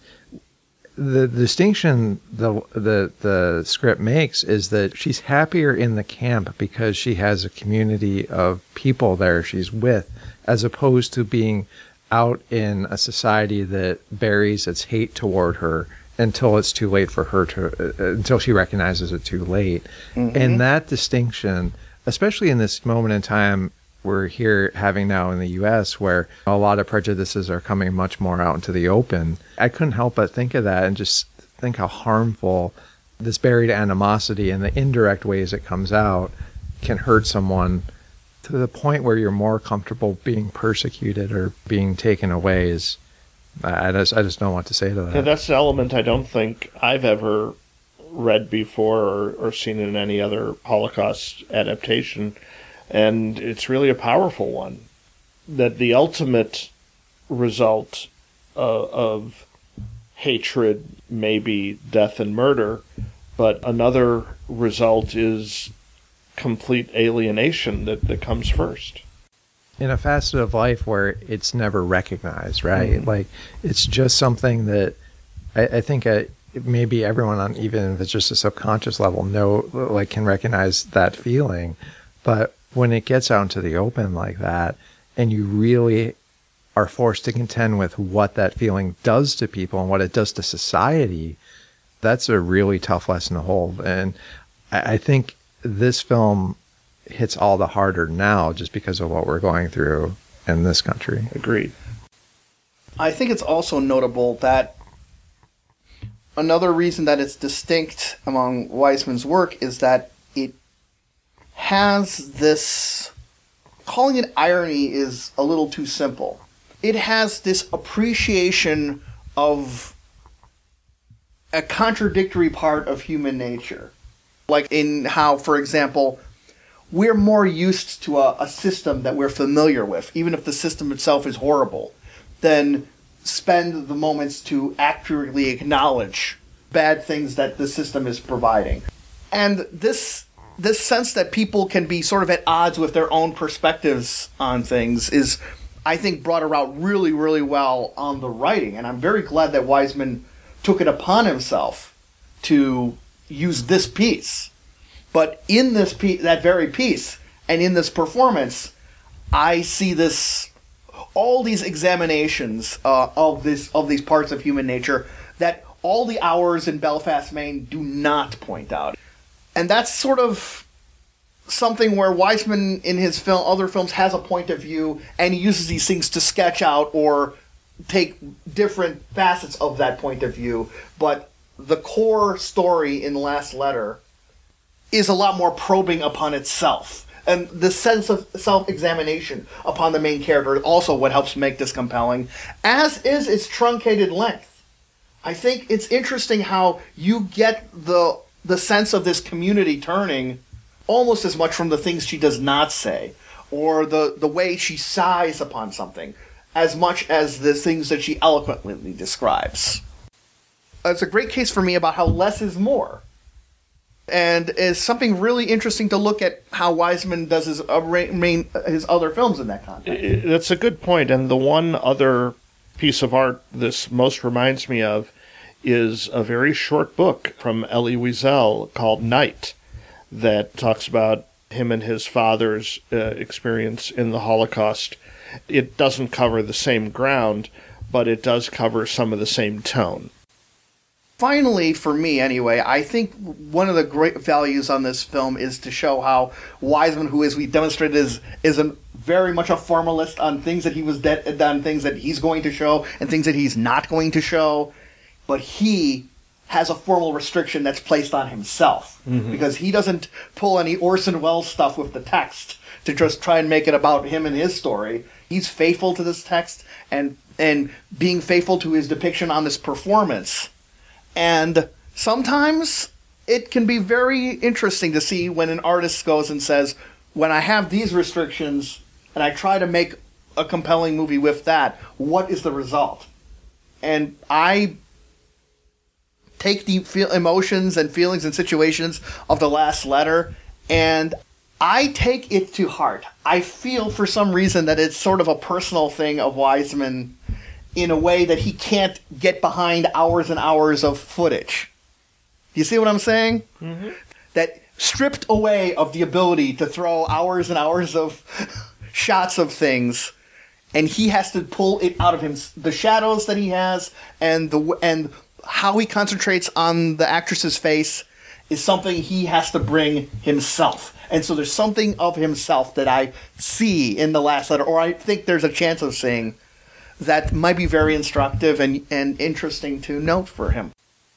the distinction the the the script makes is that she's happier in the camp because she has a community of people there she's with, as opposed to being out in a society that buries its hate toward her until it's too late for her to, uh, until she recognizes it too late. Mm-hmm. And that distinction, especially in this moment in time we're here having now in the U S, where a lot of prejudices are coming much more out into the open, I couldn't help but think of that and just think how harmful this buried animosity and the indirect ways it comes out can hurt someone, to the point where you're more comfortable being persecuted or being taken away. Is, I just, I just don't want to say to that. Yeah, that's an element I don't think I've ever read before or, or seen in any other Holocaust adaptation, and it's really a powerful one, that the ultimate result of, of hatred may be death and murder, but another result is complete alienation that, that comes first. In a facet of life where it's never recognized, right? Mm-hmm. Like, it's just something that I, I think I, maybe everyone, on even if it's just a subconscious level, know, like, can recognize that feeling. But when it gets out into the open like that, and you really are forced to contend with what that feeling does to people and what it does to society, that's a really tough lesson to hold. And I, I think this film hits all the harder now just because of what we're going through in this country. Agreed. I think it's also notable that another reason that it's distinct among Wiseman's work is that it has this, calling it irony is a little too simple. It has this appreciation of a contradictory part of human nature. Like in how, for example, we're more used to a, a system that we're familiar with, even if the system itself is horrible, than spend the moments to accurately acknowledge bad things that the system is providing. And this this sense that people can be sort of at odds with their own perspectives on things is, I think, brought out really, really well on the writing. And I'm very glad that Wiseman took it upon himself to use this piece, but in this piece, that very piece, and in this performance, I see this, all these examinations uh, of this of these parts of human nature that all the hours in Belfast, Maine, do not point out, and that's sort of something where Wiseman in his film, other films, has a point of view, and he uses these things to sketch out or take different facets of that point of view, but the core story in Last Letter is a lot more probing upon itself. And the sense of self-examination upon the main character is also what helps make this compelling, as is its truncated length. I think it's interesting how you get the the sense of this community turning almost as much from the things she does not say, or the, the way she sighs upon something, as much as the things that she eloquently describes. It's a great case for me about how less is more. And it's something really interesting to look at how Wiseman does his, his other films in that context. That's a good point. And the one other piece of art this most reminds me of is a very short book from Elie Wiesel called Night that talks about him and his father's uh, experience in the Holocaust. It doesn't cover the same ground, but it does cover some of the same tone. Finally, for me anyway, I think one of the great values on this film is to show how Wiseman, who, as we demonstrated, is is a, very much a formalist on things that he was de- on things that he's going to show and things that he's not going to show, but he has a formal restriction that's placed on himself mm-hmm. because he doesn't pull any Orson Welles stuff with the text to just try and make it about him and his story. He's faithful to this text and and being faithful to his depiction on this performance. And sometimes it can be very interesting to see when an artist goes and says, when I have these restrictions and I try to make a compelling movie with that, what is the result? And I take the feel- emotions and feelings and situations of The Last Letter and I take it to heart. I feel for some reason that it's sort of a personal thing of Wiseman in a way that he can't get behind hours and hours of footage. Do you see what I'm saying? Mm-hmm. That stripped away of the ability to throw hours and hours of shots of things, and he has to pull it out of him, the shadows that he has, and the and how he concentrates on the actress's face is something he has to bring himself. And so there's something of himself that I see in The Last Letter, or I think there's a chance of seeing, that might be very instructive and, and interesting to note for him.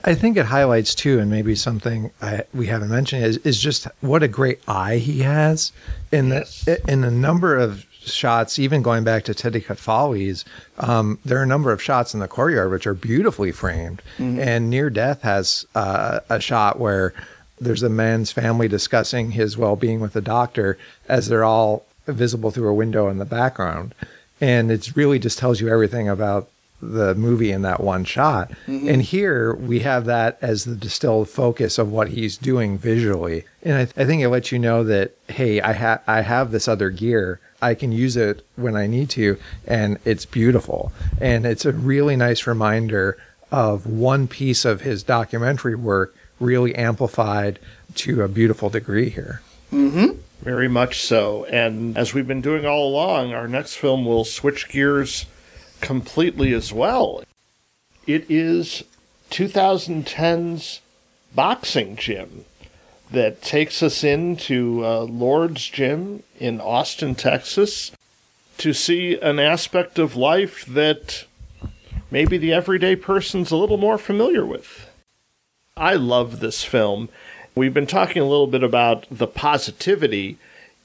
I think it highlights, too, and maybe something I, we haven't mentioned, is, is just what a great eye he has in the, in a number of shots, even going back to Titicut Follies. Um, there are a number of shots in the courtyard which are beautifully framed. Mm-hmm. And Near Death has uh, a shot where there's a man's family discussing his well-being with the doctor as they're all visible through a window in the background. And it really just tells you everything about the movie in that one shot. Mm-hmm. And here we have that as the distilled focus of what he's doing visually. And I, th- I think it lets you know that, hey, I, ha- I have this other gear. I can use it when I need to. And it's beautiful. And it's a really nice reminder of one piece of his documentary work really amplified to a beautiful degree here. Mm-hmm. Very much so. And as we've been doing all along, our next film will switch gears completely as well. It is twenty ten's Boxing Gym that takes us into uh, Lord's Gym in Austin, Texas, to see an aspect of life that maybe the everyday person's a little more familiar with. I love this film. We've been talking a little bit about the positivity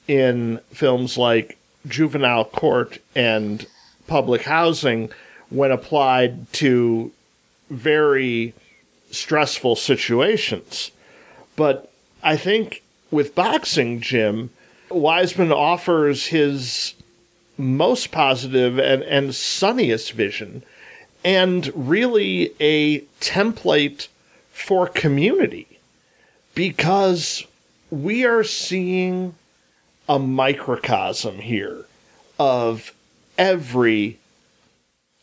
in films like Juvenile Court and Public Housing when applied to very stressful situations. But I think with Boxing Gym, Wiseman offers his most positive and, and sunniest vision and really a template for community. Because we are seeing a microcosm here of every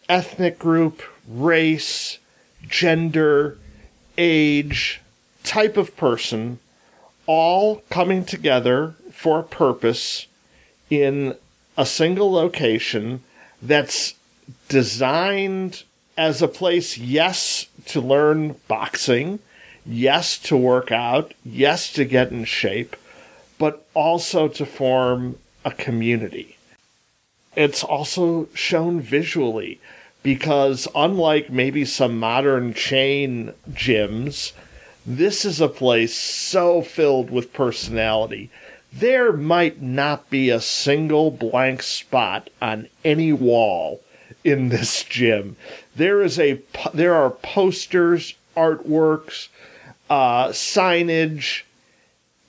ethnic group, race, gender, age, type of person, all coming together for a purpose in a single location that's designed as a place, yes, to learn boxing, yes, to work out, yes, to get in shape, but also to form a community. It's also shown visually because unlike maybe some modern chain gyms, this is a place so filled with personality. There might not be a single blank spot on any wall in this gym. There is a, there are posters, artworks, Uh, signage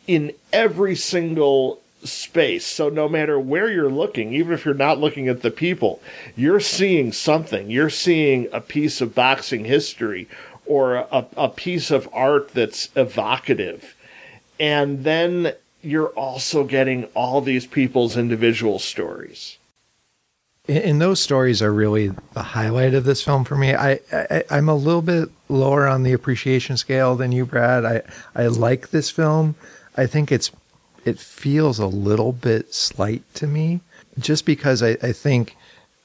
in every single space. So no matter where you're looking, even if you're not looking at the people, you're seeing something. You're seeing a piece of boxing history or a, a piece of art that's evocative. And then you're also getting all these people's individual stories. And those stories are really the highlight of this film for me. I, I, I'm a little bit lower on the appreciation scale than you, Brad. I, I like this film. I think it's it feels a little bit slight to me, just because I, I think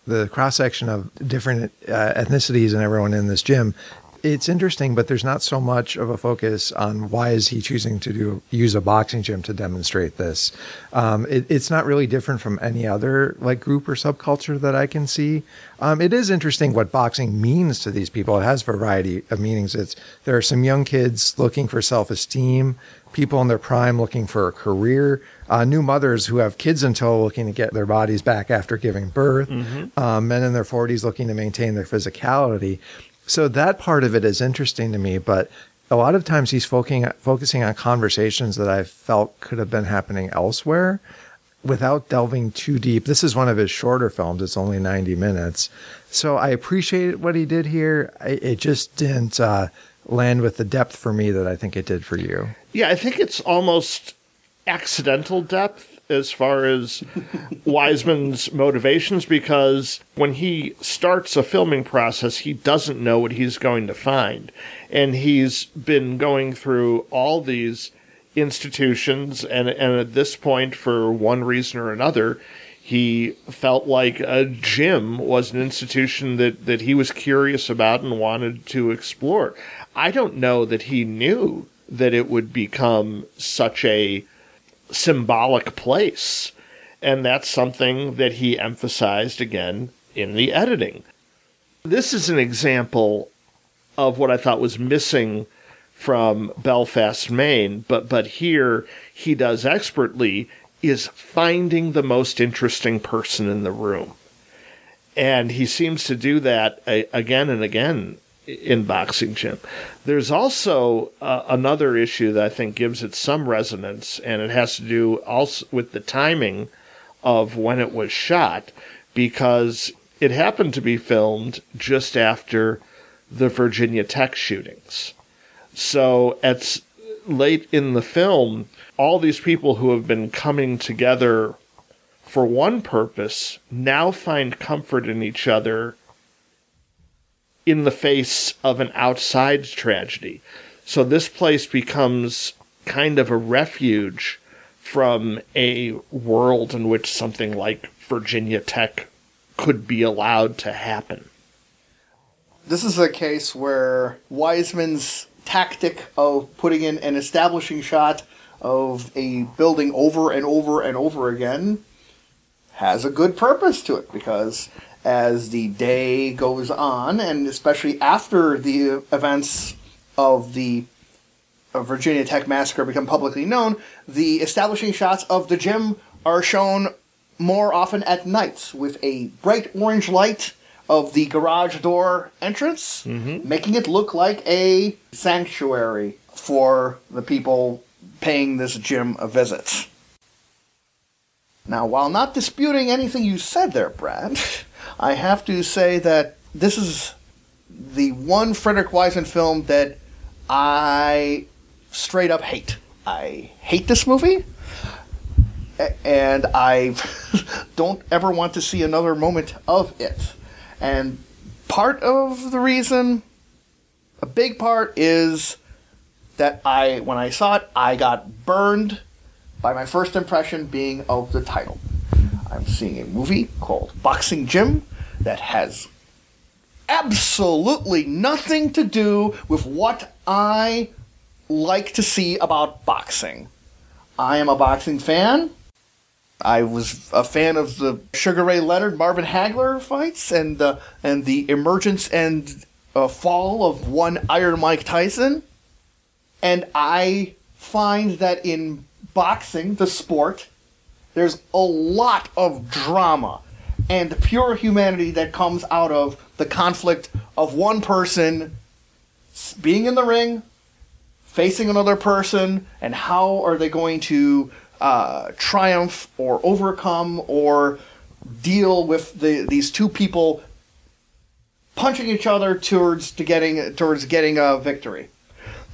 the cross-section of different uh, ethnicities and everyone in this gym, it's interesting, but there's not so much of a focus on why is he choosing to do use a boxing gym to demonstrate this. Um, it, it's not really different from any other like group or subculture that I can see. Um, it is interesting what boxing means to these people. It has a variety of meanings. It's there are some young kids looking for self-esteem, people in their prime looking for a career, uh, new mothers who have kids in tow looking to get their bodies back after giving birth, mm-hmm. um, men in their forties looking to maintain their physicality. So that part of it is interesting to me, but a lot of times he's focusing on conversations that I felt could have been happening elsewhere without delving too deep. This is one of his shorter films. It's only ninety minutes. So I appreciate what he did here. It just didn't uh, land with the depth for me that I think it did for you. Yeah, I think it's almost accidental depth as far as Wiseman's motivations, because when he starts a filming process, he doesn't know what he's going to find. And he's been going through all these institutions, and, and at this point, for one reason or another, he felt like a gym was an institution that, that he was curious about and wanted to explore. I don't know that he knew that it would become such a symbolic place, and that's something that he emphasized again in the editing. This is an example of what I thought was missing from Belfast, Maine, but but here he does expertly, is finding the most interesting person in the room, and he seems to do that again and again in Boxing Gym. There's also uh, another issue that I think gives it some resonance, and it has to do also with the timing of when it was shot, because it happened to be filmed just after the Virginia Tech shootings. So it's late in the film, all these people who have been coming together for one purpose now find comfort in each other in the face of an outside tragedy. So this place becomes kind of a refuge from a world in which something like Virginia Tech could be allowed to happen. This is a case where Wiseman's tactic of putting in an establishing shot of a building over and over and over again has a good purpose to it, because as the day goes on, and especially after the events of the Virginia Tech massacre become publicly known, the establishing shots of the gym are shown more often at night with a bright orange light of the garage door entrance, mm-hmm. making it look like a sanctuary for the people paying this gym a visit. Now, while not disputing anything you said there, Brad, I have to say that this is the one Frederick Wiseman film that I straight up hate. I hate this movie, and I don't ever want to see another moment of it. And part of the reason, a big part, is that I, when I saw it, I got burned by my first impression being of the title. I'm seeing a movie called Boxing Gym that has absolutely nothing to do with what I like to see about boxing. I am a boxing fan. I was a fan of the Sugar Ray Leonard, Marvin Hagler fights, and uh, and the emergence and uh, fall of one Iron Mike Tyson. And I find that in boxing, the sport, there's a lot of drama and pure humanity that comes out of the conflict of one person being in the ring, facing another person, and how are they going to uh, triumph or overcome or deal with the, these two people punching each other towards to getting towards getting a victory.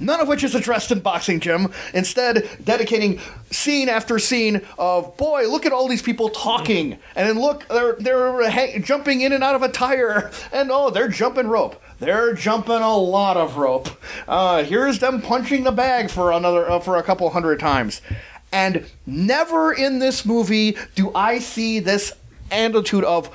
None of which is addressed in Boxing Gym. Instead, dedicating scene after scene of, boy, look at all these people talking. And then look, they're they're hang- jumping in and out of a tire. And oh, they're jumping rope. They're jumping a lot of rope. Uh, here's them punching the bag for another uh, for a couple hundred times. And never in this movie do I see this attitude of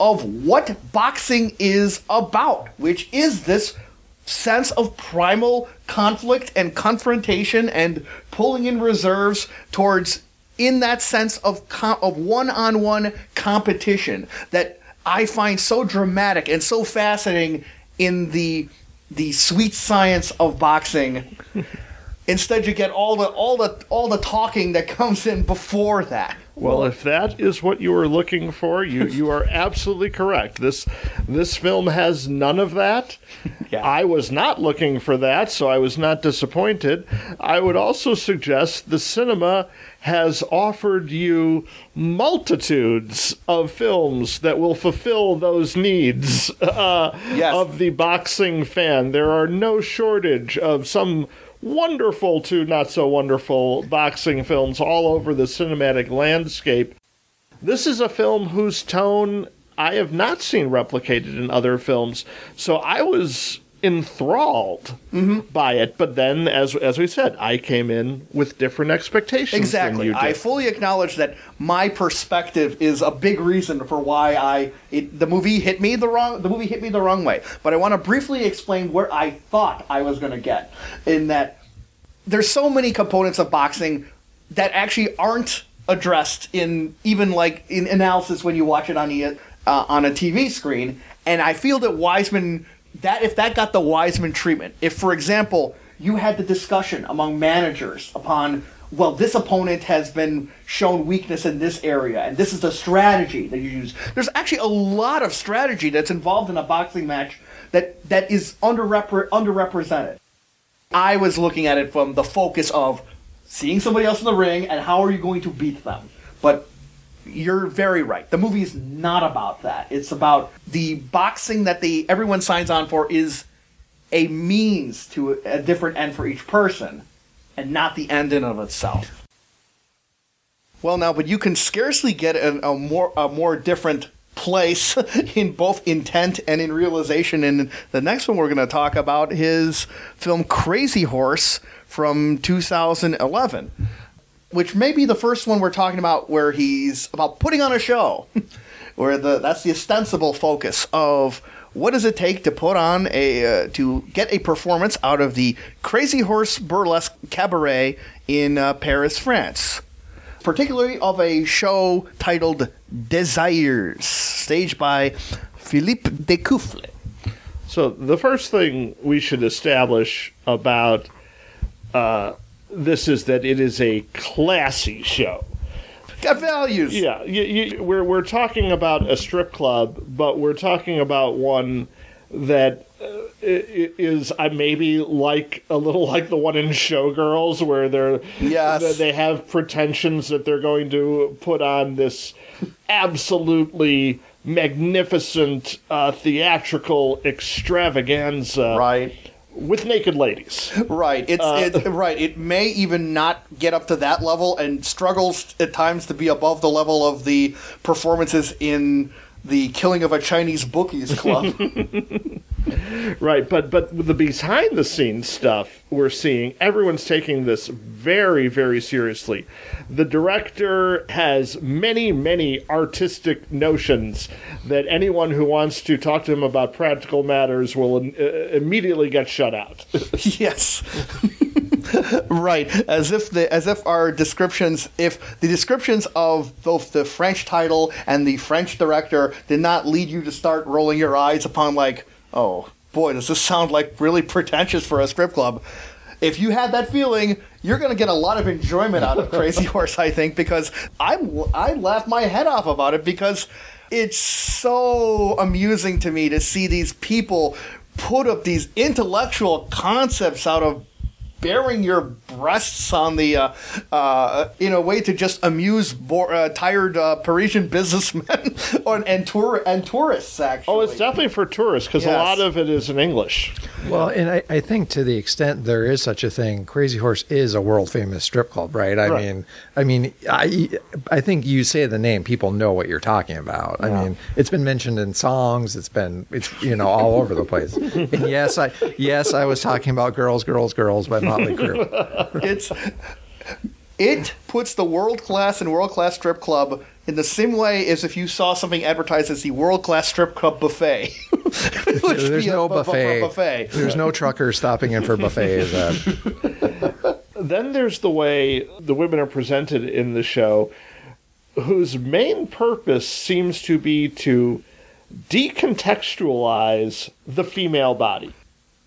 of what boxing is about, which is this sense of primal conflict and confrontation and pulling in reserves towards, in that sense of com- of one-on-one competition that I find so dramatic and so fascinating in the the sweet science of boxing. Instead, you get all the all the all the talking that comes in before that. Well, if that is what you were looking for, you, you are absolutely correct. This this film has none of that. Yeah. I was not looking for that, so I was not disappointed. I would also suggest the cinema has offered you multitudes of films that will fulfill those needs uh, yes. of the boxing fan. There are no shortage of some wonderful to not so wonderful boxing films all over the cinematic landscape. This is a film whose tone I have not seen replicated in other films, so I was enthralled mm-hmm. by it. But then, as as we said, I came in with different expectations. Exactly. Than you did. I fully acknowledge that my perspective is a big reason for why I it, the movie hit me the wrong the movie hit me the wrong way. But I want to briefly explain where I thought I was going to get. In that, there's so many components of boxing that actually aren't addressed in even like in analysis when you watch it on the uh, on a T V screen. And I feel that Wiseman. That if that got the Wiseman treatment, if, for example, you had the discussion among managers upon, well, this opponent has been shown weakness in this area, and this is the strategy that you use. There's actually a lot of strategy that's involved in a boxing match that, that is underrepre- underrepresented. I was looking at it from the focus of seeing somebody else in the ring and how are you going to beat them. But you're very right. The movie is not about that. It's about the boxing that the everyone signs on for is a means to a different end for each person and not the end in of itself. Well, now, but you can scarcely get an, a more a more different place in both intent and in realization. And the next one we're going to talk about is film Crazy Horse from two thousand eleven. Which may be the first one we're talking about where he's about putting on a show, where the that's the ostensible focus of what does it take to put on a uh, to get a performance out of the Crazy Horse Burlesque Cabaret in uh, Paris, France, particularly of a show titled Desires, staged by Philippe Decoufle. So the first thing we should establish about Uh, This is that it is a classy show. Got values. Yeah, you, you, we're we're talking about a strip club, but we're talking about one that uh, is uh, maybe like a little like the one in Showgirls, where they're yes. they have pretensions that they're going to put on this absolutely magnificent uh, theatrical extravaganza, right? With naked ladies, right? It's uh, it, right. It may even not get up to that level, and struggles at times to be above the level of the performances in the Killing of a Chinese Bookies Club. Right, but but the behind the scenes stuff we're seeing, everyone's taking this very very seriously. The director has many many artistic notions that anyone who wants to talk to him about practical matters will uh, immediately get shut out. Yes. Right, as if the as if our descriptions, if the descriptions of both the French title and the French director did not lead you to start rolling your eyes upon like, oh boy, does this sound like really pretentious for a strip club? If you had that feeling, you're going to get a lot of enjoyment out of Crazy Horse, I think, because I'm I laughed my head off about it because it's so amusing to me to see these people put up these intellectual concepts out of baring your breasts on the uh, uh, in a way to just amuse bore, uh, tired uh, Parisian businessmen and and, tour- and tourists, actually. Oh, it's definitely for tourists because yes. a lot of it is in English. Well, and I, I think to the extent there is such a thing, Crazy Horse is a world-famous strip club, right? I right. mean, I mean, I I think you say the name, people know what you're talking about. Yeah. I mean, it's been mentioned in songs. It's been, it's you know, all over the place. And yes, I yes, I was talking about Girls, Girls, Girls by Motley Crue. It's it puts the world class and world class strip club in the same way as if you saw something advertised as the world class strip club buffet. There's no a, buffet. buffet. There's no trucker stopping in for buffets. Uh. Then there's the way the women are presented in the show, whose main purpose seems to be to decontextualize the female body.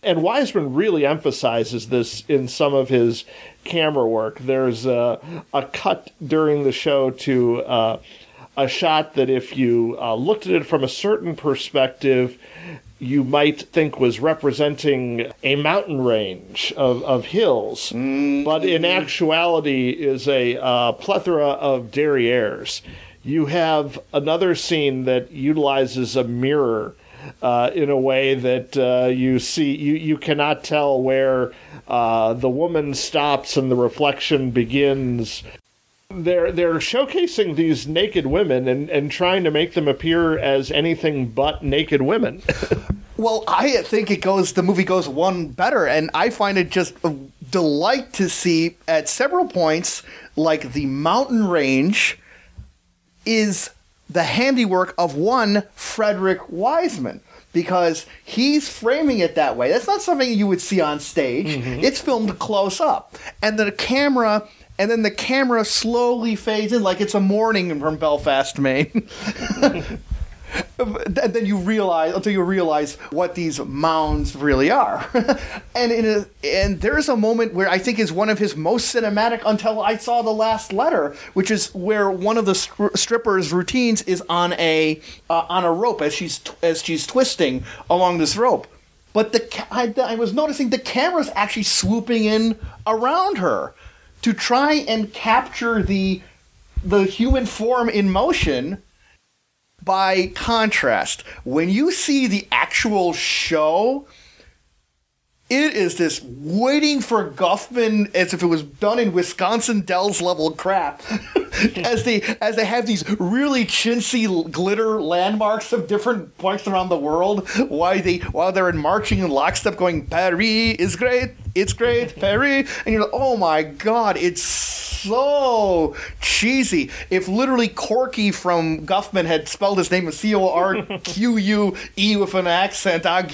And Wiseman really emphasizes this in some of his camera work. There's a, a cut during the show to uh, a shot that if you uh, looked at it from a certain perspective, you might think was representing a mountain range of, of hills, mm-hmm. but in actuality is a uh, plethora of derrieres. You have another scene that utilizes a mirror Uh, in a way that uh, you see, you, you cannot tell where uh, the woman stops and the reflection begins. They're they're showcasing these naked women and, and trying to make them appear as anything but naked women. Well, I think it goes. The movie goes one better, and I find it just a delight to see at several points, like the mountain range, is the handiwork of one Frederick Wiseman, because he's framing it that way. That's not something you would see on stage. Mm-hmm. It's filmed close up. And the camera and then the camera slowly fades in like it's a morning from Belfast, Maine. And then you realize until you realize what these mounds really are. and in a, and there's a moment where I think is one of his most cinematic until I saw The Last Letter, which is where one of the stri- strippers' routines is on a uh, on a rope as she's t- as she's twisting along this rope. But the ca- I, I was noticing the camera's actually swooping in around her to try and capture the the human form in motion. By contrast, when you see the actual show, it is this waiting for Guffman as if it was done in Wisconsin Dells level crap. as they as they have these really chintzy glitter landmarks of different points around the world, while they while they're in marching in lockstep, going Paris is great, it's great, Paris, and you're like, oh my god, it's so cheesy. If literally Corky from Guffman had spelled his name as C O R Q U E with an accent, ague,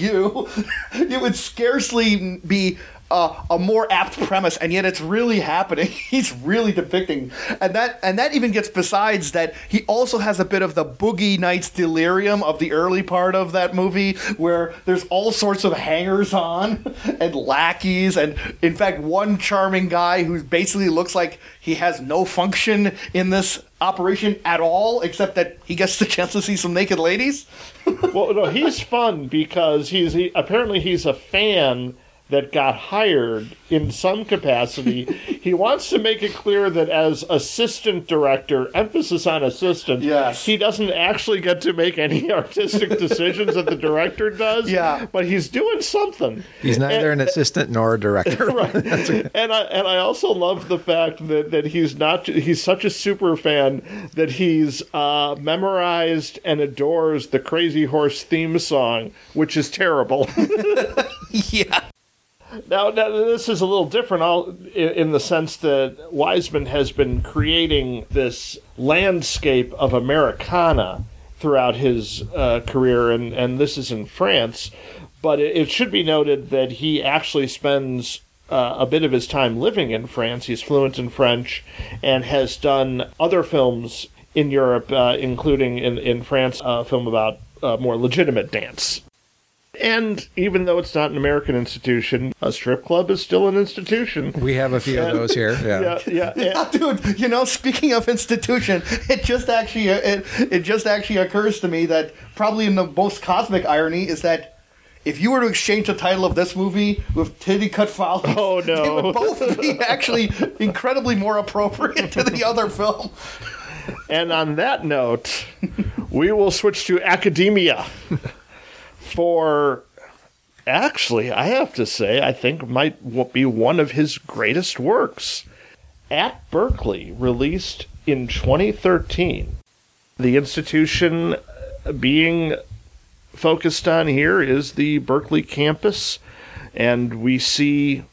it would scarcely be uh, a more apt premise, and yet it's really happening. He's really depicting. And that and that even gets besides that he also has a bit of the Boogie Nights delirium of the early part of that movie, where there's all sorts of hangers-on and lackeys, and in fact one charming guy who basically looks like he has no function in this operation at all, except that he gets the chance to see some naked ladies. Well, no, he's fun because he's he, apparently he's a fan that got hired in some capacity. He wants to make it clear that as assistant director, emphasis on assistant, yes. he doesn't actually get to make any artistic decisions that the director does, yeah. but he's doing something. He's neither and, an assistant nor a director. Right. and, I, and I also love the fact that, that he's not he's such a super fan that he's uh, memorized and adores the Crazy Horse theme song, which is terrible. yeah. Now, now, this is a little different all, in, in the sense that Wiseman has been creating this landscape of Americana throughout his uh, career, and, and this is in France. But it, it should be noted that he actually spends uh, a bit of his time living in France. He's fluent in French and has done other films in Europe, uh, including in, in France, a film about uh, more legitimate dance. And even though it's not an American institution, a strip club is still an institution. We have a few and, of those here. Yeah, yeah, yeah. Dude, you know, speaking of institution, it just actually it, it just actually occurs to me that probably in the most cosmic irony is that if you were to exchange the title of this movie with Titicut Follies, oh, no. they would both be actually incredibly more appropriate to the other film. And on that note, we will switch to academia for, actually, I have to say, I think might be one of his greatest works. At Berkeley, released in twenty thirteen, the institution being focused on here is the Berkeley campus, and we see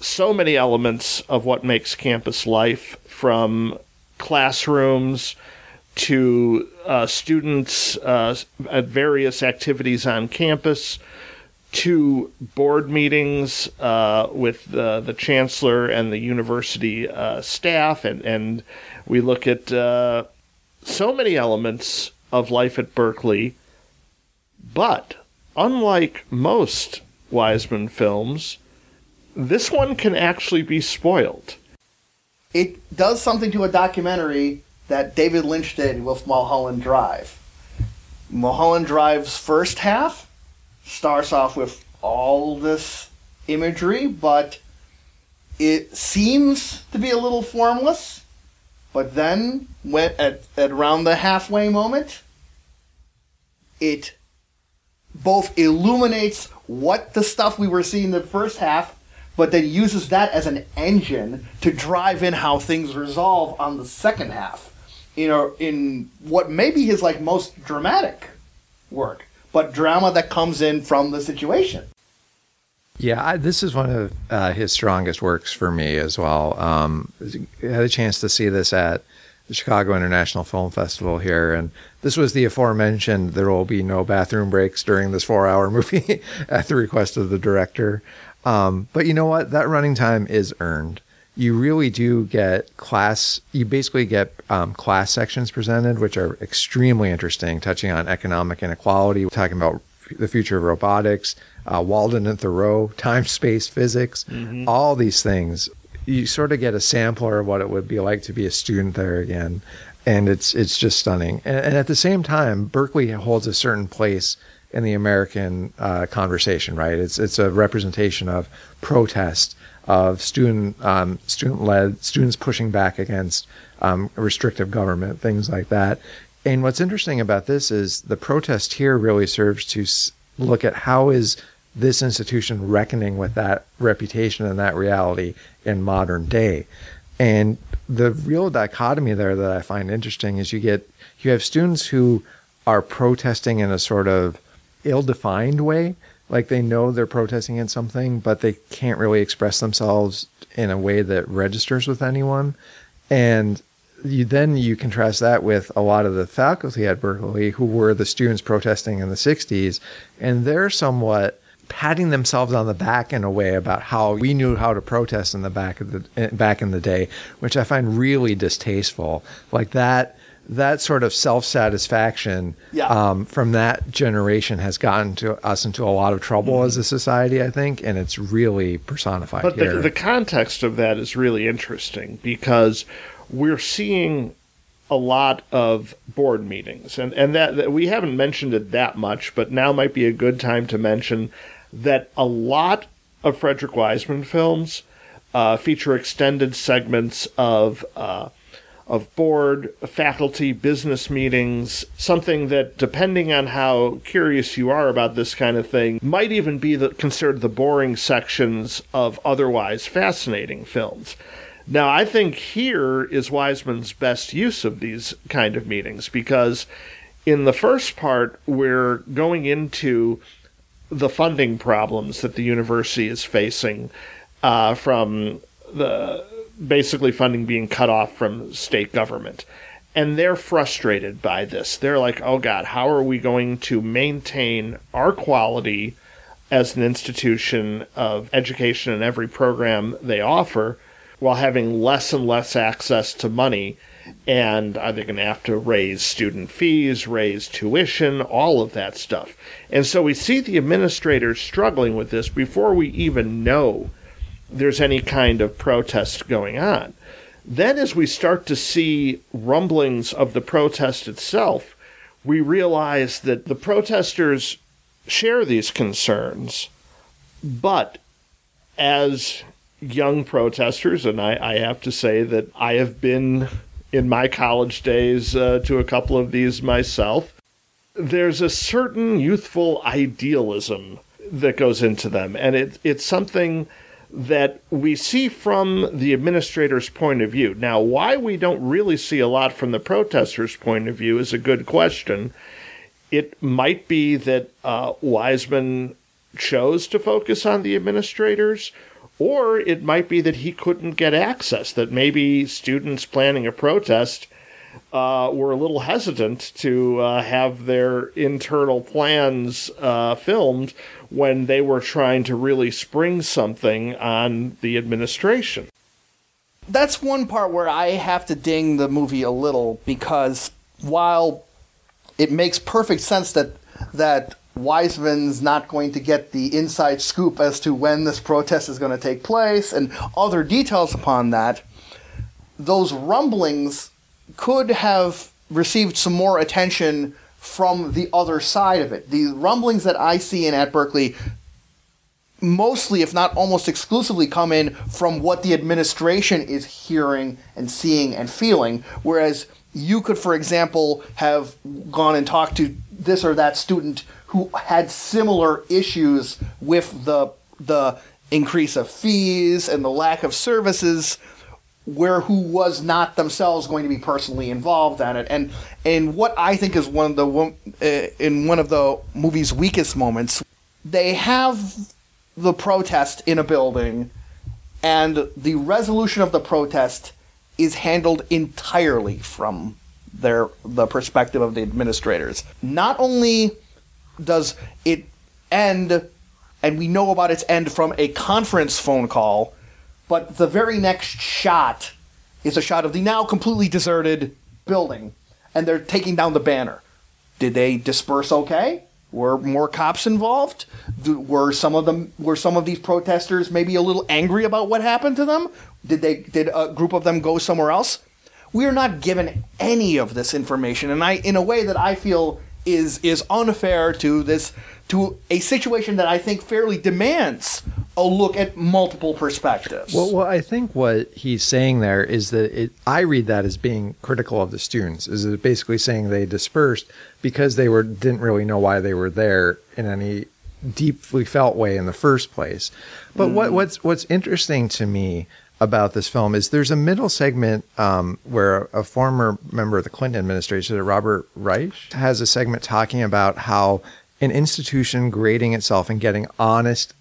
so many elements of what makes campus life, from classrooms to uh, students uh, at various activities on campus, to board meetings uh, with uh, the chancellor and the university uh, staff. And, and we look at uh, so many elements of life at Berkeley. But unlike most Wiseman films, this one can actually be spoiled. It does something to a documentary that David Lynch did with Mulholland Drive. Mulholland Drive's first half starts off with all this imagery, but it seems to be a little formless. But then, when, at, at around the halfway moment, it both illuminates what the stuff we were seeing in the first half, but then uses that as an engine to drive in how things resolve on the second half, you know, in what may be his like most dramatic work. But drama that comes in from the situation. Yeah, I, this is one of uh, his strongest works for me as well. Um, I had a chance to see this at the Chicago International Film Festival here, and this was the aforementioned "There will be no bathroom breaks during this four-hour movie" at the request of the director. Um, but you know what? That running time is earned. You really do get class, you basically get um, class sections presented, which are extremely interesting, touching on economic inequality, talking about f- the future of robotics, uh, Walden and Thoreau, time, space, physics, mm-hmm. all these things. You sort of get a sampler of what it would be like to be a student there again. And it's it's just stunning. And, and at the same time, Berkeley holds a certain place in the American uh, conversation, right? It's, it's a representation of protest, of student um, student-led, students pushing back against um, restrictive government, things like that. And what's interesting about this is the protest here really serves to s- look at how is this institution reckoning with that reputation and that reality in modern day. And the real dichotomy there that I find interesting is you get you have students who are protesting in a sort of ill-defined way. Like they know they're protesting in something, but they can't really express themselves in a way that registers with anyone. And you, then you contrast that with a lot of the faculty at Berkeley who were the students protesting in the sixties, and they're somewhat patting themselves on the back in a way about how we knew how to protest in the back of the back in the day, which I find really distasteful. Like that. That sort of self-satisfaction yeah. um, from that generation has gotten to us into a lot of trouble mm-hmm. as a society, I think, and it's really personified but here. But the, the context of that is really interesting because we're seeing a lot of board meetings, and, and that, that we haven't mentioned it that much, but now might be a good time to mention that a lot of Frederick Wiseman films uh, feature extended segments of... Uh, of board, faculty, business meetings, something that, depending on how curious you are about this kind of thing, might even be the, considered the boring sections of otherwise fascinating films. Now, I think here is Wiseman's best use of these kind of meetings, because in the first part, we're going into the funding problems that the university is facing uh, from the... basically funding being cut off from state government. And they're frustrated by this. They're like, oh, God, how are we going to maintain our quality as an institution of education and every program they offer while having less and less access to money? And are they going to have to raise student fees, raise tuition, all of that stuff? And so we see the administrators struggling with this before we even know there's any kind of protest going on. Then as we start to see rumblings of the protest itself, we realize that the protesters share these concerns. But as young protesters, and I, I have to say that I have been in my college days uh, to a couple of these myself, there's a certain youthful idealism that goes into them. And it it's something that we see from the administrator's point of view. Now, why we don't really see a lot from the protesters' point of view is a good question. It might be that uh, Wiseman chose to focus on the administrators, or it might be that he couldn't get access, that maybe students planning a protest uh, were a little hesitant to uh, have their internal plans uh, filmed when they were trying to really spring something on the administration. That's one part where I have to ding the movie a little, because while it makes perfect sense that that Wiseman's not going to get the inside scoop as to when this protest is going to take place and other details upon that, those rumblings could have received some more attention from the other side of it. The rumblings that I see in at Berkeley mostly, if not almost exclusively, come in from what the administration is hearing and seeing and feeling, whereas you could, for example, have gone and talked to this or that student who had similar issues with the the increase of fees and the lack of services, where who was not themselves going to be personally involved in it. And and what I think is one of the in one of the movie's weakest moments, they have the protest in a building, and the resolution of the protest is handled entirely from their the perspective of the administrators. Not only does it end, and we know about its end from a conference phone call, but the very next shot is a shot of the now completely deserted building, and they're taking down the banner. Did they disperse okay? Were more cops involved? Were some of them? Were some of these protesters maybe a little angry about what happened to them? Did they? Did a group of them go somewhere else? We are not given any of this information, and I, in a way that I feel is is unfair to this to a situation that I think fairly demands a look at multiple perspectives. Well, well I think what he's saying there is that it, I read that as being critical of the students, is it basically saying they dispersed because they were didn't really know why they were there in any deeply felt way in the first place. But mm. what what's what's interesting to me about this film is there's a middle segment um, where a, a former member of the Clinton administration, Robert Reich, has a segment talking about how an institution grading itself and getting honest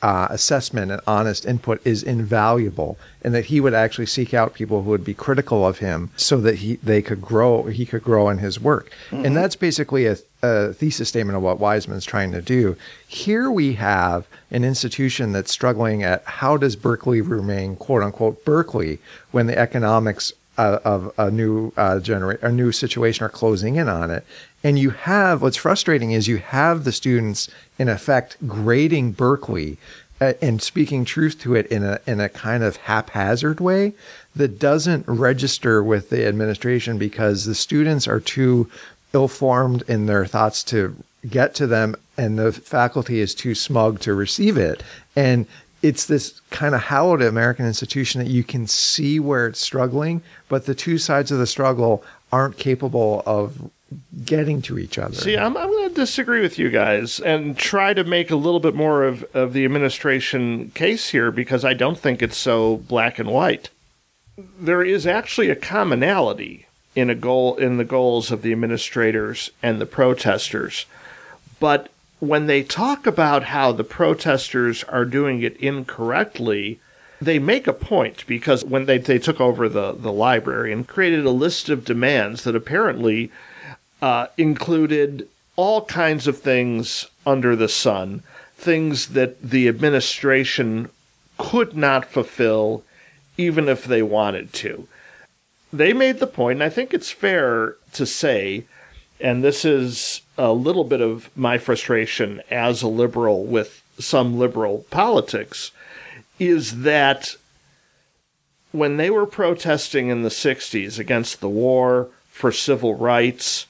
uh, assessment and honest input is invaluable, and that he would actually seek out people who would be critical of him so that he they could grow he could grow in his work. Mm-hmm. And that's basically a, a thesis statement of what Wiseman's trying to do. Here we have an institution that's struggling at how does Berkeley remain quote unquote Berkeley when the economics uh, of a new uh, genera- a new situation are closing in on it. And you have what's frustrating is you have the students in effect grading Berkeley uh, and speaking truth to it in a in a kind of haphazard way that doesn't register with the administration because the students are too ill-formed in their thoughts to get to them, and the faculty is too smug to receive it. And it's this kind of hallowed American institution that you can see where it's struggling, but the two sides of the struggle aren't capable of getting to each other. See, I'm, I'm going to disagree with you guys and try to make a little bit more of, of the administration case here, because I don't think it's so black and white. There is actually a commonality in a goal in the goals of the administrators and the protesters. But when they talk about how the protesters are doing it incorrectly, they make a point, because when they, they took over the, the library and created a list of demands that apparently uh, included all kinds of things under the sun, things that the administration could not fulfill even if they wanted to. They made the point, and I think it's fair to say, and this is a little bit of my frustration as a liberal with some liberal politics, is that when they were protesting in the sixties against the war, for civil rights,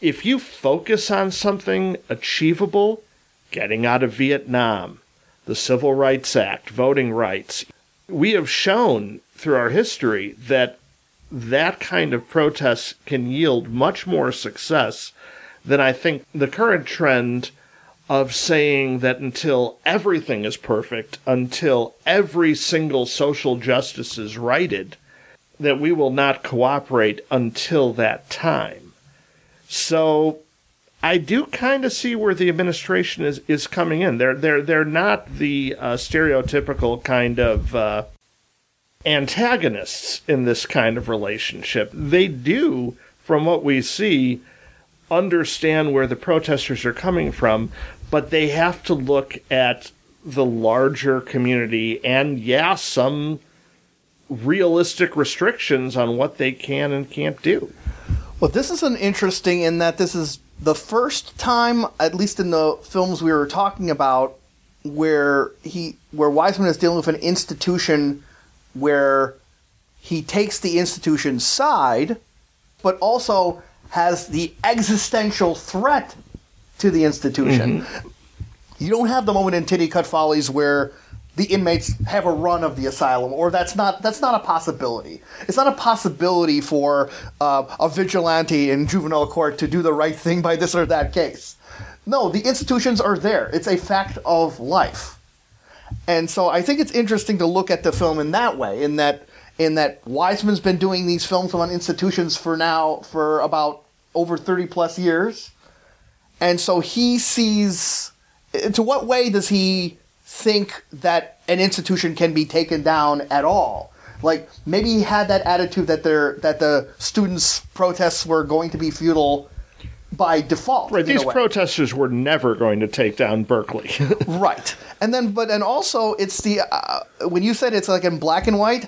if you focus on something achievable, getting out of Vietnam, the Civil Rights Act, voting rights, we have shown through our history that that kind of protest can yield much more success than I think the current trend of saying that until everything is perfect, until every single social justice is righted, that we will not cooperate until that time. So I do kind of see where the administration is, is coming in. They're, they're, they're not the uh, stereotypical kind of uh, antagonists in this kind of relationship. They do, from what we see, understand where the protesters are coming from, but they have to look at the larger community and, yeah, some realistic restrictions on what they can and can't do. Well, this is an interesting in that this is the first time, at least in the films we were talking about, where he, where Wiseman is dealing with an institution where he takes the institution's side, but also has the existential threat to the institution. Mm-hmm. You don't have the moment in Titicut Follies where the inmates have a run of the asylum, or that's not that's not a possibility. It's not a possibility for uh, a vigilante in juvenile court to do the right thing by this or that case. No, the institutions are there. It's a fact of life. And so I think it's interesting to look at the film in that way, in that in that Wiseman's been doing these films on institutions for now for about over thirty plus years. And so he sees, to what way does he think that an institution can be taken down at all? Like, maybe he had that attitude that they're, that the students' protests were going to be futile by default. Right, these protesters were never going to take down Berkeley. Right. And then, but, and also, it's the, uh, when you said it's like in black and white,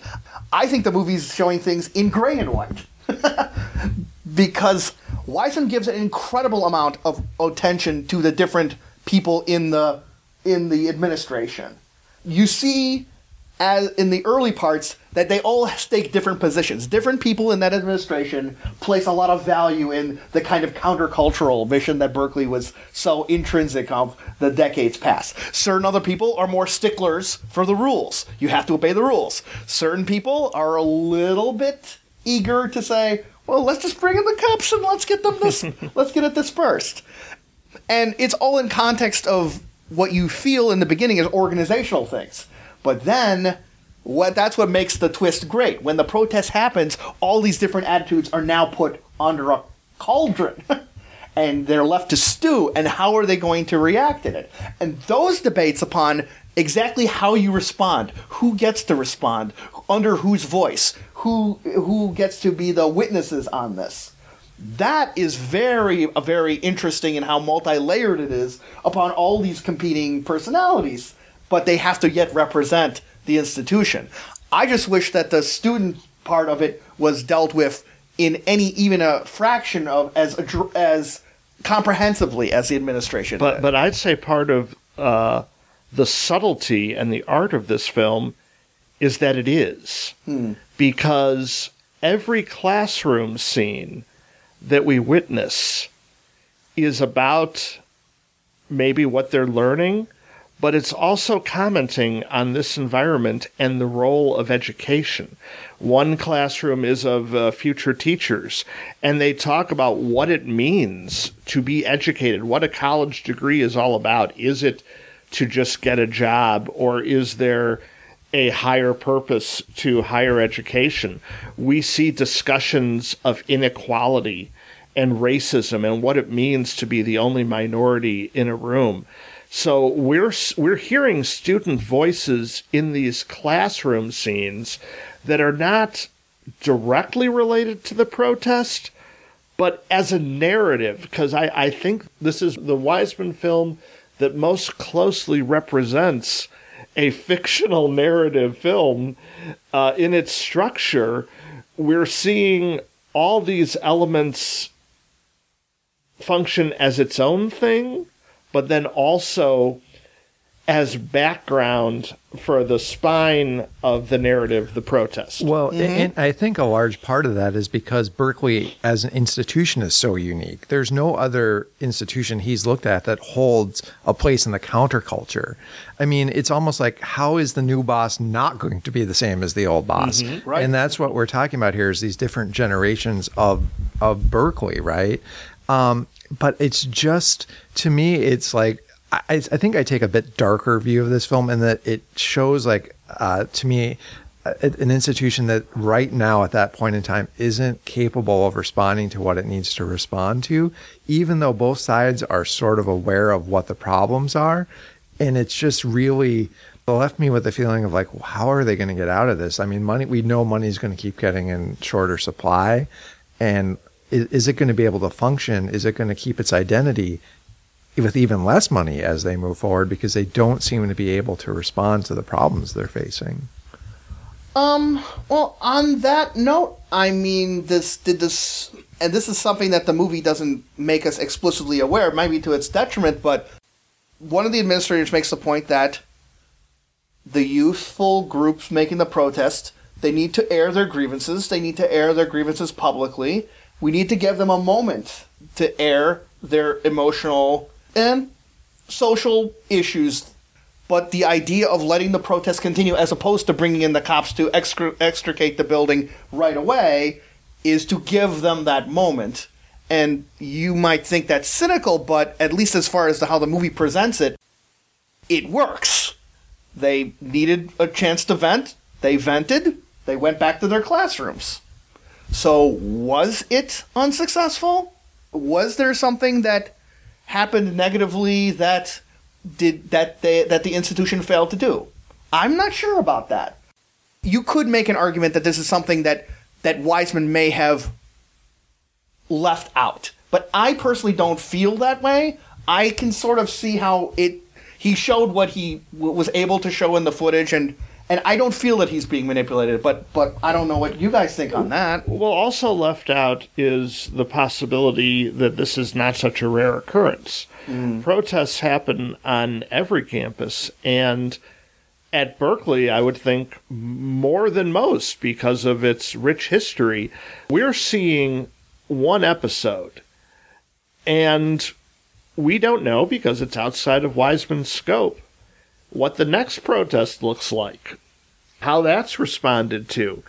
I think the movie's showing things in gray and white. Because Wiseman gives an incredible amount of attention to the different people in the, in the administration. You see, as in the early parts, that they all take different positions. Different people in that administration place a lot of value in the kind of countercultural mission that Berkeley was so intrinsic of the decades past. Certain other people are more sticklers for the rules. You have to obey the rules. Certain people are a little bit eager to say, well, let's just bring in the cops and let's get them this, let's get it dispersed. And it's all in context of what you feel in the beginning is organizational things. But then, what that's what makes the twist great. When the protest happens, all these different attitudes are now put under a cauldron. And they're left to stew. And how are they going to react in it? And those debates upon exactly how you respond, who gets to respond, under whose voice, who who gets to be the witnesses on this. That is very, very interesting in how multi-layered it is upon all these competing personalities, but they have to yet represent the institution. I just wish that the student part of it was dealt with in any, even a fraction of, as as comprehensively as the administration but, did. But I'd say part of uh, the subtlety and the art of this film is that it is. Hmm. Because every classroom scene that we witness is about maybe what they're learning, but it's also commenting on this environment and the role of education. One classroom is of uh, future teachers, and they talk about what it means to be educated, what a college degree is all about. Is it to just get a job, or is there a higher purpose to higher education? We see discussions of inequality and racism and what it means to be the only minority in a room. So we're we're hearing student voices in these classroom scenes that are not directly related to the protest, but as a narrative, because I, I think this is the Wiseman film that most closely represents a fictional narrative film uh, in its structure. We're seeing all these elements function as its own thing, but then also as background for the spine of the narrative, the protest. Well, mm-hmm. and I think a large part of that is because Berkeley as an institution is so unique. There's no other institution he's looked at that holds a place in the counterculture. I mean, it's almost like, how is the new boss not going to be the same as the old boss? Mm-hmm, right. And that's what we're talking about here, is these different generations of of Berkeley, right? Um, but it's just, to me, it's like, I, I think I take a bit darker view of this film in that it shows, like, uh, to me, a, an institution that right now at that point in time isn't capable of responding to what it needs to respond to, even though both sides are sort of aware of what the problems are. And it's just really left me with the feeling of, like, well, how are they going to get out of this? I mean, money, we know money's going to keep getting in shorter supply. And is, is it going to be able to function? Is it going to keep its identity with even less money as they move forward, because they don't seem to be able to respond to the problems they're facing? Um, well, on that note, I mean, this did this, and this is something that the movie doesn't make us explicitly aware, it might be to its detriment, but one of the administrators makes the point that the youthful groups making the protest, they need to air their grievances, they need to air their grievances publicly, we need to give them a moment to air their emotional and social issues, but the idea of letting the protest continue as opposed to bringing in the cops to extricate the building right away is to give them that moment. And you might think that's cynical, but at least as far as to how the movie presents it, it works. They needed a chance to vent. They vented. They went back to their classrooms. So was it unsuccessful? Was there something that happened negatively that did that they that the institution failed to do? I'm not sure about that. You could make an argument that this is something that that Wiseman may have left out, but I personally don't feel that way. I can sort of see how it he showed what he w- was able to show in the footage, and and I don't feel that he's being manipulated, but but I don't know what you guys think on that. Well, also left out is the possibility that this is not such a rare occurrence. Mm. Protests happen on every campus, and at Berkeley, I would think more than most because of its rich history. We're seeing one episode, and we don't know, because it's outside of Wiseman's scope, what the next protest looks like, how that's responded to.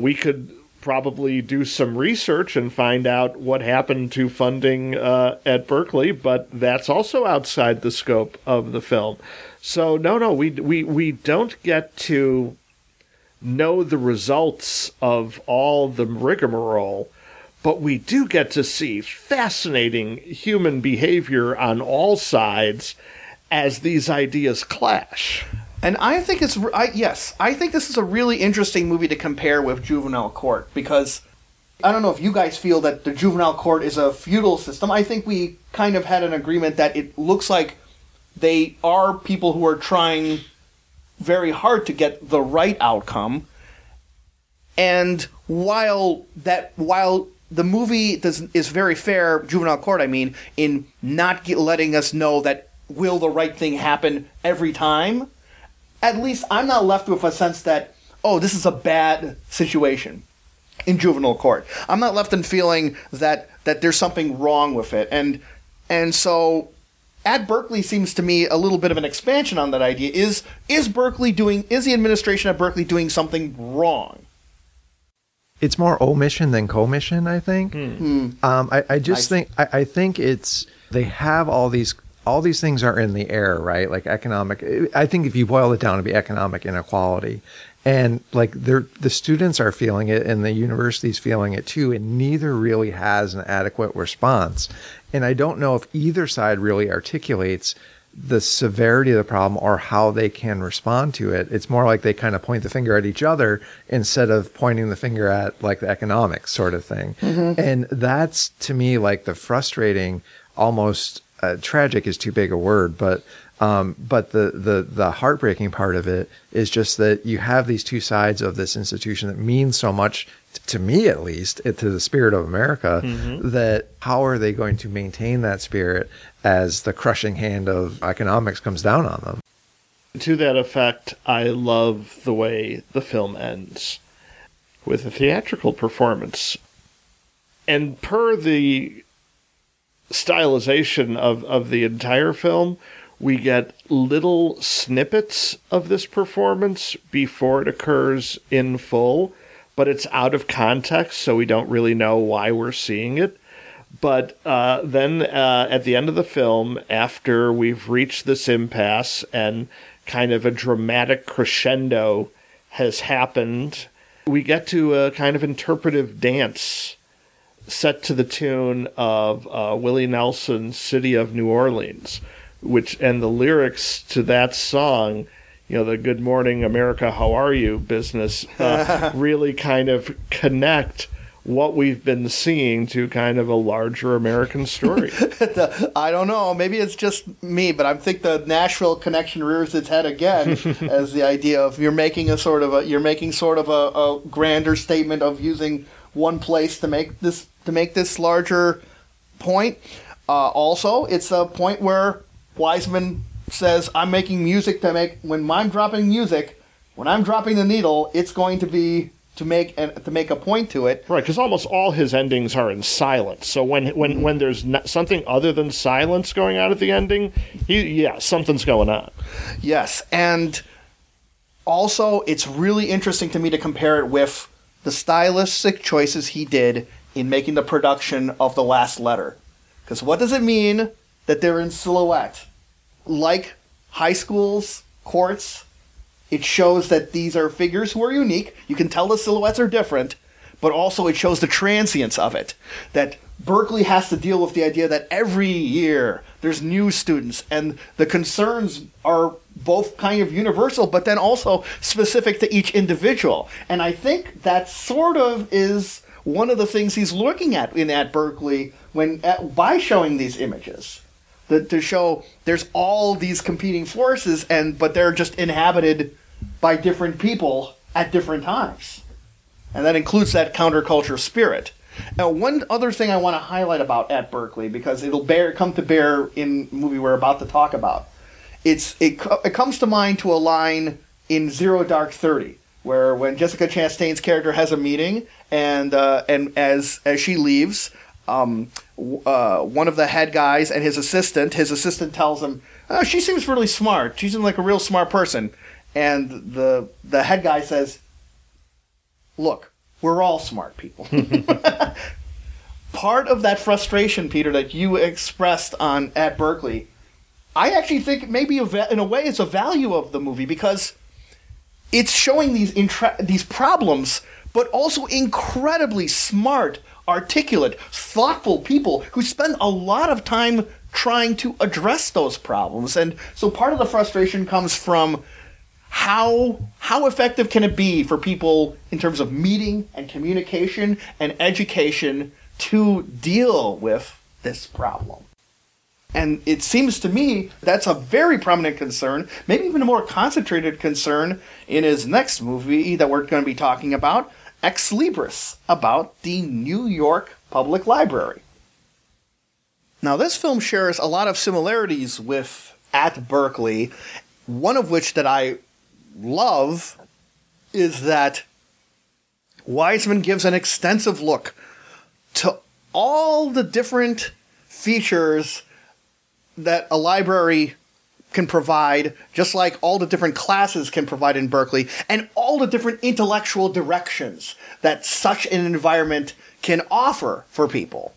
We could probably do some research and find out what happened to funding uh, at Berkeley, but that's also outside the scope of the film. So no, no, we we we don't get to know the results of all the rigmarole, but we do get to see fascinating human behavior on all sides as these ideas clash. And I think it's, I, yes, I think this is a really interesting movie to compare with Juvenile Court, because I don't know if you guys feel that the Juvenile Court is a feudal system. I think we kind of had an agreement that it looks like they are people who are trying very hard to get the right outcome. And while that, while the movie does, is very fair, Juvenile Court, I mean, in not get, letting us know that will the right thing happen every time, at least I'm not left with a sense that, oh, this is a bad situation in Juvenile Court. I'm not left in feeling that that there's something wrong with it. And and so at Berkeley seems to me a little bit of an expansion on that idea. Is is Berkeley doing is the administration at Berkeley doing something wrong? It's more omission than commission, I think. Mm. Um I, I just I think I, I think it's they have all these All these things are in the air, right? Like economic, I think if you boil it down, it'd be economic inequality. And like they're, the students are feeling it and the university's feeling it too. And neither really has an adequate response. And I don't know if either side really articulates the severity of the problem or how they can respond to it. It's more like they kind of point the finger at each other instead of pointing the finger at like the economics sort of thing. Mm-hmm. And that's to me like the frustrating, almost Uh, tragic is too big a word, but um, but the, the the heartbreaking part of it is just that you have these two sides of this institution that means so much to me at least, it, to the spirit of America, mm-hmm. that how are they going to maintain that spirit as the crushing hand of economics comes down on them? To that effect, I love the way the film ends with a theatrical performance. And per the stylization of, of the entire film, we get little snippets of this performance before it occurs in full, but it's out of context, so we don't really know why we're seeing it. But uh, then uh, at the end of the film, after we've reached this impasse and kind of a dramatic crescendo has happened, we get to a kind of interpretive dance set to the tune of uh, Willie Nelson's City of New Orleans, which, and the lyrics to that song, you know, the Good Morning America, How Are You business, uh, really kind of connect what we've been seeing to kind of a larger American story. the, I don't know. Maybe it's just me, but I think the Nashville connection rears its head again as the idea of you're making a sort of a you're making sort of a, a grander statement of using one place to make this to make this larger point. Uh, also, it's a point where Wiseman says, "I'm making music to make when I'm dropping music, when I'm dropping the needle, it's going to be." To make and to make a point to it, right? Because almost all his endings are in silence. So when when when there's not something other than silence going on at the ending, he, yeah, something's going on. Yes, and also it's really interesting to me to compare it with the stylistic choices he did in making the production of The Last Letter. Because what does it mean that they're in silhouette, like high schools, courts? It shows that these are figures who are unique. You can tell the silhouettes are different, but also it shows the transience of it. That Berkeley has to deal with the idea that every year there's new students, and the concerns are both kind of universal, but then also specific to each individual. And I think that sort of is one of the things he's looking at in at Berkeley when at, by showing these images. The, to show there's all these competing forces, and but they're just inhabited by different people at different times. And that includes that counterculture spirit. Now, one other thing I want to highlight about at Berkeley, because it'll bear come to bear in the movie we're about to talk about, it's it, it comes to mind to a line in Zero Dark Thirty, where when Jessica Chastain's character has a meeting, and uh, and as as she leaves, um, Uh, one of the head guys and his assistant, his assistant tells him, oh, she seems really smart. She seems like a real smart person. And the the head guy says, look, we're all smart people. Part of that frustration, Peter, that you expressed on at Berkeley, I actually think maybe in a way it's a value of the movie because it's showing these intra- these problems, but also incredibly smart, articulate, thoughtful people who spend a lot of time trying to address those problems. And so part of the frustration comes from how how effective can it be for people in terms of meeting and communication and education to deal with this problem. And it seems to me that's a very prominent concern, maybe even a more concentrated concern in his next movie that we're going to be talking about, Ex Libris, about the New York Public Library. Now, this film shares a lot of similarities with At Berkeley, one of which that I love is that Wiseman gives an extensive look to all the different features that a library can provide, just like all the different classes can provide in Berkeley, and all the different intellectual directions that such an environment can offer for people.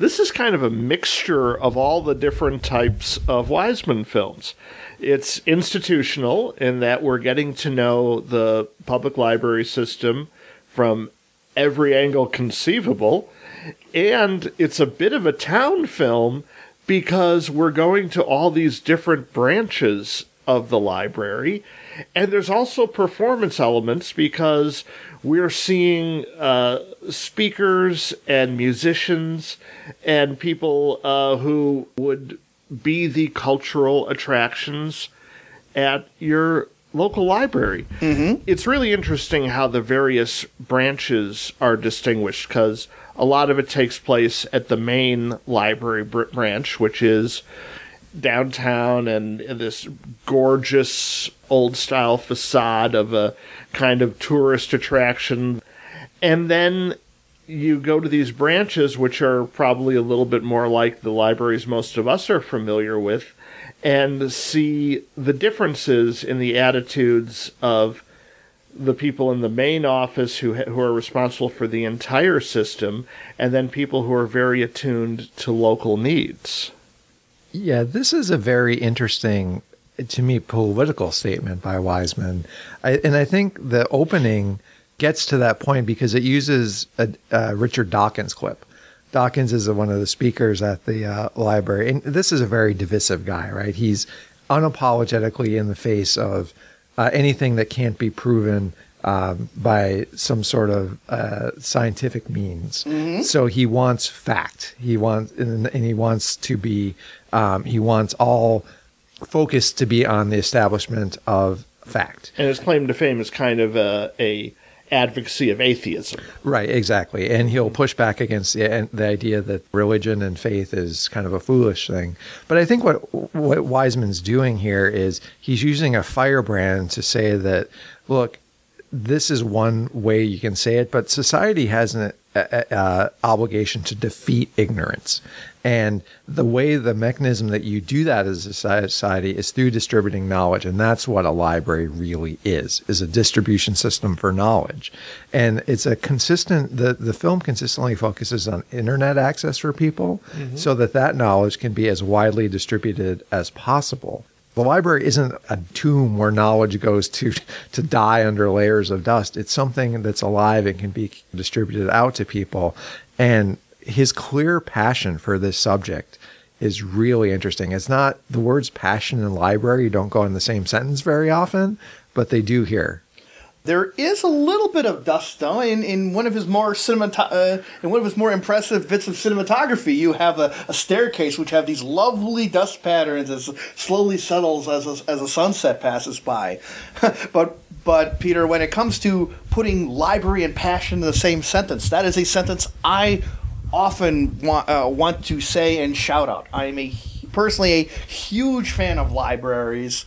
This is kind of a mixture of all the different types of Wiseman films. It's institutional in that we're getting to know the public library system from every angle conceivable, and it's a bit of a town film because we're going to all these different branches of the library. And there's also performance elements because we're seeing uh, speakers and musicians and people uh, who would be the cultural attractions at your local library. Mm-hmm. It's really interesting how the various branches are distinguished, because a lot of it takes place at the main library branch, which is downtown and this gorgeous old-style facade of a kind of tourist attraction. And then you go to these branches, which are probably a little bit more like the libraries most of us are familiar with, and see the differences in the attitudes of the people in the main office who who are responsible for the entire system, and then people who are very attuned to local needs. Yeah, this is a very interesting, to me, political statement by Wiseman. I, and I think the opening gets to that point because it uses a, a Richard Dawkins clip. Dawkins is one of the speakers at the uh, library. And this is a very divisive guy, right? He's unapologetically in the face of uh, anything that can't be proven um, by some sort of uh, scientific means. Mm-hmm. So he wants fact. He wants, and, and he wants to be, um, he wants all focus to be on the establishment of fact. And his claim to fame is kind of a, a advocacy of atheism. Right, exactly. And he'll push back against the, the idea that religion and faith is kind of a foolish thing. But I think what what Wiseman's doing here is he's using a firebrand to say that, look, this is one way you can say it, but society has an uh, uh, obligation to defeat ignorance. And the way, the mechanism that you do that as a society is through distributing knowledge. And that's what a library really is, is a distribution system for knowledge. And it's a consistent, the, the film consistently focuses on internet access for people, mm-hmm. so that that knowledge can be as widely distributed as possible. The library isn't a tomb where knowledge goes to to die under layers of dust. It's something that's alive and can be distributed out to people. And his clear passion for this subject is really interesting. It's not, the words passion and library don't go in the same sentence very often, but they do here. There is a little bit of dust, though. In in one of his more cinemata- uh, in one of his more impressive bits of cinematography, you have a, a staircase which have these lovely dust patterns as slowly settles as a, as a sunset passes by. but but Peter, when it comes to putting library and passion in the same sentence, that is a sentence I often want uh, want to say and shout out. I am a personally a huge fan of libraries.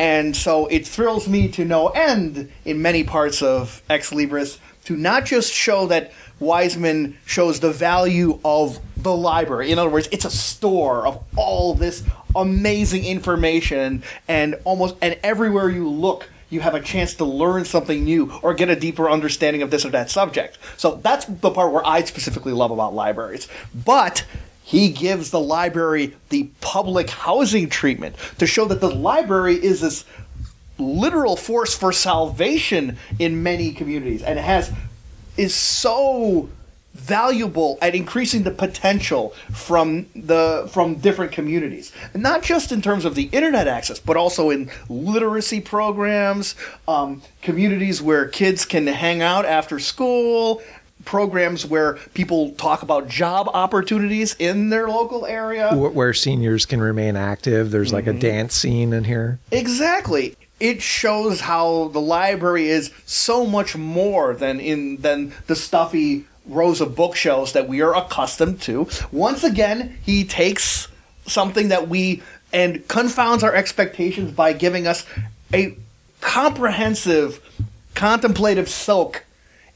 And so it thrills me to no end in many parts of Ex Libris to not just show that Wiseman shows the value of the library. In other words, it's a store of all this amazing information, and almost and everywhere you look, you have a chance to learn something new or get a deeper understanding of this or that subject. So that's the part where I specifically love about libraries. But he gives the library the public housing treatment to show that the library is this literal force for salvation in many communities, and has is so valuable at increasing the potential from the from different communities. Not just in terms of the internet access, but also in literacy programs, um, communities where kids can hang out after school, programs where people talk about job opportunities in their local area, where seniors can remain active. There's mm-hmm. like a dance scene in here. Exactly. It shows how the library is so much more than in than the stuffy rows of bookshelves that we are accustomed to. Once again, he takes something that we and confounds our expectations by giving us a comprehensive, contemplative soak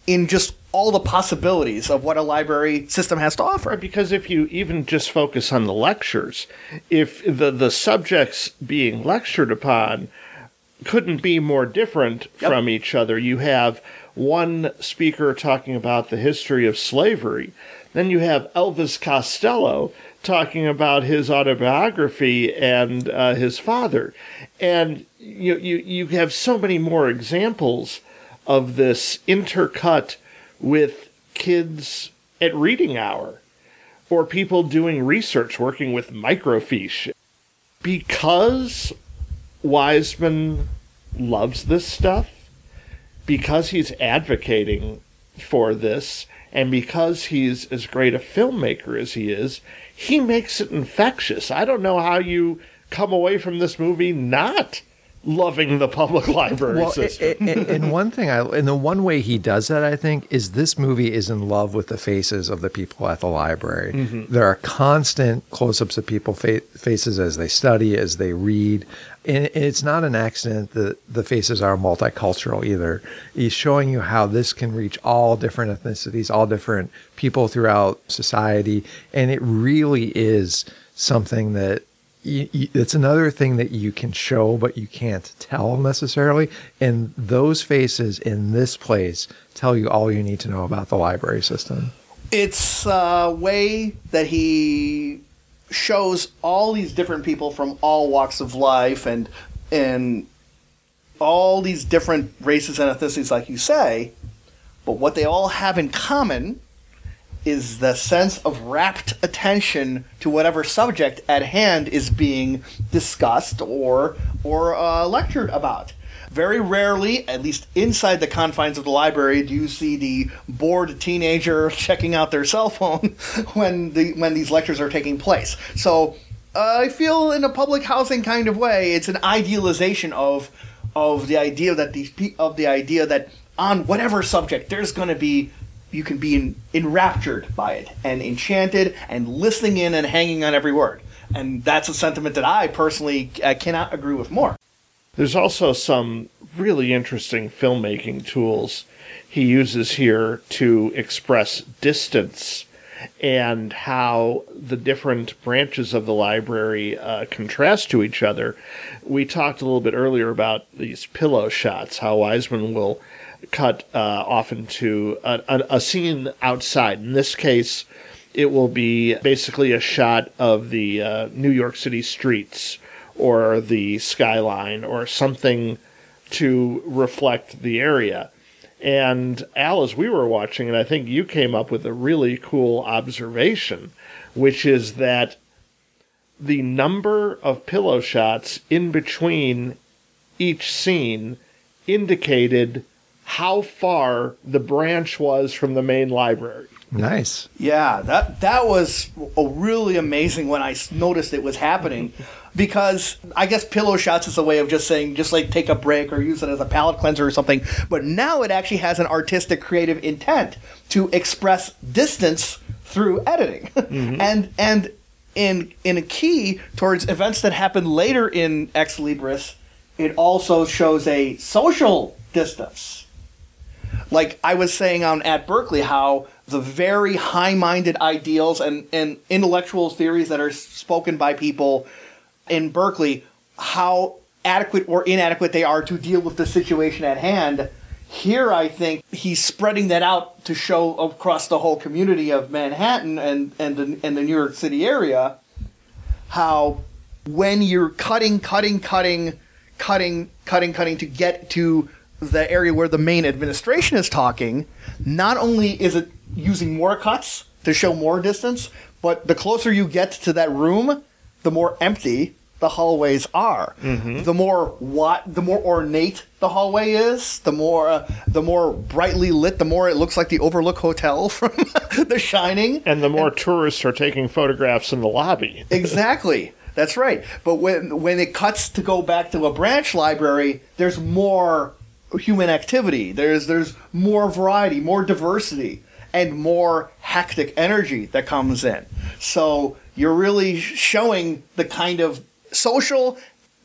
in just all the possibilities of what a library system has to offer. Because if you even just focus on the lectures, if the, the subjects being lectured upon couldn't be more different yep. from each other. You have one speaker talking about the history of slavery. Then you have Elvis Costello talking about his autobiography and uh, his father. And you, you, you have so many more examples of this intercut with kids at reading hour or people doing research, working with microfiche. Because Wiseman loves this stuff, because he's advocating for this, and because he's as great a filmmaker as he is, he makes it infectious. I don't know how you come away from this movie not loving the public library well, system. It, it, and one thing, I, and the one way he does that, I think, is this movie is in love with the faces of the people at the library. Mm-hmm. There are constant close-ups of people's fa- faces as they study, as they read. And it's not an accident that the faces are multicultural either. He's showing you how this can reach all different ethnicities, all different people throughout society. And it really is something that you, you, it's another thing that you can show, but you can't tell necessarily. And those faces in this place tell you all you need to know about the library system. It's a way that he shows all these different people from all walks of life and and all these different races and ethnicities, like you say, but what they all have in common is the sense of rapt attention to whatever subject at hand is being discussed or or uh, lectured about. Very rarely, at least inside the confines of the library, do you see the bored teenager checking out their cell phone when the when these lectures are taking place. So uh, I feel in a public housing kind of way, it's an idealization of of the idea that these pe- of the idea that on whatever subject there's going to be, you can be in, enraptured by it and enchanted and listening in and hanging on every word. And that's a sentiment that I personally uh, cannot agree with more. There's also some really interesting filmmaking tools he uses here to express distance and how the different branches of the library uh, contrast to each other. We talked a little bit earlier about these pillow shots, how Wiseman will cut uh, off into a, a, a scene outside. In this case, it will be basically a shot of the uh, New York City streets, or the skyline, or something to reflect the area. And Al, as we were watching it, I think you came up with a really cool observation, which is that the number of pillow shots in between each scene indicated how far the branch was from the main library. Nice. Yeah, that that was a really amazing when I noticed it was happening. Because I guess pillow shots is a way of just saying, just like take a break or use it as a palate cleanser or something. But now it actually has an artistic, creative intent to express distance through editing. Mm-hmm. and and in in a key towards events that happen later in Ex Libris, it also shows a social distance. Like I was saying on At Berkeley, how the very high-minded ideals and, and intellectual theories that are spoken by people in Berkeley, how adequate or inadequate they are to deal with the situation at hand. Here, I think he's spreading that out to show across the whole community of Manhattan and, and, the, and the New York City area, how when you're cutting, cutting, cutting, cutting, cutting, cutting to get to the area where the main administration is talking, not only is it using more cuts to show more distance, but the closer you get to that room, the more empty the hallways are. Mm-hmm. The more what, the more ornate the hallway is, the more uh, the more brightly lit, the more it looks like the Overlook Hotel from The Shining. And the more and, tourists are taking photographs in the lobby. Exactly. That's right. But when when it cuts to go back to a branch library, there's more human activity. There's there's more variety, more diversity, and more hectic energy that comes in. So you're really showing the kind of social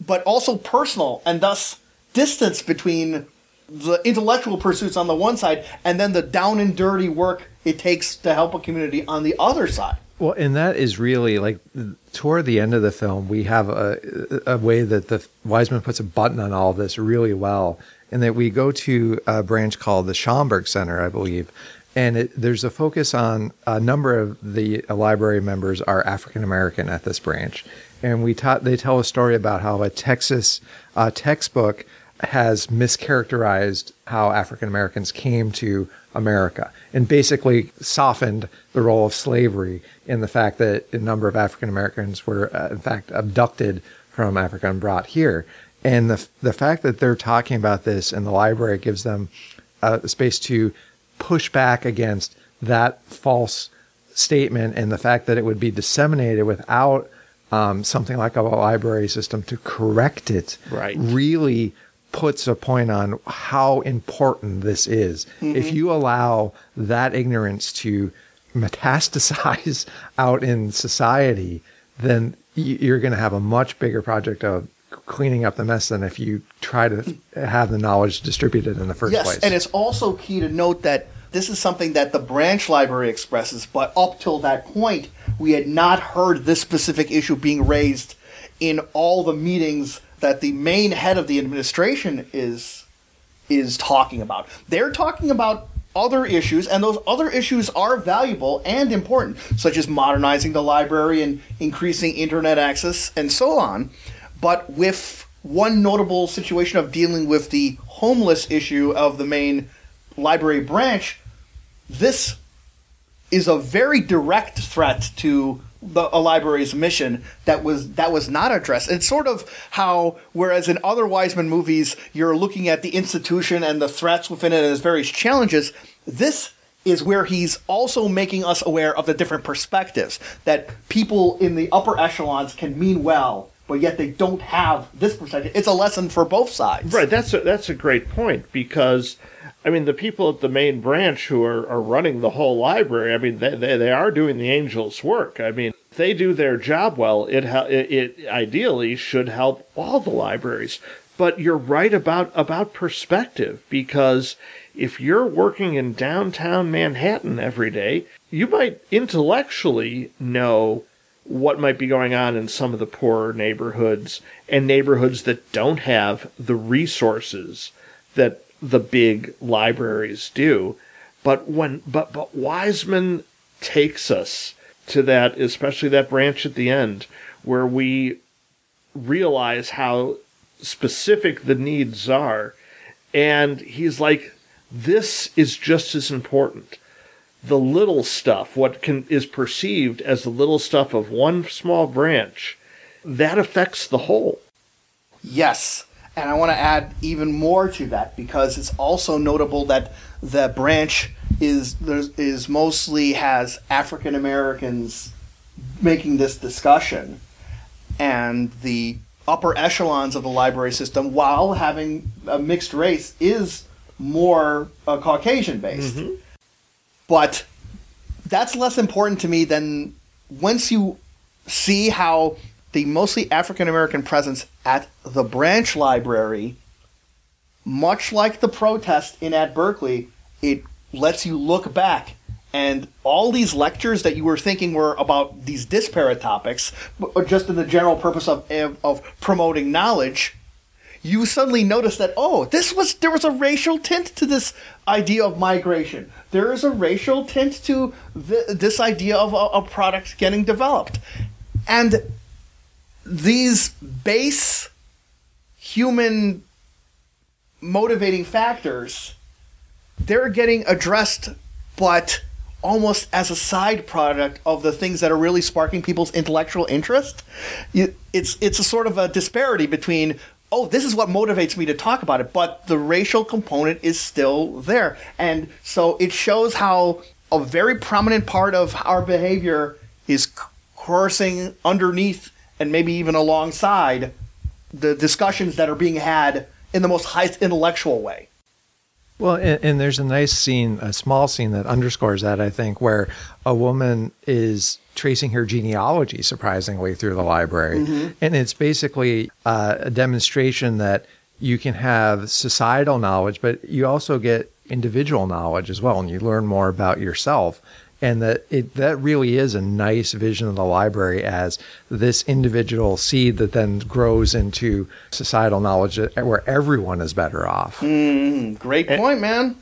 but also personal and thus distance between the intellectual pursuits on the one side and then the down and dirty work it takes to help a community on the other side. Well, and that is really like toward the end of the film, we have a, a way that the Wiseman puts a button on all this really well, and that we go to a branch called the Schomburg Center, I believe. And it, there's a focus on a number of the library members are African-American at this branch. And we taught, they tell a story about how a Texas uh, textbook has mischaracterized how African-Americans came to America and basically softened the role of slavery in the fact that a number of African-Americans were, uh, in fact, abducted from Africa and brought here. And the, the fact that they're talking about this in the library gives them uh, a space to push back against that false statement and the fact that it would be disseminated without um, something like a library system to correct it right. really puts a point on how important this is. Mm-hmm. If you allow that ignorance to metastasize out in society, then you're going to have a much bigger project of cleaning up the mess than if you try to have the knowledge distributed in the first yes, place. Yes, and it's also key to note that this is something that the branch library expresses, but up till that point, we had not heard this specific issue being raised in all the meetings that the main head of the administration is is talking about. They're talking about other issues, and those other issues are valuable and important, such as modernizing the library and increasing internet access and so on. But with one notable situation of dealing with the homeless issue of the main library branch, this is a very direct threat to the, a library's mission that was that was not addressed. It's sort of how, whereas in other Wiseman movies, you're looking at the institution and the threats within it and its various challenges, this is where he's also making us aware of the different perspectives, that people in the upper echelons can mean well, but yet they don't have this perspective. It's a lesson for both sides. Right, that's a, that's a great point, because I mean, the people at the main branch who are, are running the whole library, I mean, they, they they are doing the angel's work. I mean, if they do their job well, it, it it ideally should help all the libraries. But you're right about about perspective, because if you're working in downtown Manhattan every day, you might intellectually know what might be going on in some of the poorer neighborhoods and neighborhoods that don't have the resources that the big libraries do, but when but but Wiseman takes us to that, especially that branch at the end, where we realize how specific the needs are, and he's like, this is just as important. The little stuff, what can is perceived as the little stuff of one small branch, that affects the whole. Yes. And I want to add even more to that, because it's also notable that the branch is is mostly has African Americans making this discussion, and the upper echelons of the library system, while having a mixed race, is more uh, Caucasian based. Mm-hmm. But that's less important to me than once you see how the mostly African American presence at the branch library, much like the protest in at Berkeley, it lets you look back, and all these lectures that you were thinking were about these disparate topics, just in the general purpose of of promoting knowledge, you suddenly notice that, oh, this was there was a racial tint to this idea of migration. There is a racial tint to th- this idea of a, a product getting developed, and these base human motivating factors, they're getting addressed, but almost as a side product of the things that are really sparking people's intellectual interest. It's it's a sort of a disparity between, oh, this is what motivates me to talk about it, but the racial component is still there. And so it shows how a very prominent part of our behavior is coursing underneath and maybe even alongside the discussions that are being had in the most high intellectual way. Well, and, and there's a nice scene, a small scene that underscores that, I think, where a woman is tracing her genealogy, surprisingly, through the library. Mm-hmm. And it's basically uh, a demonstration that you can have societal knowledge, but you also get individual knowledge as well, and you learn more about yourself. And that it that really is a nice vision of the library as this individual seed that then grows into societal knowledge where everyone is better off. Mm, great point, and, man.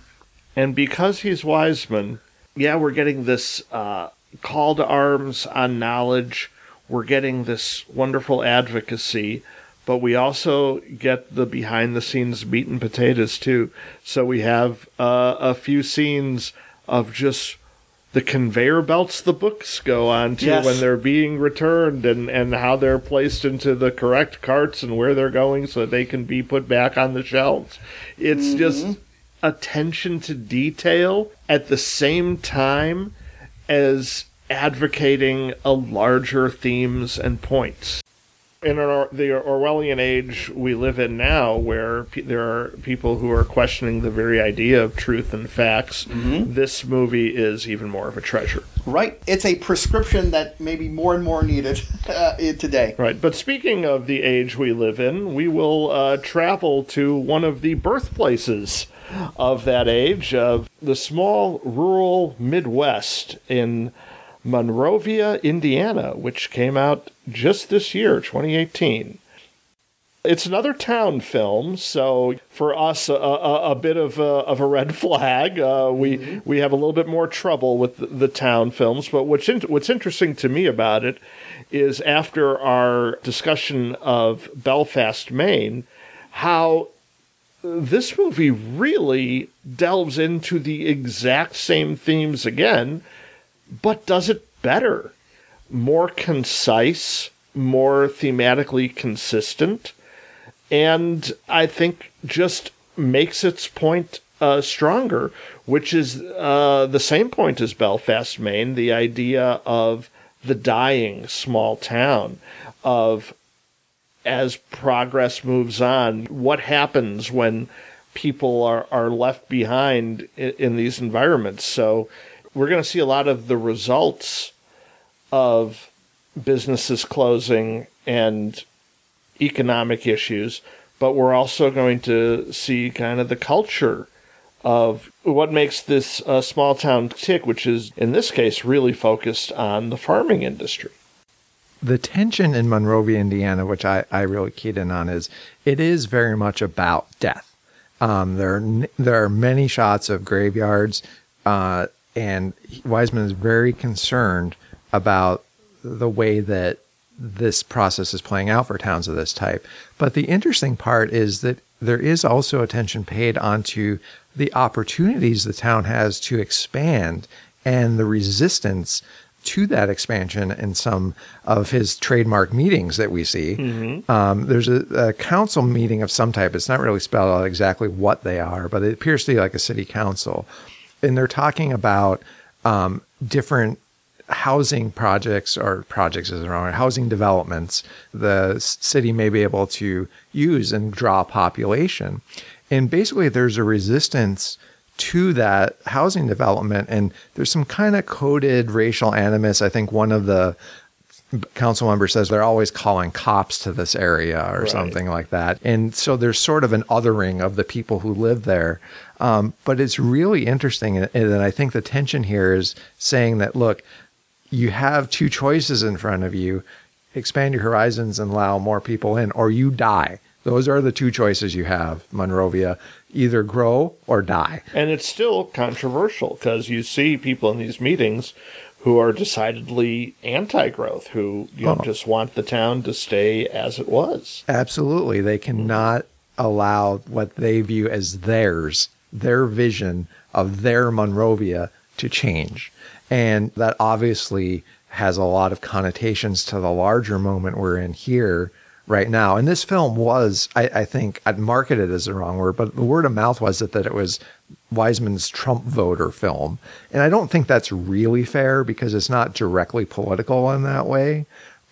And because he's Wiseman, yeah, we're getting this uh, call to arms on knowledge. We're getting this wonderful advocacy, but we also get the behind-the-scenes meat and potatoes, too. So we have uh, a few scenes of just the conveyor belts the books go on to, yes, when they're being returned, and, and how they're placed into the correct carts and where they're going so that they can be put back on the shelves. It's mm-hmm. just attention to detail at the same time as advocating a larger themes and points. In our, the Orwellian age we live in now, where pe- there are people who are questioning the very idea of truth and facts, mm-hmm. this movie is even more of a treasure. Right. It's a prescription that may be more and more needed uh, today. Right. But speaking of the age we live in, we will uh, travel to one of the birthplaces of that age, of the small rural Midwest in Monrovia, Indiana, which came out just this year, twenty eighteen. It's another town film, so for us, a, a, a bit of a, of a red flag. Uh, we mm-hmm. we have a little bit more trouble with the, the town films, but what's in, what's interesting to me about it is, after our discussion of Belfast, Maine, how this movie really delves into the exact same themes again, but does it better, more concise, more thematically consistent, and I think just makes its point uh, stronger, which is uh, the same point as Belfast, Maine, the idea of the dying small town, of as progress moves on, what happens when people are, are left behind in, in these environments. So we're going to see a lot of the results of businesses closing and economic issues, but we're also going to see kind of the culture of what makes this uh, small town tick, which is, in this case, really focused on the farming industry. The tension in Monrovia, Indiana, which I, I really keyed in on, is it is very much about death. Um, there, are, there are many shots of graveyards, uh, and Wiseman is very concerned about the way that this process is playing out for towns of this type. But the interesting part is that there is also attention paid onto the opportunities the town has to expand and the resistance to that expansion in some of his trademark meetings that we see. Mm-hmm. Um, there's a, a council meeting of some type. It's not really spelled out exactly what they are, but it appears to be like a city council. And they're talking about um, different housing projects, or projects is wrong, housing developments the city may be able to use and draw population. And basically there's a resistance to that housing development, and there's some kind of coded racial animus. I think one of the council member says they're always calling cops to this area or right. something like that. And so there's sort of an othering of the people who live there. Um, but it's really interesting. And, and I think the tension here is saying that, look, you have two choices in front of you: expand your horizons and allow more people in, or you die. Those are the two choices you have, Monrovia: either grow or die. And it's still controversial, because you see people in these meetings who are decidedly anti-growth, who you know, oh. just want the town to stay as it was. Absolutely. They cannot allow what they view as theirs, their vision of their Monrovia, to change. And that obviously has a lot of connotations to the larger moment we're in here right now. And this film was, I, I think, I'd marketed as the wrong word, but the word of mouth was that, that it was Wiseman's Trump voter film. And I don't think that's really fair, because it's not directly political in that way,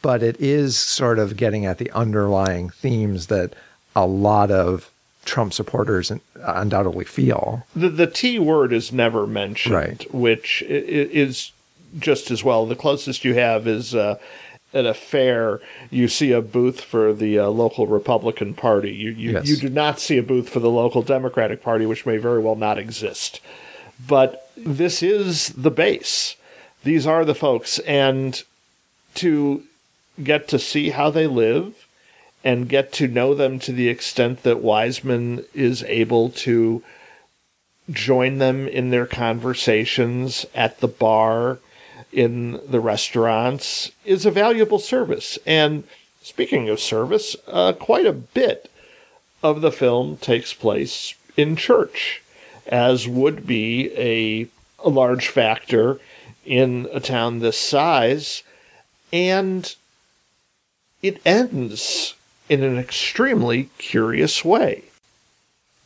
but it is sort of getting at the underlying themes that a lot of Trump supporters undoubtedly feel. The, the T word is never mentioned, right. which is just as well. The closest you have is... Uh, At a fair, you see a booth for the uh, local Republican Party. You you, yes. you do not see a booth for the local Democratic Party, which may very well not exist. But this is the base. These are the folks. And to get to see how they live and get to know them to the extent that Wiseman is able to join them in their conversations at the bar, in the restaurants, is a valuable service. And speaking of service, uh, quite a bit of the film takes place in church, as would be a, a large factor in a town this size. And it ends in an extremely curious way.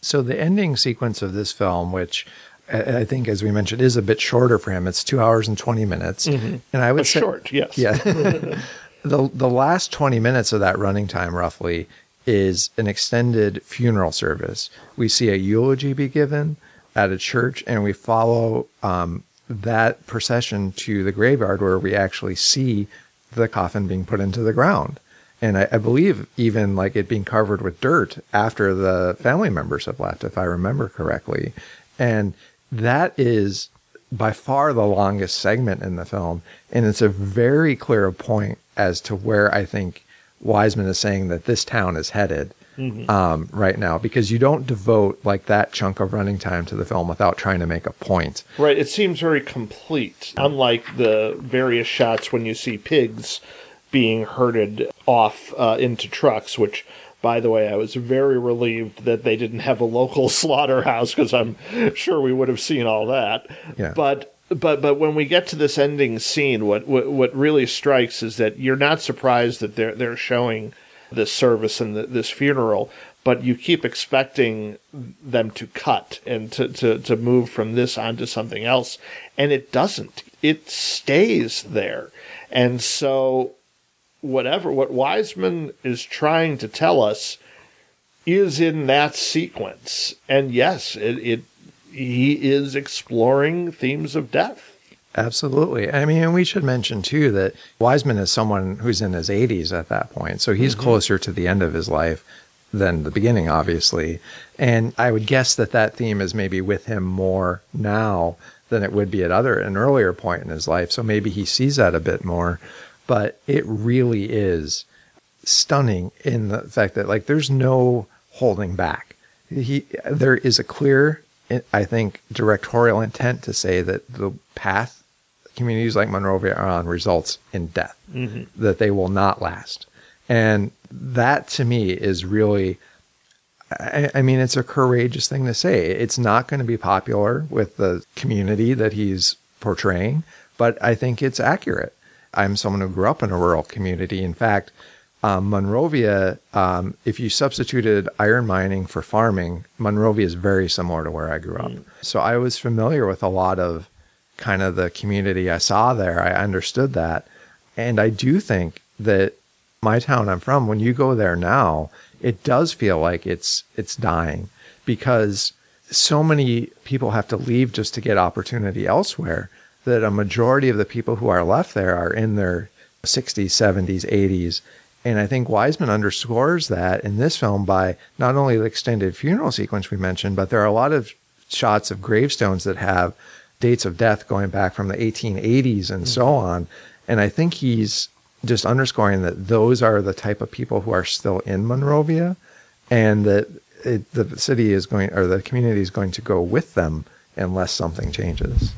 So the ending sequence of this film, which I think, as we mentioned, is a bit shorter for him. It's two hours and twenty minutes, mm-hmm. and I would That's say short. Yes, yeah. the the last twenty minutes of that running time, roughly, is an extended funeral service. We see a eulogy be given at a church, and we follow um, that procession to the graveyard, where we actually see the coffin being put into the ground. And I, I believe even like it being covered with dirt after the family members have left, if I remember correctly. And that is by far the longest segment in the film. And it's a very clear point as to where I think Wiseman is saying that this town is headed mm-hmm. um, right now, because you don't devote like that chunk of running time to the film without trying to make a point. Right. It seems very complete, unlike the various shots when you see pigs being herded off uh, into trucks, which, by the way, I was very relieved that they didn't have a local slaughterhouse, because I'm sure we would have seen all that. Yeah. But but but when we get to this ending scene, what what, what really strikes is that you're not surprised that they're they're showing this service and the, this funeral, but you keep expecting them to cut and to, to, to move from this onto something else, and it doesn't. It stays there, and so. Whatever, what Wiseman is trying to tell us is in that sequence. And yes, it, it he is exploring themes of death. Absolutely. I mean, and we should mention, too, that Wiseman is someone who's in his eighties at that point. So he's mm-hmm. closer to the end of his life than the beginning, obviously. And I would guess that that theme is maybe with him more now than it would be at other an earlier point in his life. So maybe he sees that a bit more. But it really is stunning in the fact that, like, there's no holding back. He, there is a clear, I think, directorial intent to say that the path communities like Monrovia are on results in death, mm-hmm. that they will not last. And that, to me, is really, I, I mean, it's a courageous thing to say. It's not going to be popular with the community that he's portraying, but I think it's accurate. I'm someone who grew up in a rural community. In fact, um, Monrovia, um, if you substituted iron mining for farming, Monrovia is very similar to where I grew up. Mm. So I was familiar with a lot of kind of the community I saw there. I understood that. And I do think that my town I'm from, when you go there now, it does feel like it's it's dying, because so many people have to leave just to get opportunity elsewhere, that a majority of the people who are left there are in their sixties, seventies, eighties. And I think Wiseman underscores that in this film by not only the extended funeral sequence we mentioned, but there are a lot of shots of gravestones that have dates of death going back from the eighteen eighties and mm-hmm. so on. And I think he's just underscoring that those are the type of people who are still in Monrovia, and that it, the city is going, or the community is going to go with them unless something changes.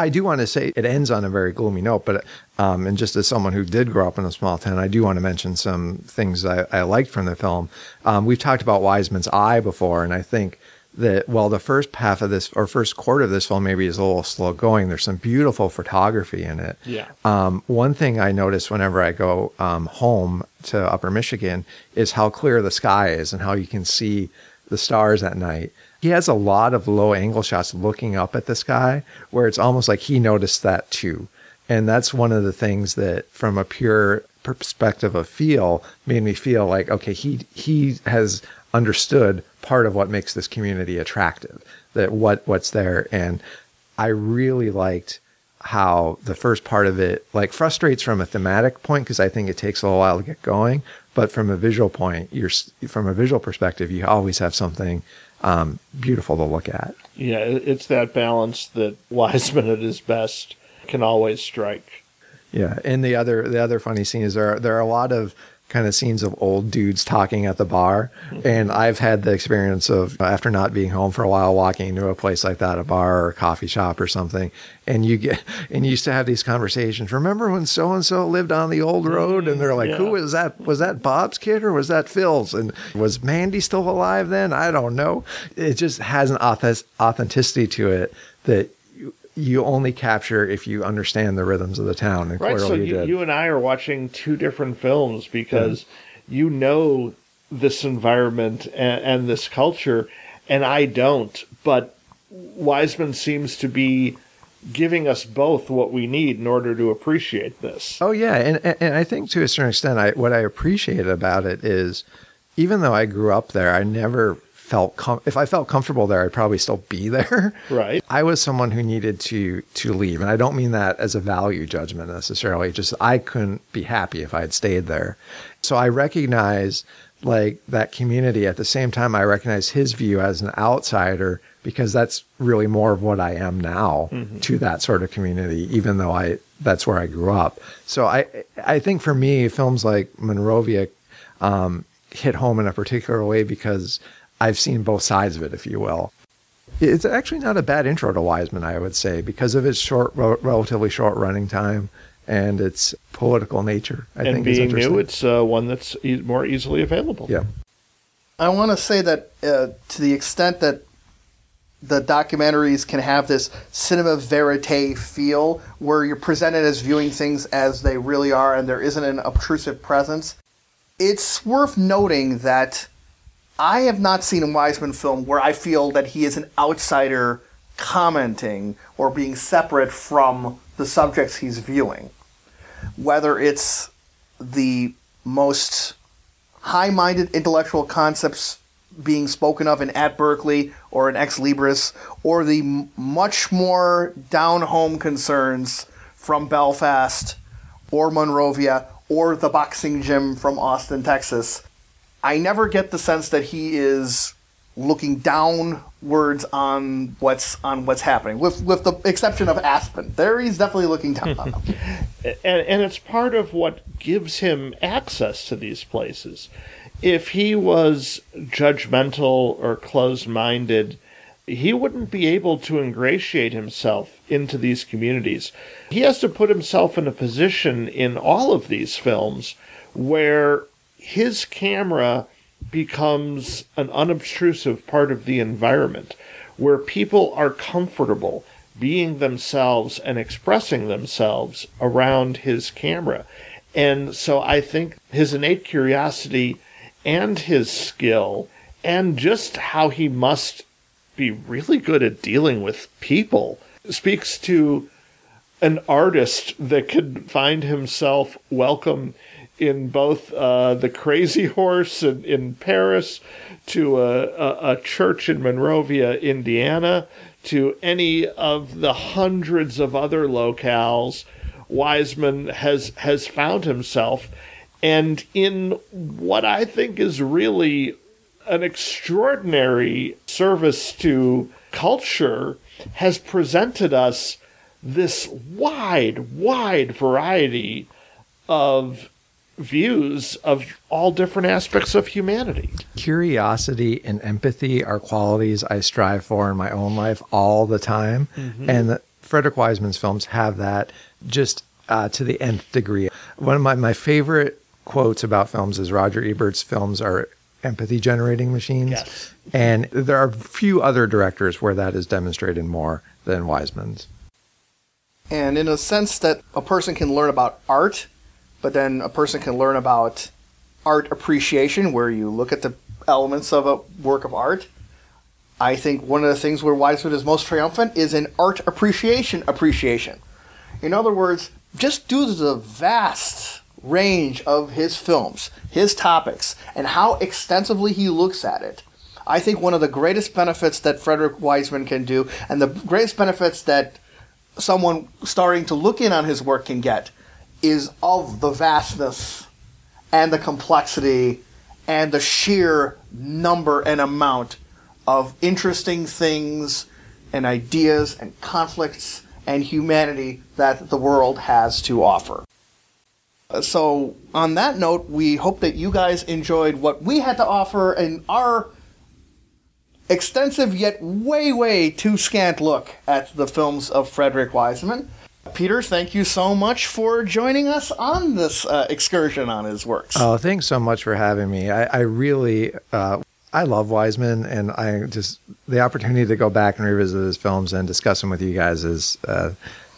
I do want to say it ends on a very gloomy note, but um, and just as someone who did grow up in a small town, I do want to mention some things I, I liked from the film. Um, we've talked about Wiseman's eye before, and I think that while the first half of this, or first quarter of this film maybe is a little slow going, there's some beautiful photography in it. Yeah. Um, one thing I notice whenever I go um, home to Upper Michigan is how clear the sky is and how you can see the stars at night. He has a lot of low angle shots looking up at the sky where it's almost like he noticed that too. And that's one of the things that, from a pure perspective of feel, made me feel like, okay, he he has understood part of what makes this community attractive, that what what's there. And I really liked how the first part of it, like, frustrates from a thematic point, because I think it takes a little while to get going. But from a visual point, you're from a visual perspective, you always have something Um, beautiful to look at. Yeah, it's that balance that Wiseman at his best can always strike. Yeah, and the other the other funny scene is there are, there are a lot of kind of scenes of old dudes talking at the bar, and I've had the experience of, after not being home for a while, walking into a place like that, a bar or a coffee shop or something, and you get and you used to have these conversations. Remember when so and so lived on the old road? And they're like, yeah. Who was that? Was that Bob's kid or was that Phil's? And was Mandy still alive then? I don't know. It just has an authenticity to it that you only capture if you understand the rhythms of the town. And right, so you, you, you and I are watching two different films, because mm-hmm. you know this environment and, and this culture, and I don't. But Wiseman seems to be giving us both what we need in order to appreciate this. Oh, yeah. And, and, and I think to a certain extent, I, what I appreciate about it is, even though I grew up there, I never felt, com- if I felt comfortable there, I'd probably still be there. Right. I was someone who needed to to leave. And I don't mean that as a value judgment necessarily. Just I couldn't be happy if I had stayed there. So I recognize like that community. At the same time, I recognize his view as an outsider, because that's really more of what I am now mm-hmm. to that sort of community, even though I that's where I grew up. So I I think for me, films like Monrovia um, hit home in a particular way because I've seen both sides of it, if you will. It's actually not a bad intro to Wiseman, I would say, because of its short, ro- relatively short running time and its political nature. I and think being is new, it's uh, one that's e- more easily available. Yeah, I want to say that uh, to the extent that the documentaries can have this cinema verite feel where you're presented as viewing things as they really are and there isn't an obtrusive presence, it's worth noting that I have not seen a Wiseman film where I feel that he is an outsider commenting or being separate from the subjects he's viewing. Whether it's the most high-minded intellectual concepts being spoken of in At Berkeley or in Ex Libris, or the m- much more down-home concerns from Belfast or Monrovia or the boxing gym from Austin, Texas. I never get the sense that he is looking downwards on what's on what's happening, with with the exception of Aspen. There he's definitely looking down on them. and, and it's part of what gives him access to these places. If he was judgmental or closed-minded, he wouldn't be able to ingratiate himself into these communities. He has to put himself in a position in all of these films where his camera becomes an unobtrusive part of the environment, where people are comfortable being themselves and expressing themselves around his camera. And so I think his innate curiosity and his skill, and just how he must be really good at dealing with people, speaks to an artist that could find himself welcome in both uh, the Crazy Horse in, in Paris, to a, a, a church in Monrovia, Indiana, to any of the hundreds of other locales Wiseman has has found himself. And in what I think is really an extraordinary service to culture, has presented us this wide, wide variety of views of all different aspects of humanity. Curiosity and empathy are qualities I strive for in my own life all the time. Mm-hmm. And Frederick Wiseman's films have that just uh, to the nth degree. One of my, my favorite quotes about films is Roger Ebert's films are empathy generating machines. Yes. And there are few other directors where that is demonstrated more than Wiseman's. And in a sense that a person can learn about art, but then a person can learn about art appreciation, where you look at the elements of a work of art. I think one of the things where Wiseman is most triumphant is in art appreciation appreciation. In other words, just due to the vast range of his films, his topics, and how extensively he looks at it, I think one of the greatest benefits that Frederick Wiseman can do, and the greatest benefits that someone starting to look in on his work can get, is of the vastness and the complexity and the sheer number and amount of interesting things and ideas and conflicts and humanity that the world has to offer. So on that note, we hope that you guys enjoyed what we had to offer in our extensive yet way, way too scant look at the films of Frederick Wiseman. Peter, thank you so much for joining us on this uh, excursion on his works. Oh, thanks so much for having me. I, I really, uh, I love Wiseman, and I just, the opportunity to go back and revisit his films and discuss them with you guys is, uh,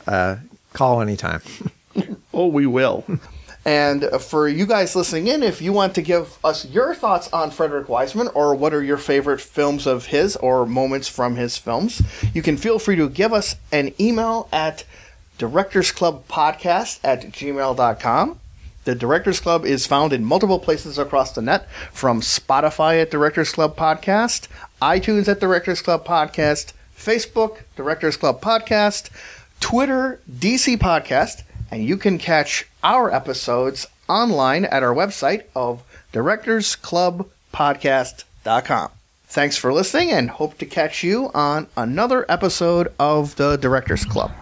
uh, call anytime. Oh, we will. And for you guys listening in, if you want to give us your thoughts on Frederick Wiseman or what are your favorite films of his or moments from his films, you can feel free to give us an email at directors club podcast at gmail dot com. The Directors Club is found in multiple places across the net, from Spotify at Directors Club Podcast, iTunes at Directors Club Podcast, Facebook, Directors Club Podcast, Twitter, D C Podcast, and you can catch our episodes online at our website of directors club podcast dot com. Thanks for listening and hope to catch you on another episode of The Directors Club.